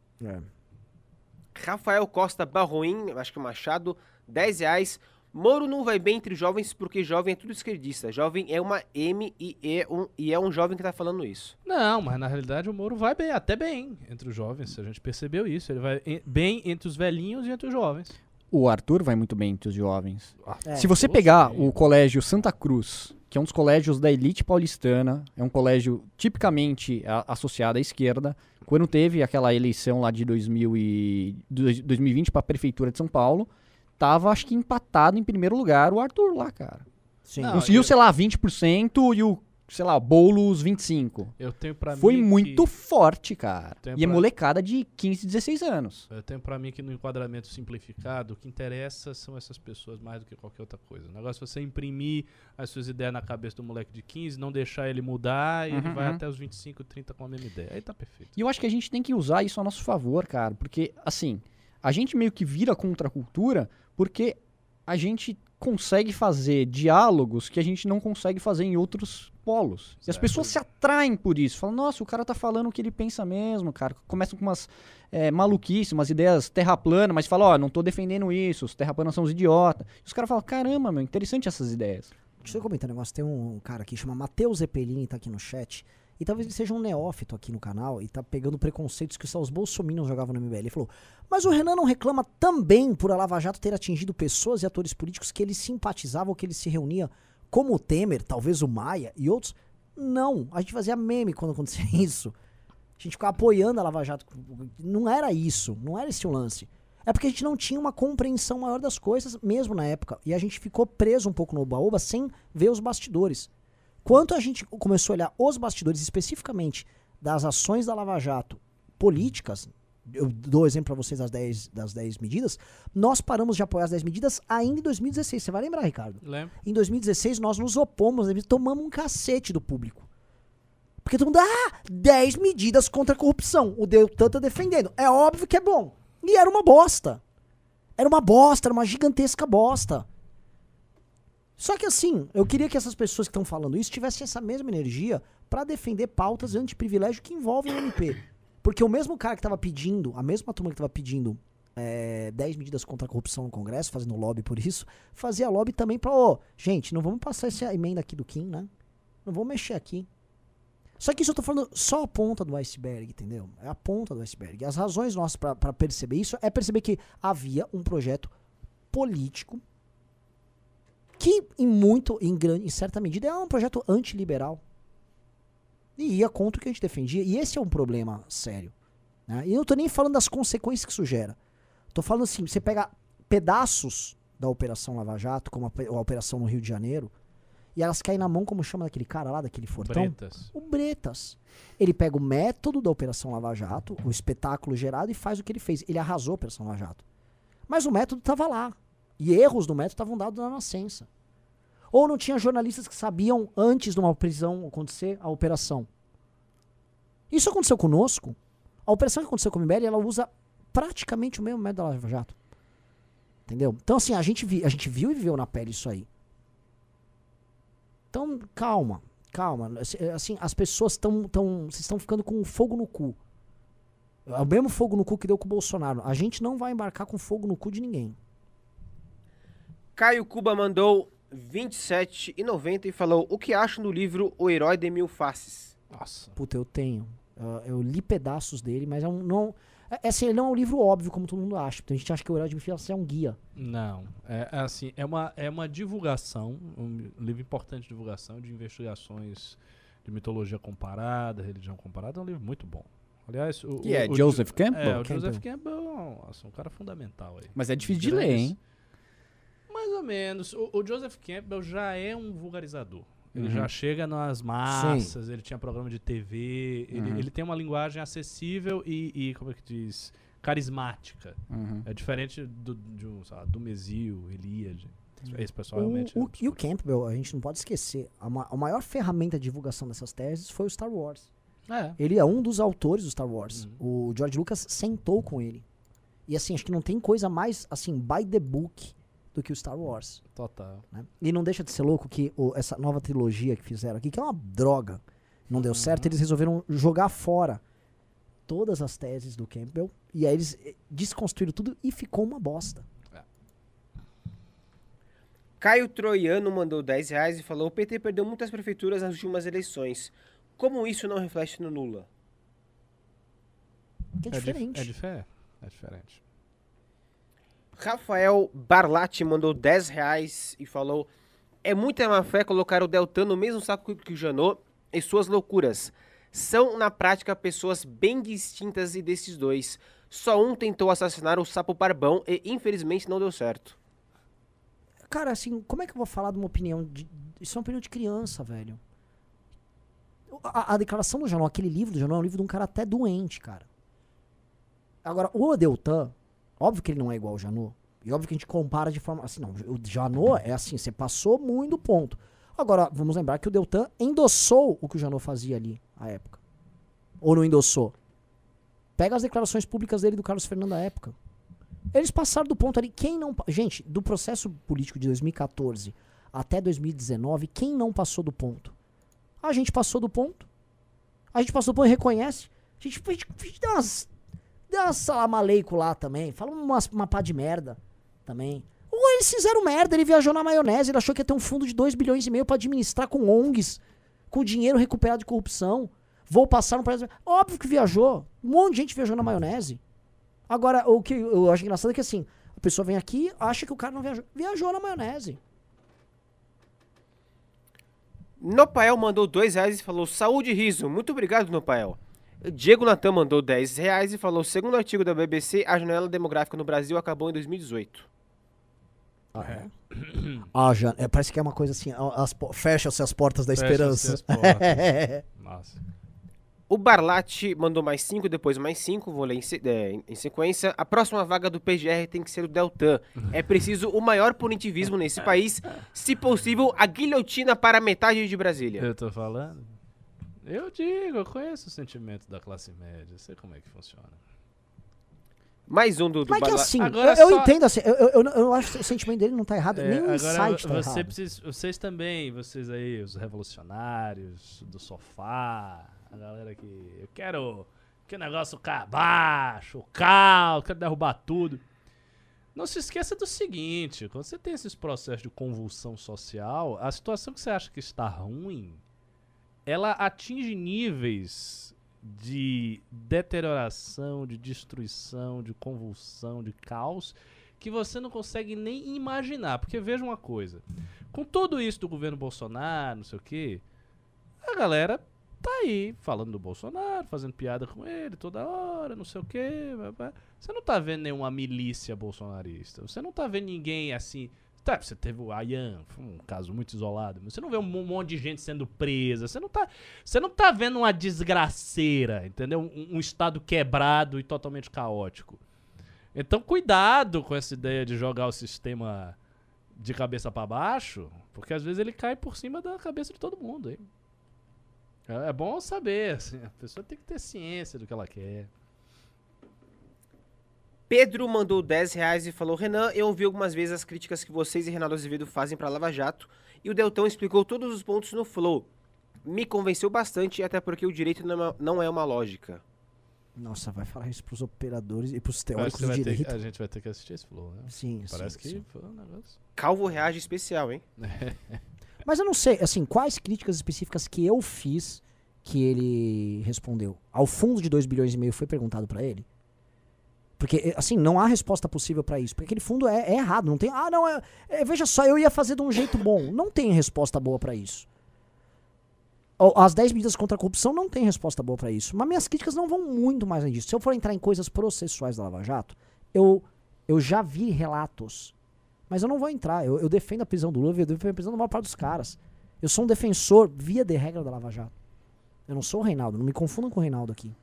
Rafael Costa Barroim, acho que Machado, R$10. Moro não vai bem entre jovens porque jovem é tudo esquerdista. Jovem é uma M e é um jovem que tá falando isso. Não, mas na realidade o Moro vai bem, até bem entre os jovens. A gente percebeu isso. Ele vai bem entre os velhinhos e entre os jovens. O Arthur vai muito bem entre os jovens. Se você pegar o colégio Santa Cruz, que é um dos colégios da elite paulistana, é um colégio tipicamente associado à esquerda, quando teve aquela eleição lá de 2020 para a prefeitura de São Paulo, tava, acho que, empatado em primeiro lugar o Arthur lá, cara. Sim. Não, conseguiu, sei lá, 20% e o, sei lá, Boulos 25%. Eu tenho pra mim muito forte, cara. E é molecada de 15, 16 anos. Eu tenho pra mim que no enquadramento simplificado, o que interessa são essas pessoas mais do que qualquer outra coisa. O negócio é você imprimir as suas ideias na cabeça do moleque de 15, não deixar ele mudar, e ele vai até os 25, 30 com a mesma ideia. Aí tá perfeito. E eu acho que a gente tem que usar isso a nosso favor, cara. Porque, assim, a gente meio que vira contra a cultura porque a gente consegue fazer diálogos que a gente não consegue fazer em outros polos. Certo. E as pessoas se atraem por isso. Falam, nossa, o cara tá falando o que ele pensa mesmo, cara. Começam com umas maluquices, umas ideias terra plana, mas falam, ó, não tô defendendo isso, os terra planos são os idiotas. E os caras falam, caramba, meu, interessante essas ideias. Deixa eu comentar um negócio. Tem um cara aqui, chama Matheus Epelini, tá aqui no chat. E talvez ele seja um neófito aqui no canal e tá pegando preconceitos que só os bolsominions jogavam no MBL. Ele falou, mas o Renan não reclama também por a Lava Jato ter atingido pessoas e atores políticos que ele simpatizava ou que ele se reunia, como o Temer, talvez o Maia e outros? Não, a gente fazia meme quando acontecia isso. A gente ficava apoiando a Lava Jato. Não era isso, não era esse o lance. É porque a gente não tinha uma compreensão maior das coisas, mesmo na época. E a gente ficou preso um pouco no oba-oba sem ver os bastidores. Quando a gente começou a olhar os bastidores, especificamente das ações da Lava Jato políticas, eu dou exemplo para vocês das 10 medidas, nós paramos de apoiar as 10 medidas ainda em 2016. Você vai lembrar, Ricardo? Lembro. Em 2016, nós nos opomos, tomamos um cacete do público. Porque todo mundo, 10 medidas contra a corrupção. O Deltan tá defendendo. É óbvio que é bom. E era uma bosta. Era uma bosta, era uma gigantesca bosta. Só que assim, eu queria que essas pessoas que estão falando isso tivessem essa mesma energia pra defender pautas anti-privilégio que envolvem o MP. Porque o mesmo cara que tava pedindo, a mesma turma que tava pedindo 10 medidas contra a corrupção no Congresso, fazendo lobby por isso, fazia lobby também pra, gente, não vamos passar essa emenda aqui do Kim, né? Não vamos mexer aqui. Só que isso eu tô falando só a ponta do iceberg, entendeu? É a ponta do iceberg. As razões nossas para perceber isso é perceber que havia um projeto político que em certa medida é um projeto antiliberal. E ia contra o que a gente defendia. E esse é um problema sério, né? E eu não tô nem falando das consequências que isso gera. Tô falando assim, você pega pedaços da Operação Lava Jato, como a operação no Rio de Janeiro, e elas caem na mão, como chama daquele cara lá, daquele fortão? Bretas. O Bretas. Ele pega o método da Operação Lava Jato, o espetáculo gerado, e faz o que ele fez. Ele arrasou a Operação Lava Jato. Mas o método estava lá. E erros do método estavam dados na nascença. Ou não tinha jornalistas que sabiam antes de uma prisão acontecer a operação. Isso aconteceu conosco. A operação que aconteceu com o MBL, ela usa praticamente o mesmo método da Lava Jato. Entendeu? Então, assim, a gente viu e viveu na pele isso aí. Então, calma, calma. Assim, as pessoas estão ficando com fogo no cu. É o mesmo fogo no cu que deu com o Bolsonaro. A gente não vai embarcar com fogo no cu de ninguém. Caio Cuba mandou R$27,90 e falou: o que acha do livro O Herói de Mil Faces? Nossa. Puta, eu tenho. Eu li pedaços dele, mas é um, não... É assim, ele não é um livro óbvio, como todo mundo acha. Então a gente acha que O Herói de Mil Faces é um guia. Não. É assim, é uma divulgação, um livro importante de divulgação, de investigações de mitologia comparada, religião comparada. É um livro muito bom. Aliás, o Joseph Campbell? É, o Joseph Campbell é um cara fundamental aí. Mas é difícil de ler, hein? Mais ou menos. O Joseph Campbell já é um vulgarizador. Ele já chega nas massas, ele tinha programa de TV, ele tem uma linguagem acessível e como é que diz, carismática. É diferente do Mesil, Elíade. Esse pessoal realmente... E o Campbell, a gente não pode esquecer, a maior ferramenta de divulgação dessas teses foi o Star Wars. É. Ele é um dos autores do Star Wars. O George Lucas sentou com ele. E assim, acho que não tem coisa mais, assim, by the book do que o Star Wars. Total. Né? E não deixa de ser louco que essa nova trilogia que fizeram aqui, que é uma droga, não deu certo, eles resolveram jogar fora todas as teses do Campbell, e aí eles desconstruíram tudo e ficou uma bosta. É. Caio Troiano mandou R$10 e falou: o PT perdeu muitas prefeituras nas últimas eleições. Como isso não reflete no Lula? É diferente. É diferente. Rafael Barlatti mandou R$10 e falou: é muita má fé colocar o Deltan no mesmo saco que o Janot e suas loucuras. São, na prática, pessoas bem distintas e desses dois. Só um tentou assassinar o Sapo Barbão e, infelizmente, não deu certo. Cara, assim, como é que eu vou falar de uma opinião? Isso é uma opinião de criança, velho. A declaração do Janot, aquele livro do Janot, é um livro de um cara até doente, cara. Agora, o Deltan... Óbvio que ele não é igual ao Janot. E óbvio que a gente compara de forma... Assim, não, o Janot é assim, você passou muito ponto. Agora, vamos lembrar que o Deltan endossou o que o Janot fazia ali, à época. Ou não endossou. Pega as declarações públicas dele do Carlos Fernando à época. Eles passaram do ponto ali. Quem não... Gente, do processo político de 2014 até 2019, quem não passou do ponto? A gente passou do ponto. A gente passou do ponto e reconhece. A gente deu umas... Deu uma salamaleico lá também. Fala uma pá de merda também. Ou eles fizeram merda, ele viajou na maionese, ele achou que ia ter um fundo de 2 bilhões e meio pra administrar com ONGs, com dinheiro recuperado de corrupção. Vou passar um prazo. Óbvio que viajou. Um monte de gente viajou na maionese. Agora, o que eu acho engraçado é que assim, a pessoa vem aqui, acha que o cara não viajou. Viajou na maionese. Nopael mandou R$2 e falou: saúde e riso. Muito obrigado, Nopael. Diego Natan mandou R$10 e falou: segundo artigo da BBC, a janela demográfica no Brasil acabou em 2018. Ah, é? Parece que é uma coisa assim, fecha-se as portas da esperança. Nossa. O Barlatti mandou mais 5, depois mais 5, vou ler em sequência. A próxima vaga do PGR tem que ser o Deltan. É preciso o maior punitivismo nesse país, se possível a guilhotina para metade de Brasília. Eu tô falando... Eu digo, eu conheço o sentimento da classe média, sei como é que funciona. Mais um do Mas assim, eu entendo assim, eu acho que o sentimento dele não tá errado, nem o insight tá errado. Vocês também, vocês aí, os revolucionários do sofá, a galera que... Eu quero que o negócio caia abaixo, eu quero derrubar tudo. Não se esqueça do seguinte: quando você tem esses processos de convulsão social, a situação que você acha que está ruim... ela atinge níveis de deterioração, de destruição, de convulsão, de caos, que você não consegue nem imaginar. Porque veja uma coisa, com tudo isso do governo Bolsonaro, não sei o quê, a galera tá aí falando do Bolsonaro, fazendo piada com ele toda hora, não sei o quê. Você não tá vendo nenhuma milícia bolsonarista, você não tá vendo ninguém assim... Tá, você teve o Ayan, foi um caso muito isolado, mas você não vê um monte de gente sendo presa, você não tá vendo uma desgraceira, entendeu? Um estado quebrado e totalmente caótico. Então cuidado com essa ideia de jogar o sistema de cabeça pra baixo, porque às vezes ele cai por cima da cabeça de todo mundo. Hein? É bom saber, assim, a pessoa tem que ter ciência do que ela quer. Pedro mandou 10 reais e falou: Renan, eu ouvi algumas vezes as críticas que vocês e Renato Azevedo fazem para Lava Jato e o Deltan explicou todos os pontos no flow. Me convenceu bastante, até porque o direito não é uma lógica. Nossa, vai falar isso pros operadores e pros teóricos do direito. A gente vai ter que assistir esse flow, né? Sim, parece que foi um negócio. Calvo reage especial, hein? Mas eu não sei, assim, quais críticas específicas que eu fiz que ele respondeu. Ao fundo de 2 bilhões e meio foi perguntado para ele? Porque, assim, não há resposta possível pra isso. Porque aquele fundo é errado. Não tem... Ah, não, veja só, eu ia fazer de um jeito bom. Não tem resposta boa pra isso. As 10 medidas contra a corrupção não tem resposta boa pra isso. Mas minhas críticas não vão muito mais além disso. Se eu for entrar em coisas processuais da Lava Jato, eu já vi relatos. Mas eu não vou entrar. Eu defendo a prisão do Lula, eu defendo a prisão da maior parte dos caras. Eu sou um defensor, via de regra, da Lava Jato. Eu não sou o Reinaldo. Não me confundam com o Reinaldo aqui.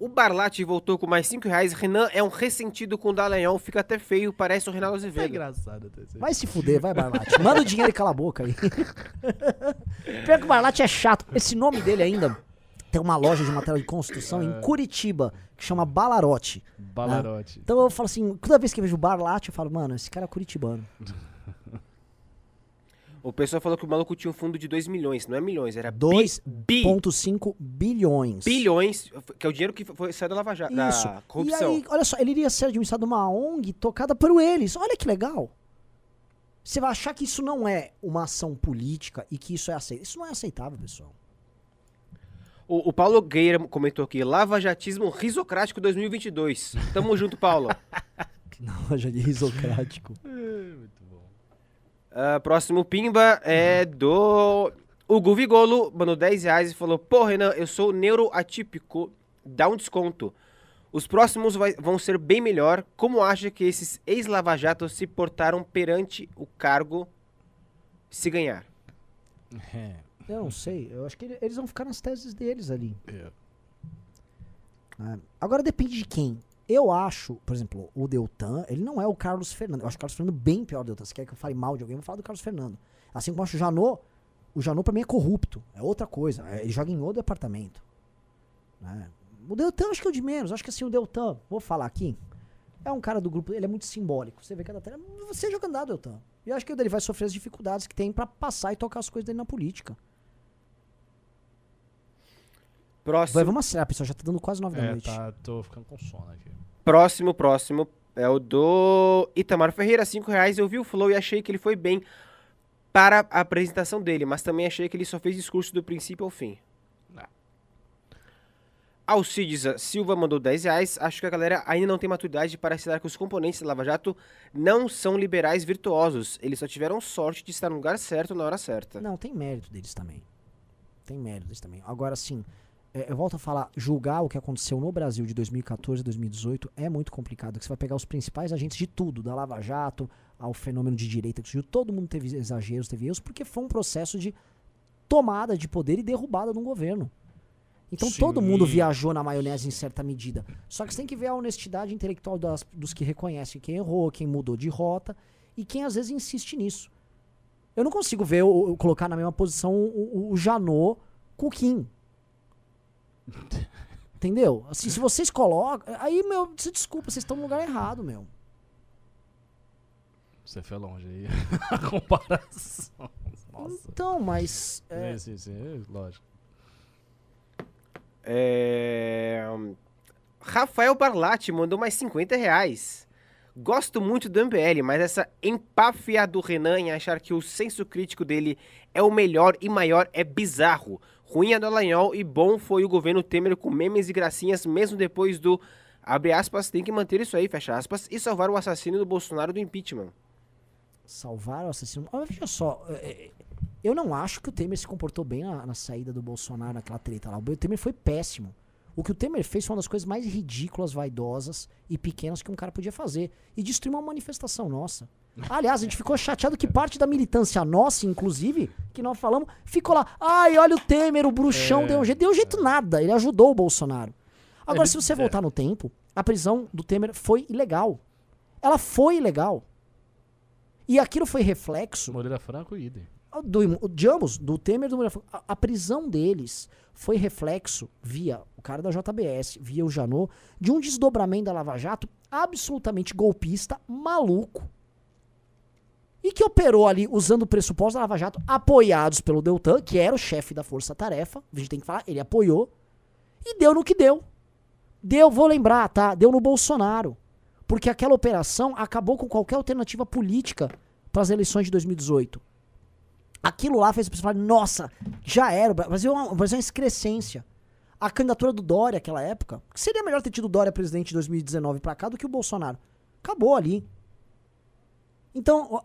O Barlatti voltou com mais 5 reais. Renan é um ressentido com o Dallagnol, fica até feio, parece o Renato Azevedo. É engraçado. Vai se fuder, vai, Barlatti. Manda o dinheiro e cala a boca aí. Pior que o Barlatti é chato. Esse nome dele ainda tem uma loja de material de construção em Curitiba, que chama Balarote. Balarote. Né? Então eu falo assim, toda vez que eu vejo o Barlatti, eu falo, mano, esse cara é curitibano. O pessoal falou que o maluco tinha um fundo de 2 milhões, não é milhões, era 2,5 bilhões. Bilhões, que é o dinheiro que saiu da Lava Jato, da corrupção. E aí, olha só, ele iria ser administrado uma ONG tocada por eles, olha que legal. Você vai achar que isso não é uma ação política e que isso é aceitável. Isso não é aceitável, pessoal. O Paulo Gueira comentou aqui, Lava Jatismo Risocrático 2022. Tamo junto, Paulo. Não, já de risocrático. Muito bom. Próximo Pimba é do Hugo Vigolo, mandou 10 reais e falou: pô, Renan, eu sou neuroatípico, dá um desconto. Os próximos vão ser bem melhor. Como acha que esses ex-lava-jatos se portaram perante o cargo se ganhar? Eu não sei, eu acho que eles vão ficar nas teses deles ali. Agora depende de quem. Eu acho, por exemplo, o Deltan, ele não é o Carlos Fernando. Eu acho o Carlos Fernando bem pior do Deltan. Se quer que eu fale mal de alguém, eu vou falar do Carlos Fernando. Assim como eu acho o Janot pra mim é corrupto. É outra coisa. Ele joga em outro departamento. Né? O Deltan acho que é o de menos. Acho que assim, o Deltan, vou falar aqui, é um cara do grupo, ele é muito simbólico. Você vê cada tela, você é jogando, Deltan. E eu acho que ele vai sofrer as dificuldades que tem pra passar e tocar as coisas dele na política. Próximo. Vamos acelerar, pessoal, já tá dando quase 9 da noite. Tá, tô ficando com sono aqui. Próximo é o do Itamar Ferreira, 5 reais. Eu vi o flow e achei que ele foi bem para a apresentação dele, mas também achei que ele só fez discurso do princípio ao fim. Não. Alcides Silva mandou 10 reais. Acho que a galera ainda não tem maturidade para aceitar que os componentes da Lava Jato não são liberais virtuosos. Eles só tiveram sorte de estar no lugar certo na hora certa. Não, tem mérito deles também. Tem mérito deles também. Agora sim... Eu volto a falar, julgar o que aconteceu no Brasil de 2014 a 2018 é muito complicado, porque você vai pegar os principais agentes de tudo, da Lava Jato ao fenômeno de direita que surgiu, todo mundo teve exageros, teve erros, porque foi um processo de tomada de poder e derrubada de um governo. Então Sim. todo mundo viajou na maionese em certa medida. Só que você tem que ver a honestidade intelectual dos que reconhecem quem errou, quem mudou de rota e quem às vezes insiste nisso. Eu não consigo ver, eu colocar na mesma posição o Janot com o Kim. Entendeu? Assim, se vocês colocam... Aí, meu, se desculpa, vocês estão no lugar errado, meu. Você foi longe aí. A comparação. Nossa. Então, mas... Sim, lógico. Rafael Barlatti mandou mais 50 reais. Gosto muito do MBL, mas essa empáfia do Renan em achar que o senso crítico dele é o melhor e maior é bizarro. Ruim é Dallagnol e bom foi o governo Temer com memes e gracinhas, mesmo depois do, abre aspas, tem que manter isso aí, fecha aspas, e salvar o assassino do Bolsonaro do impeachment. Salvar o assassino... Olha, veja só, eu não acho que o Temer se comportou bem na saída do Bolsonaro, naquela treta lá. O Temer foi péssimo. O que o Temer fez foi uma das coisas mais ridículas, vaidosas e pequenas que um cara podia fazer. E destruir uma manifestação nossa. Aliás, a gente ficou chateado que parte da militância nossa, inclusive, que nós falamos, ficou lá. Ai, olha o Temer, o bruxão, deu jeito nada. Ele ajudou o Bolsonaro. Agora, se você voltar no tempo, a prisão do Temer foi ilegal. Ela foi ilegal. E aquilo foi reflexo... Moreira Franco e Idem. De ambos, do Temer e do Moreira Franco. A prisão deles foi reflexo via... cara da JBS, via o Janot, de um desdobramento da Lava Jato absolutamente golpista, maluco, e que operou ali usando o pressuposto da Lava Jato, apoiados pelo Deltan, que era o chefe da Força Tarefa, a gente tem que falar, ele apoiou, e deu no que deu. Vou lembrar, tá? Deu no Bolsonaro, porque aquela operação acabou com qualquer alternativa política para as eleições de 2018. Aquilo lá fez o pessoal falar, nossa, já era, o Brasil é uma excrescência. A candidatura do Dória naquela época, que seria melhor ter tido o Dória presidente de 2019 pra cá do que o Bolsonaro. Acabou ali. Então,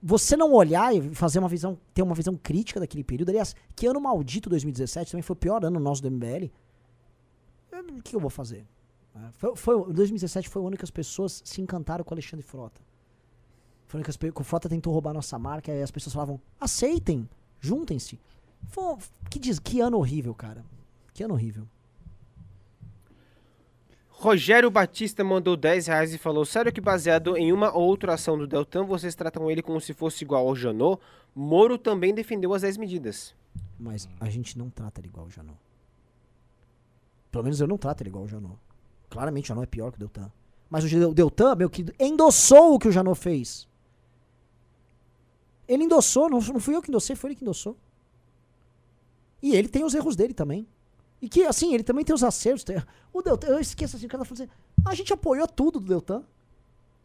você não olhar e fazer uma visão, ter uma visão crítica daquele período, aliás, que ano maldito 2017 também foi o pior ano nosso do MBL. O que eu vou fazer? 2017 foi o ano que as pessoas se encantaram com o Alexandre Frota. Foi o ano que o Frota tentou roubar a nossa marca e as pessoas falavam, aceitem, juntem-se. Que ano horrível, cara. Que ano horrível. Rogério Batista mandou 10 reais e falou, sério que baseado em uma ou outra ação do Deltan, vocês tratam ele como se fosse igual ao Janot? Moro também defendeu as 10 medidas. Mas a gente não trata ele igual ao Janot. Pelo menos eu não trato ele igual ao Janot. Claramente o Janot é pior que o Deltan. Mas o Deltan, meu querido, endossou o que o Janot fez. Ele endossou, não fui eu que endossei, foi ele que endossou. E ele tem os erros dele também. E que, assim, ele também tem os acertos. O Deltan, eu esqueço assim, o cara falou assim, a gente apoiou tudo do Deltan.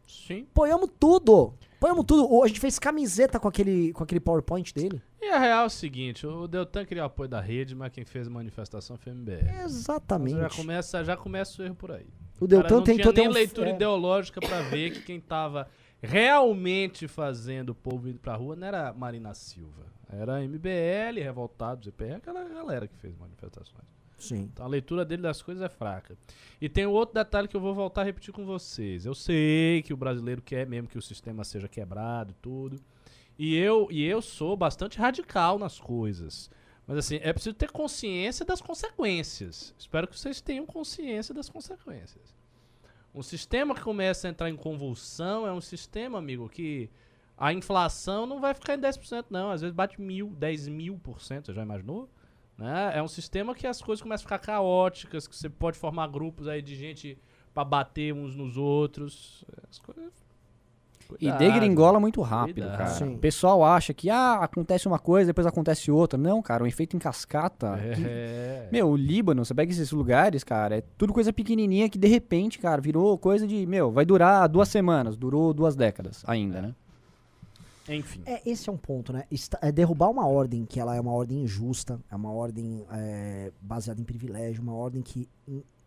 Sim. Apoiamos tudo. Apoiamos tudo. A gente fez camiseta com aquele PowerPoint dele. E a real é o seguinte, o Deltan queria o apoio da rede, mas quem fez a manifestação foi o MBL. Exatamente. Mas já começa o erro por aí. O Deltan não tinha nem leitura ideológica pra ver que quem tava realmente fazendo o povo ir pra rua não era Marina Silva. Era MBL, Revoltado, ZPR, aquela galera que fez manifestações. Sim. Então a leitura dele das coisas é fraca. E tem um outro detalhe que eu vou voltar a repetir com vocês. Eu sei que o brasileiro quer mesmo que o sistema seja quebrado e tudo. E eu sou bastante radical nas coisas. Mas assim, é preciso ter consciência das consequências. Espero que vocês tenham consciência das consequências. Um sistema que começa a entrar em convulsão é um sistema, amigo, que a inflação não vai ficar em 10% não. Às vezes bate 1000%, você já imaginou? Né? É um sistema que as coisas começam a ficar caóticas, que você pode formar grupos aí de gente pra bater uns nos outros. As coisas... Cuidado, e degringola muito rápido, cuidado, cara. O pessoal acha que acontece uma coisa, depois acontece outra. Não, cara, um efeito em cascata. Que... Meu, o Líbano, você pega esses lugares, cara, é tudo coisa pequenininha que de repente, cara, virou coisa de... Meu, vai durar 2 semanas, durou 2 décadas ainda, né? Enfim. Esse é um ponto, né? Derrubar uma ordem, que ela é uma ordem injusta, é uma ordem baseada em privilégio, uma ordem que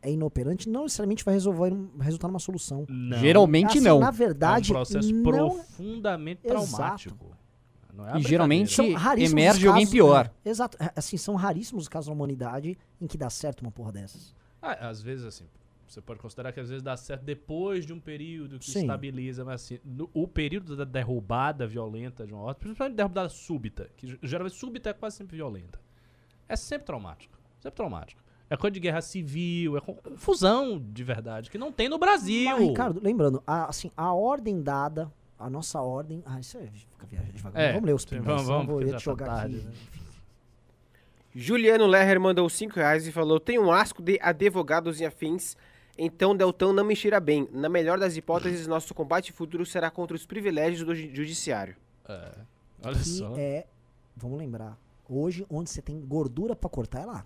é inoperante, não necessariamente vai resultar numa solução. Não. Geralmente assim, não. Na verdade, é um processo profundamente traumático. Não é, e geralmente emerge alguém pior. Né? Exato. Assim, são raríssimos os casos na humanidade em que dá certo uma porra dessas. Ah, às vezes, assim... Você pode considerar que às vezes dá certo depois de um período que estabiliza, mas assim, o período da derrubada violenta de uma ordem, principalmente derrubada súbita, que geralmente súbita é quase sempre violenta, é sempre traumático, sempre traumático. É coisa de guerra civil, é confusão de verdade, que não tem no Brasil. Mas, Ricardo, lembrando, a ordem dada, a nossa ordem... Ah, isso aí fica viagem devagar. Vamos ler os primeiros. Vamos jogar tarde, aqui. Né? Juliano Lerrer mandou 5 reais e falou, tem um asco de advogados e afins... Então, Deltan não me cheira bem. Na melhor das hipóteses, nosso combate futuro será contra os privilégios do judiciário. Olha só. Vamos lembrar, hoje, onde você tem gordura pra cortar, é lá.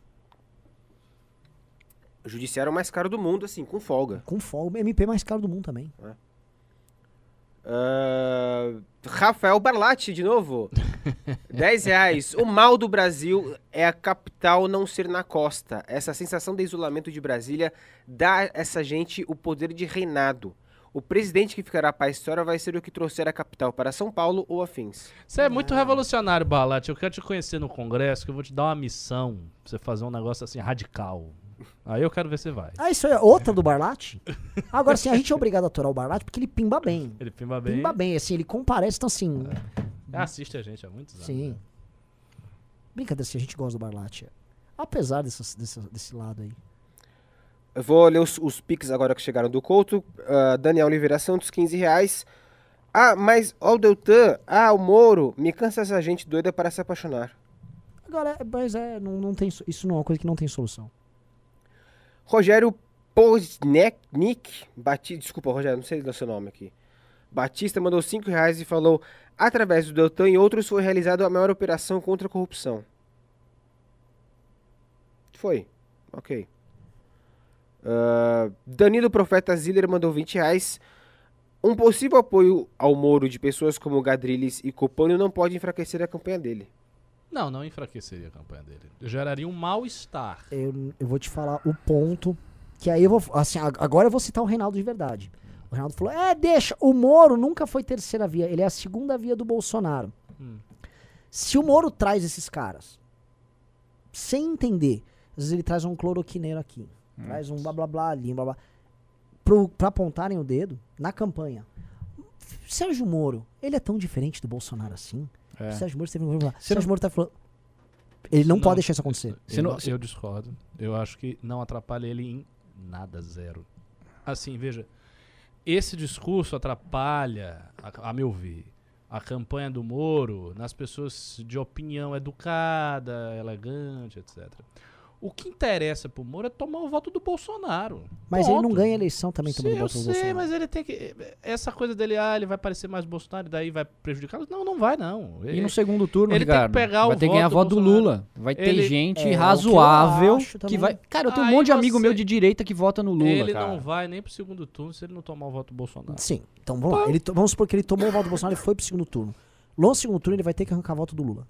O judiciário é o mais caro do mundo, assim, com folga. Com folga. O MP é mais caro do mundo também. Rafael Barlatti, de novo. R$10. O mal do Brasil é a capital não ser na costa. Essa sensação de isolamento de Brasília dá a essa gente o poder de reinado. O presidente que ficará para a história vai ser o que trouxer a capital para São Paulo ou afins. Você é muito revolucionário, Barlatti. Eu quero te conhecer no Congresso, que eu vou te dar uma missão pra você fazer um negócio assim radical. Aí eu quero ver se vai. Ah, isso é outra do Barlatti? Agora sim, a gente é obrigado a aturar o Barlatti porque ele pimba bem. Ele pimba bem. Pimba bem, assim, ele comparece, então assim... É. Assiste a gente há muitos anos. Sim. Né? Brincadeira, assim, a gente gosta do Barlatti. Apesar desse lado aí. Eu vou ler os pics agora que chegaram do Couto. Daniel Oliveira Santos, R$15. Ah, mas ó o Deltan, o Moro, me cansa essa gente doida para se apaixonar. Agora, mas não tem, isso não é uma coisa que não tem solução. Rogério Posnick, desculpa, Rogério, não sei o seu nome aqui. Batista mandou R$5 e falou: através do Deltan e outros foi realizada a maior operação contra a corrupção. Foi, ok. Danilo Profeta Ziller mandou R$20. Um possível apoio ao Moro de pessoas como Gadrilles e Copano não pode enfraquecer a campanha dele. Não, não enfraqueceria a campanha dele. Geraria um mal-estar. Eu vou te falar o ponto, que aí eu vou... Assim, agora eu vou citar o Reinaldo de verdade. O Reinaldo falou, deixa, o Moro nunca foi terceira via, ele é a segunda via do Bolsonaro. Se o Moro traz esses caras, sem entender, às vezes ele traz um cloroquineiro aqui, traz um blá blá blá ali, blá blá, pra apontarem o dedo na campanha. Sérgio Moro, ele é tão diferente do Bolsonaro assim? É. Sérgio Moro teve um problema. Sérgio Moro tá falando. Ele não pode deixar isso acontecer. Eu discordo. Eu acho que não atrapalha ele em nada, zero. Assim, veja. Esse discurso atrapalha, a meu ver, a campanha do Moro nas pessoas de opinião educada, elegante, etc. O que interessa pro Moro é tomar o voto do Bolsonaro. Mas ele não ganha eleição também tomando o voto do Bolsonaro. Sim, mas ele tem que... Essa coisa dele, ele vai parecer mais Bolsonaro e daí vai prejudicá-lo. Não, não vai, não. E no segundo turno, ele Ricardo, tem que pegar o voto do Bolsonaro. Vai ter que ganhar voto do Lula. Vai ter gente razoável que vai... Cara, eu tenho um monte de amigo meu de direita que vota no Lula, ele não vai nem pro segundo turno se ele não tomar o voto do Bolsonaro. Sim, então vamos lá. Vamos supor que ele tomou o voto do Bolsonaro e foi pro segundo turno. No segundo turno, ele vai ter que arrancar o voto do Lula.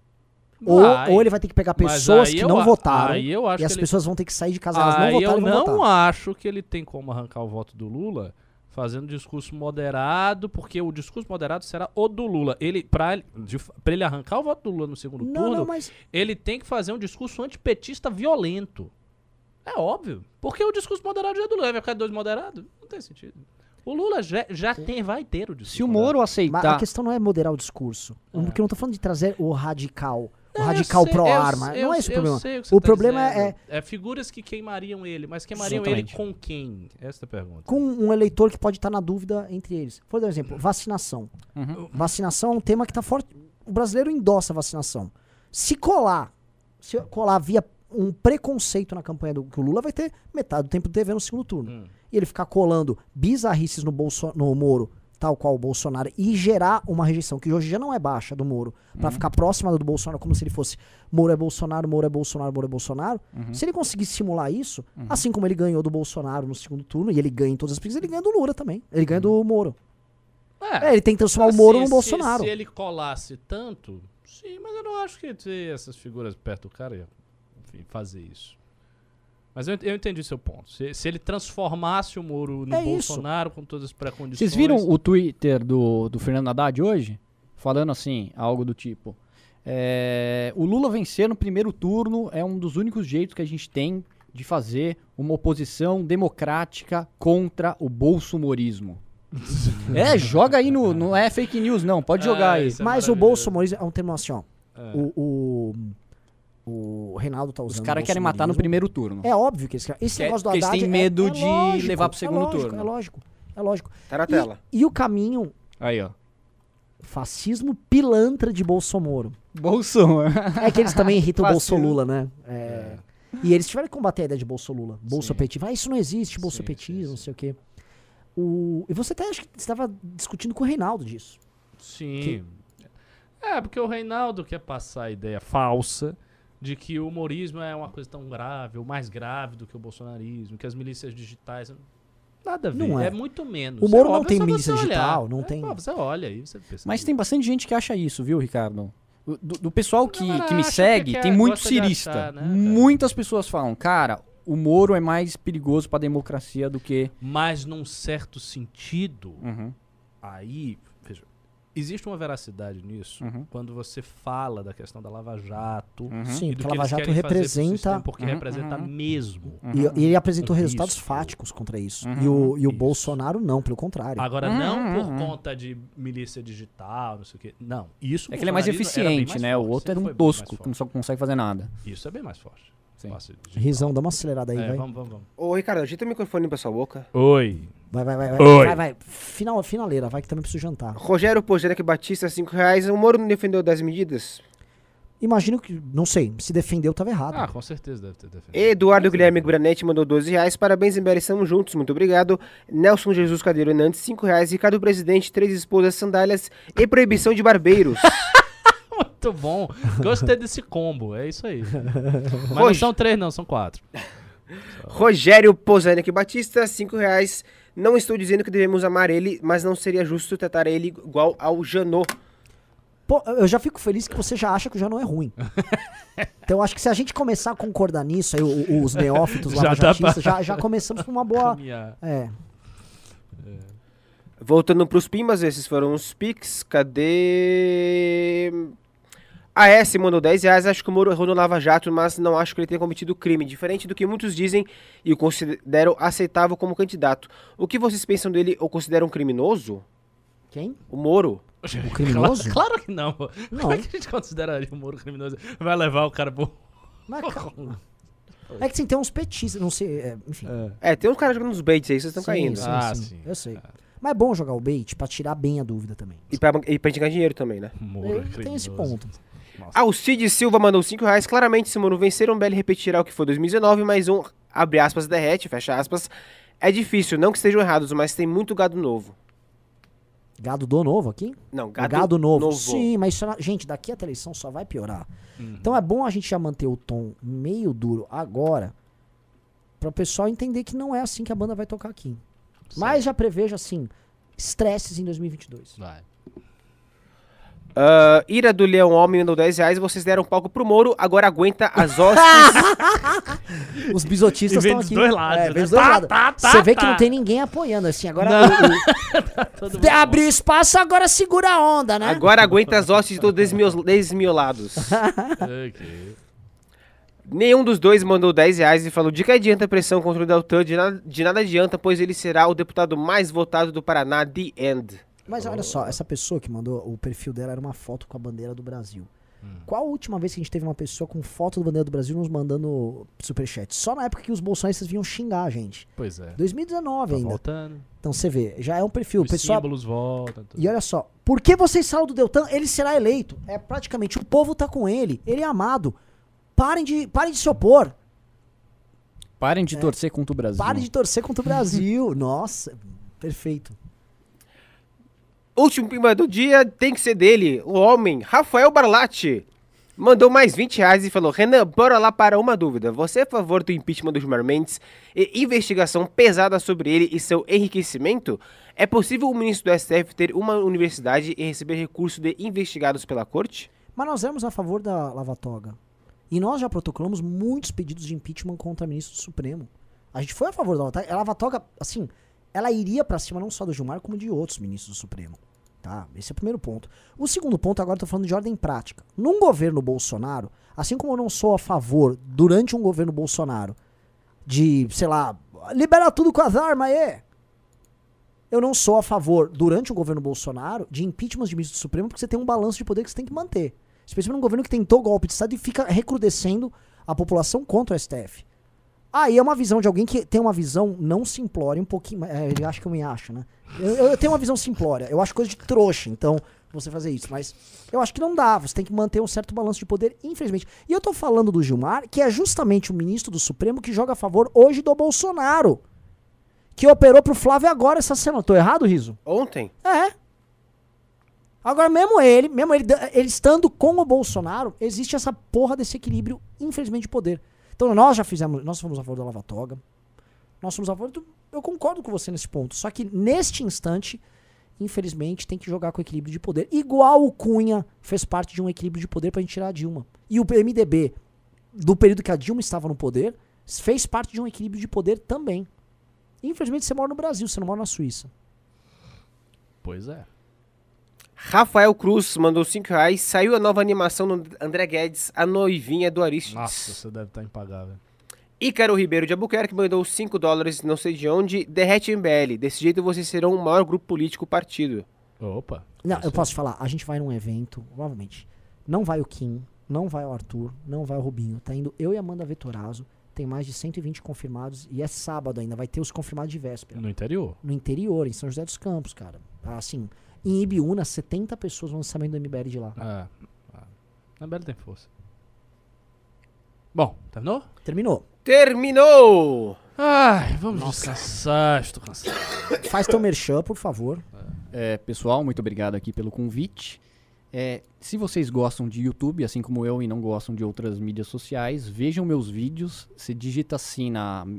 Ou ele vai ter que pegar pessoas que não votaram e as pessoas vão ter que sair de casa, elas não votaram e vão votar. Eu não acho que ele tem como arrancar o voto do Lula fazendo discurso moderado, porque o discurso moderado será o do Lula. Pra ele arrancar o voto do Lula no segundo turno, ele tem que fazer um discurso antipetista violento. É óbvio, porque o discurso moderado já é do Lula. Vai ficar dois moderados? Não tem sentido. O Lula vai ter o discurso. Se o Moro aceitar... Mas a questão não é moderar o discurso. Porque eu não tô falando de trazer o radical... O radical pró-arma. Não é esse o problema. O problema é figuras que queimariam ele. Mas queimariam ele com quem? Essa é a pergunta. Com um eleitor que pode estar na dúvida entre eles. Por exemplo, vacinação. Vacinação é um tema que está forte. O brasileiro endossa a vacinação. Se colar via um preconceito na campanha que o Lula vai ter metade do tempo de TV no segundo turno. E ele ficar colando bizarrices no Moro, tal qual o Bolsonaro, e gerar uma rejeição que hoje já não é baixa do Moro, pra ficar próxima do Bolsonaro, como se ele fosse Moro é Bolsonaro, Moro é Bolsonaro, Moro é Bolsonaro. Se ele conseguir simular isso, assim como ele ganhou do Bolsonaro no segundo turno, e ele ganha em todas as pesquisas, ele ganha do Lula também. Ele ganha do Moro. Ele tem que transformar o Moro no Bolsonaro. Se ele colasse tanto, sim, mas eu não acho que ter essas figuras perto do cara ia fazer isso. Mas eu entendi seu ponto. Se ele transformasse o Moro no Bolsonaro com todas as pré-condições... Vocês viram o Twitter do Fernando Haddad hoje? Falando assim, algo do tipo... o Lula vencer no primeiro turno é um dos únicos jeitos que a gente tem de fazer uma oposição democrática contra o bolsonarismo. Joga aí no... Não é fake news, não. Pode jogar aí. Mas o bolsonarismo é um termo assim, ó. O Reinaldo tá usando. Os caras querem matar no primeiro turno. É óbvio que esse negócio do Haddad... Porque eles têm medo de lógico, levar pro segundo turno. É lógico, é lógico. Tá na tela. E o caminho... Aí, ó. Fascismo pilantra de Bolsonaro. Bolsonaro. É que eles também irritam o Bolsolula, né? E eles tiveram que combater a ideia de Bolsolula. Bolsopetismo. Isso não existe, bolsopetismo, não sei o quê. E você até acho que estava discutindo com o Reinaldo disso. Sim. Porque o Reinaldo quer passar a ideia falsa de que o humorismo é uma coisa tão grave, ou mais grave do que o bolsonarismo, que as milícias digitais... Nada a ver, não é. É muito menos. O Moro não tem mídia digital, não tem... Você olha aí, você pensa. Mas tem bastante gente que acha isso, viu, Ricardo? Do pessoal que me segue, tem muito cirista. Achar, né, muitas pessoas falam, cara, o Moro é mais perigoso para a democracia do que... Mas num certo sentido, aí, veja, existe uma veracidade nisso, quando você fala da questão da Lava Jato. Sim, porque a Lava Jato representa... Sistema, porque representa mesmo. E ele apresentou resultados fáticos contra isso. E o Bolsonaro não, pelo contrário. Agora, não por conta de milícia digital, não sei o quê. Não, isso... É que ele é mais eficiente, mais né? Forte, o outro era um tosco, que não consegue fazer nada. Isso é bem mais forte. Rizão, dá uma acelerada aí, vai. Vamos. Ô, Ricardo, agita o microfone pra sua boca. Oi. Vai. Finaleira, vai que também preciso jantar. Rogério Pojerec Batista, R$5. O Moro não defendeu 10 medidas? Imagino que, não sei, se defendeu tava errado. Ah, com certeza deve ter defendido. Eduardo Guilherme Granetti mandou R$12. Parabéns, Embele, estamos juntos, muito obrigado. Nelson Jesus Cadeiro Hernandes, R$5. Ricardo Presidente, 3 esposas, sandálias e proibição de barbeiros. Muito bom. Gostei desse combo, é isso aí. Mas não são 3 não, são 4. Rogério Pozanek Batista, R$5. Não estou dizendo que devemos amar ele, mas não seria justo tratar ele igual ao Janot. Pô, eu já fico feliz que você já acha que o Janot é ruim. Então acho que se a gente começar a concordar nisso, aí, os neófitos lá já começamos com uma boa... Voltando pros pimbas, esses foram os pics. Cadê... AS mandou R$10. Acho que o Moro errou no Lava Jato, mas não acho que ele tenha cometido crime. Diferente do que muitos dizem e o consideram aceitável como candidato. O que vocês pensam dele ou consideram criminoso? Quem? O Moro. O criminoso? Claro que não. Como é que a gente considera o Moro criminoso? Vai levar o cara pro... É que sim, tem uns petistas, não sei... enfim. Tem uns caras jogando uns baits aí, vocês estão caindo. Sim. Eu sei. Mas é bom jogar o bait pra tirar bem a dúvida também. E pra gente ganhar dinheiro também, né? Moro é tem esse ponto. Alcides Silva mandou R$5. Claramente, se o Moro vencer, o MBL repetirá o que foi 2019, mas um, abre aspas, derrete, fecha aspas. É difícil, não que estejam errados, mas tem muito gado novo. Gado do novo aqui? Não, gado novo. Sim, mas isso, gente, daqui até a eleição só vai piorar. Então é bom a gente já manter o tom meio duro agora, pra o pessoal entender que não é assim que a banda vai tocar aqui. Sim. Mas já prevejo, assim, estresses em 2022. Vai. Ira do Leão Homem mandou R$10. Vocês deram palco pro Moro, agora aguenta as hostes. Os bisotistas estão aqui. Dois lados, né? Você vê que não tem ninguém apoiando, assim. Agora tá abrir espaço, agora segura a onda, né? Agora aguenta as hostes de todos desmiolados. Ok. Nenhum dos dois mandou R$10 e falou: de que adianta a pressão contra o Deltan? De nada adianta, pois ele será o deputado mais votado do Paraná, the end. Mas olha só, essa pessoa que mandou, o perfil dela era uma foto com a bandeira do Brasil. Qual a última vez que a gente teve uma pessoa com foto da bandeira do Brasil nos mandando superchat? Só na época que os bolsonaristas vinham xingar a gente. Pois é. 2019 ainda. Voltando. Então você vê, já é um perfil. Os símbolos voltam. E olha só, por que vocês falam do Deltan? Ele será eleito. É praticamente, o povo tá com ele é amado. Parem de se opor. Parem de torcer contra o Brasil. Parem de torcer contra o Brasil. Nossa, perfeito. Último pimba do dia tem que ser dele, o homem, Rafael Barlatti. Mandou mais R$20 e falou: Renan, bora lá para uma dúvida. Você é a favor do impeachment do Gilmar Mendes e investigação pesada sobre ele e seu enriquecimento? É possível o ministro do STF ter uma universidade e receber recurso de investigados pela corte? Mas nós éramos a favor da Lava Toga. E nós já protocolamos muitos pedidos de impeachment contra o ministro do Supremo. A gente foi a favor da Lava Toga. A Lava Toga, assim, ela iria pra cima não só do Gilmar, como de outros ministros do Supremo. Tá? Esse é o primeiro ponto. O segundo ponto, agora eu tô falando de ordem prática. Num governo Bolsonaro, assim como eu não sou a favor, durante um governo Bolsonaro, de, sei lá, liberar tudo com as armas aí. Eu não sou a favor, durante o governo Bolsonaro, de impeachment de ministro do Supremo, porque você tem um balanço de poder que você tem que manter. Especialmente um governo que tentou golpe de Estado e fica recrudescendo a população contra o STF. Aí é uma visão de alguém que tem uma visão não simplória, um pouquinho... ele acha que eu me acho, né? Eu tenho uma visão simplória. Eu acho coisa de trouxa, então, você fazer isso. Mas eu acho que não dá. Você tem que manter um certo balanço de poder, infelizmente. E eu tô falando do Gilmar, que é justamente o ministro do Supremo que joga a favor hoje do Bolsonaro. Que operou pro Flávio agora essa semana. Tô errado, Riso? Ontem? É. Agora, mesmo ele estando com o Bolsonaro, existe essa porra desse equilíbrio, infelizmente, de poder. Então, nós já fomos a favor da Lava Toga. nós somos a favor. Eu concordo com você nesse ponto. Só que neste instante, infelizmente, tem que jogar com equilíbrio de poder. Igual o Cunha fez parte de um equilíbrio de poder pra gente tirar a Dilma. E o MDB, do período que a Dilma estava no poder, fez parte de um equilíbrio de poder também. Infelizmente, você mora no Brasil, você não mora na Suíça. Pois é. Rafael Cruz mandou R$5. Saiu a nova animação do André Guedes, A Noivinha do Aristides. Nossa, você deve estar impagável. Ícaro Ribeiro de Albuquerque mandou $5, não sei de onde, derrete MBL. Desse jeito vocês serão o maior grupo político partido. Opa. Não, eu posso falar, a gente vai num evento, provavelmente. Não vai o Kim, não vai o Arthur, não vai o Rubinho. Tá indo eu e Amanda Vetorazzo. Tem mais de 120 confirmados e é sábado ainda. Vai ter os confirmados de véspera. No interior? No interior, em São José dos Campos, cara. Assim, em Ibiúna, 70 pessoas vão lançamento do MBL de lá. A MBL tem força. Bom, terminou? Terminou. Terminou! Ai, vamos descansar, estou cansado. Faz teu merchan, por favor. Pessoal, muito obrigado aqui pelo convite. Se vocês gostam de YouTube, assim como eu, e não gostam de outras mídias sociais, vejam meus vídeos. Se digita assim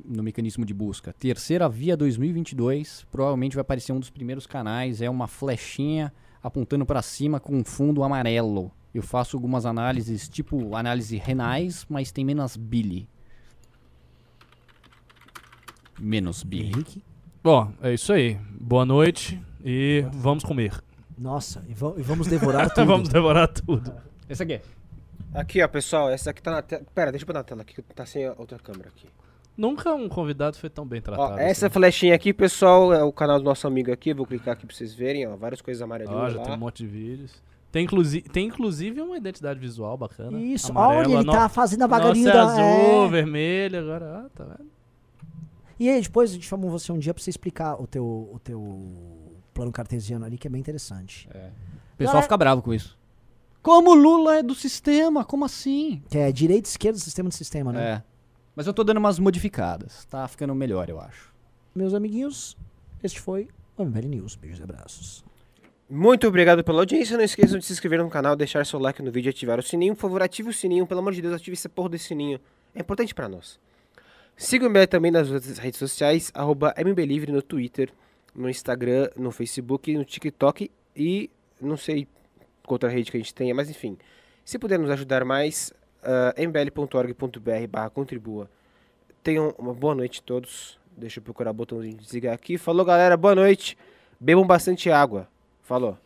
no mecanismo de busca, Terceira Via 2022, provavelmente vai aparecer um dos primeiros canais. É uma flechinha apontando para cima com um fundo amarelo. Eu faço algumas análises, tipo análise renais, mas tem menos bile. Menos bile. Bom, é isso aí. Boa noite e vamos comer. Nossa, e vamos devorar tudo. Vamos devorar tudo. Essa aqui é. Aqui, ó, pessoal. Essa aqui tá na tela. Pera, deixa eu pôr na tela aqui, que tá sem outra câmera aqui. Nunca um convidado foi tão bem tratado. Ó, essa assim. Flechinha aqui, pessoal, é o canal do nosso amigo aqui. Vou clicar aqui pra vocês verem, ó. Várias coisas amarelinhas lá. Ó, já tem um monte de vídeos. Tem inclusive uma identidade visual bacana. Isso, amarela. Olha, ele tá fazendo a bagarinha da... azul, vermelho, agora, ó, tá vendo? E aí, depois a gente chamou você um dia pra você explicar o teu plano cartesiano ali, que é bem interessante. O pessoal fica bravo com isso. Como Lula é do sistema? Como assim? Que é direita, esquerda, sistema, né? É. Mas eu tô dando umas modificadas. Tá ficando melhor, eu acho. Meus amiguinhos, este foi o MBL News. Beijos e abraços. Muito obrigado pela audiência. Não esqueçam de se inscrever no canal, deixar seu like no vídeo e ativar o sininho. Por favor, ative o sininho. Pelo amor de Deus, ative essa porra desse sininho. É importante pra nós. Siga o MBL também nas outras redes sociais, @mblivre no Twitter, no Instagram, no Facebook, no TikTok e não sei qual outra rede que a gente tenha, mas enfim. Se puder nos ajudar mais, mbl.org.br/contribua. Tenham uma boa noite a todos. Deixa eu procurar o botãozinho de desligar aqui. Falou, galera. Boa noite. Bebam bastante água. Falou.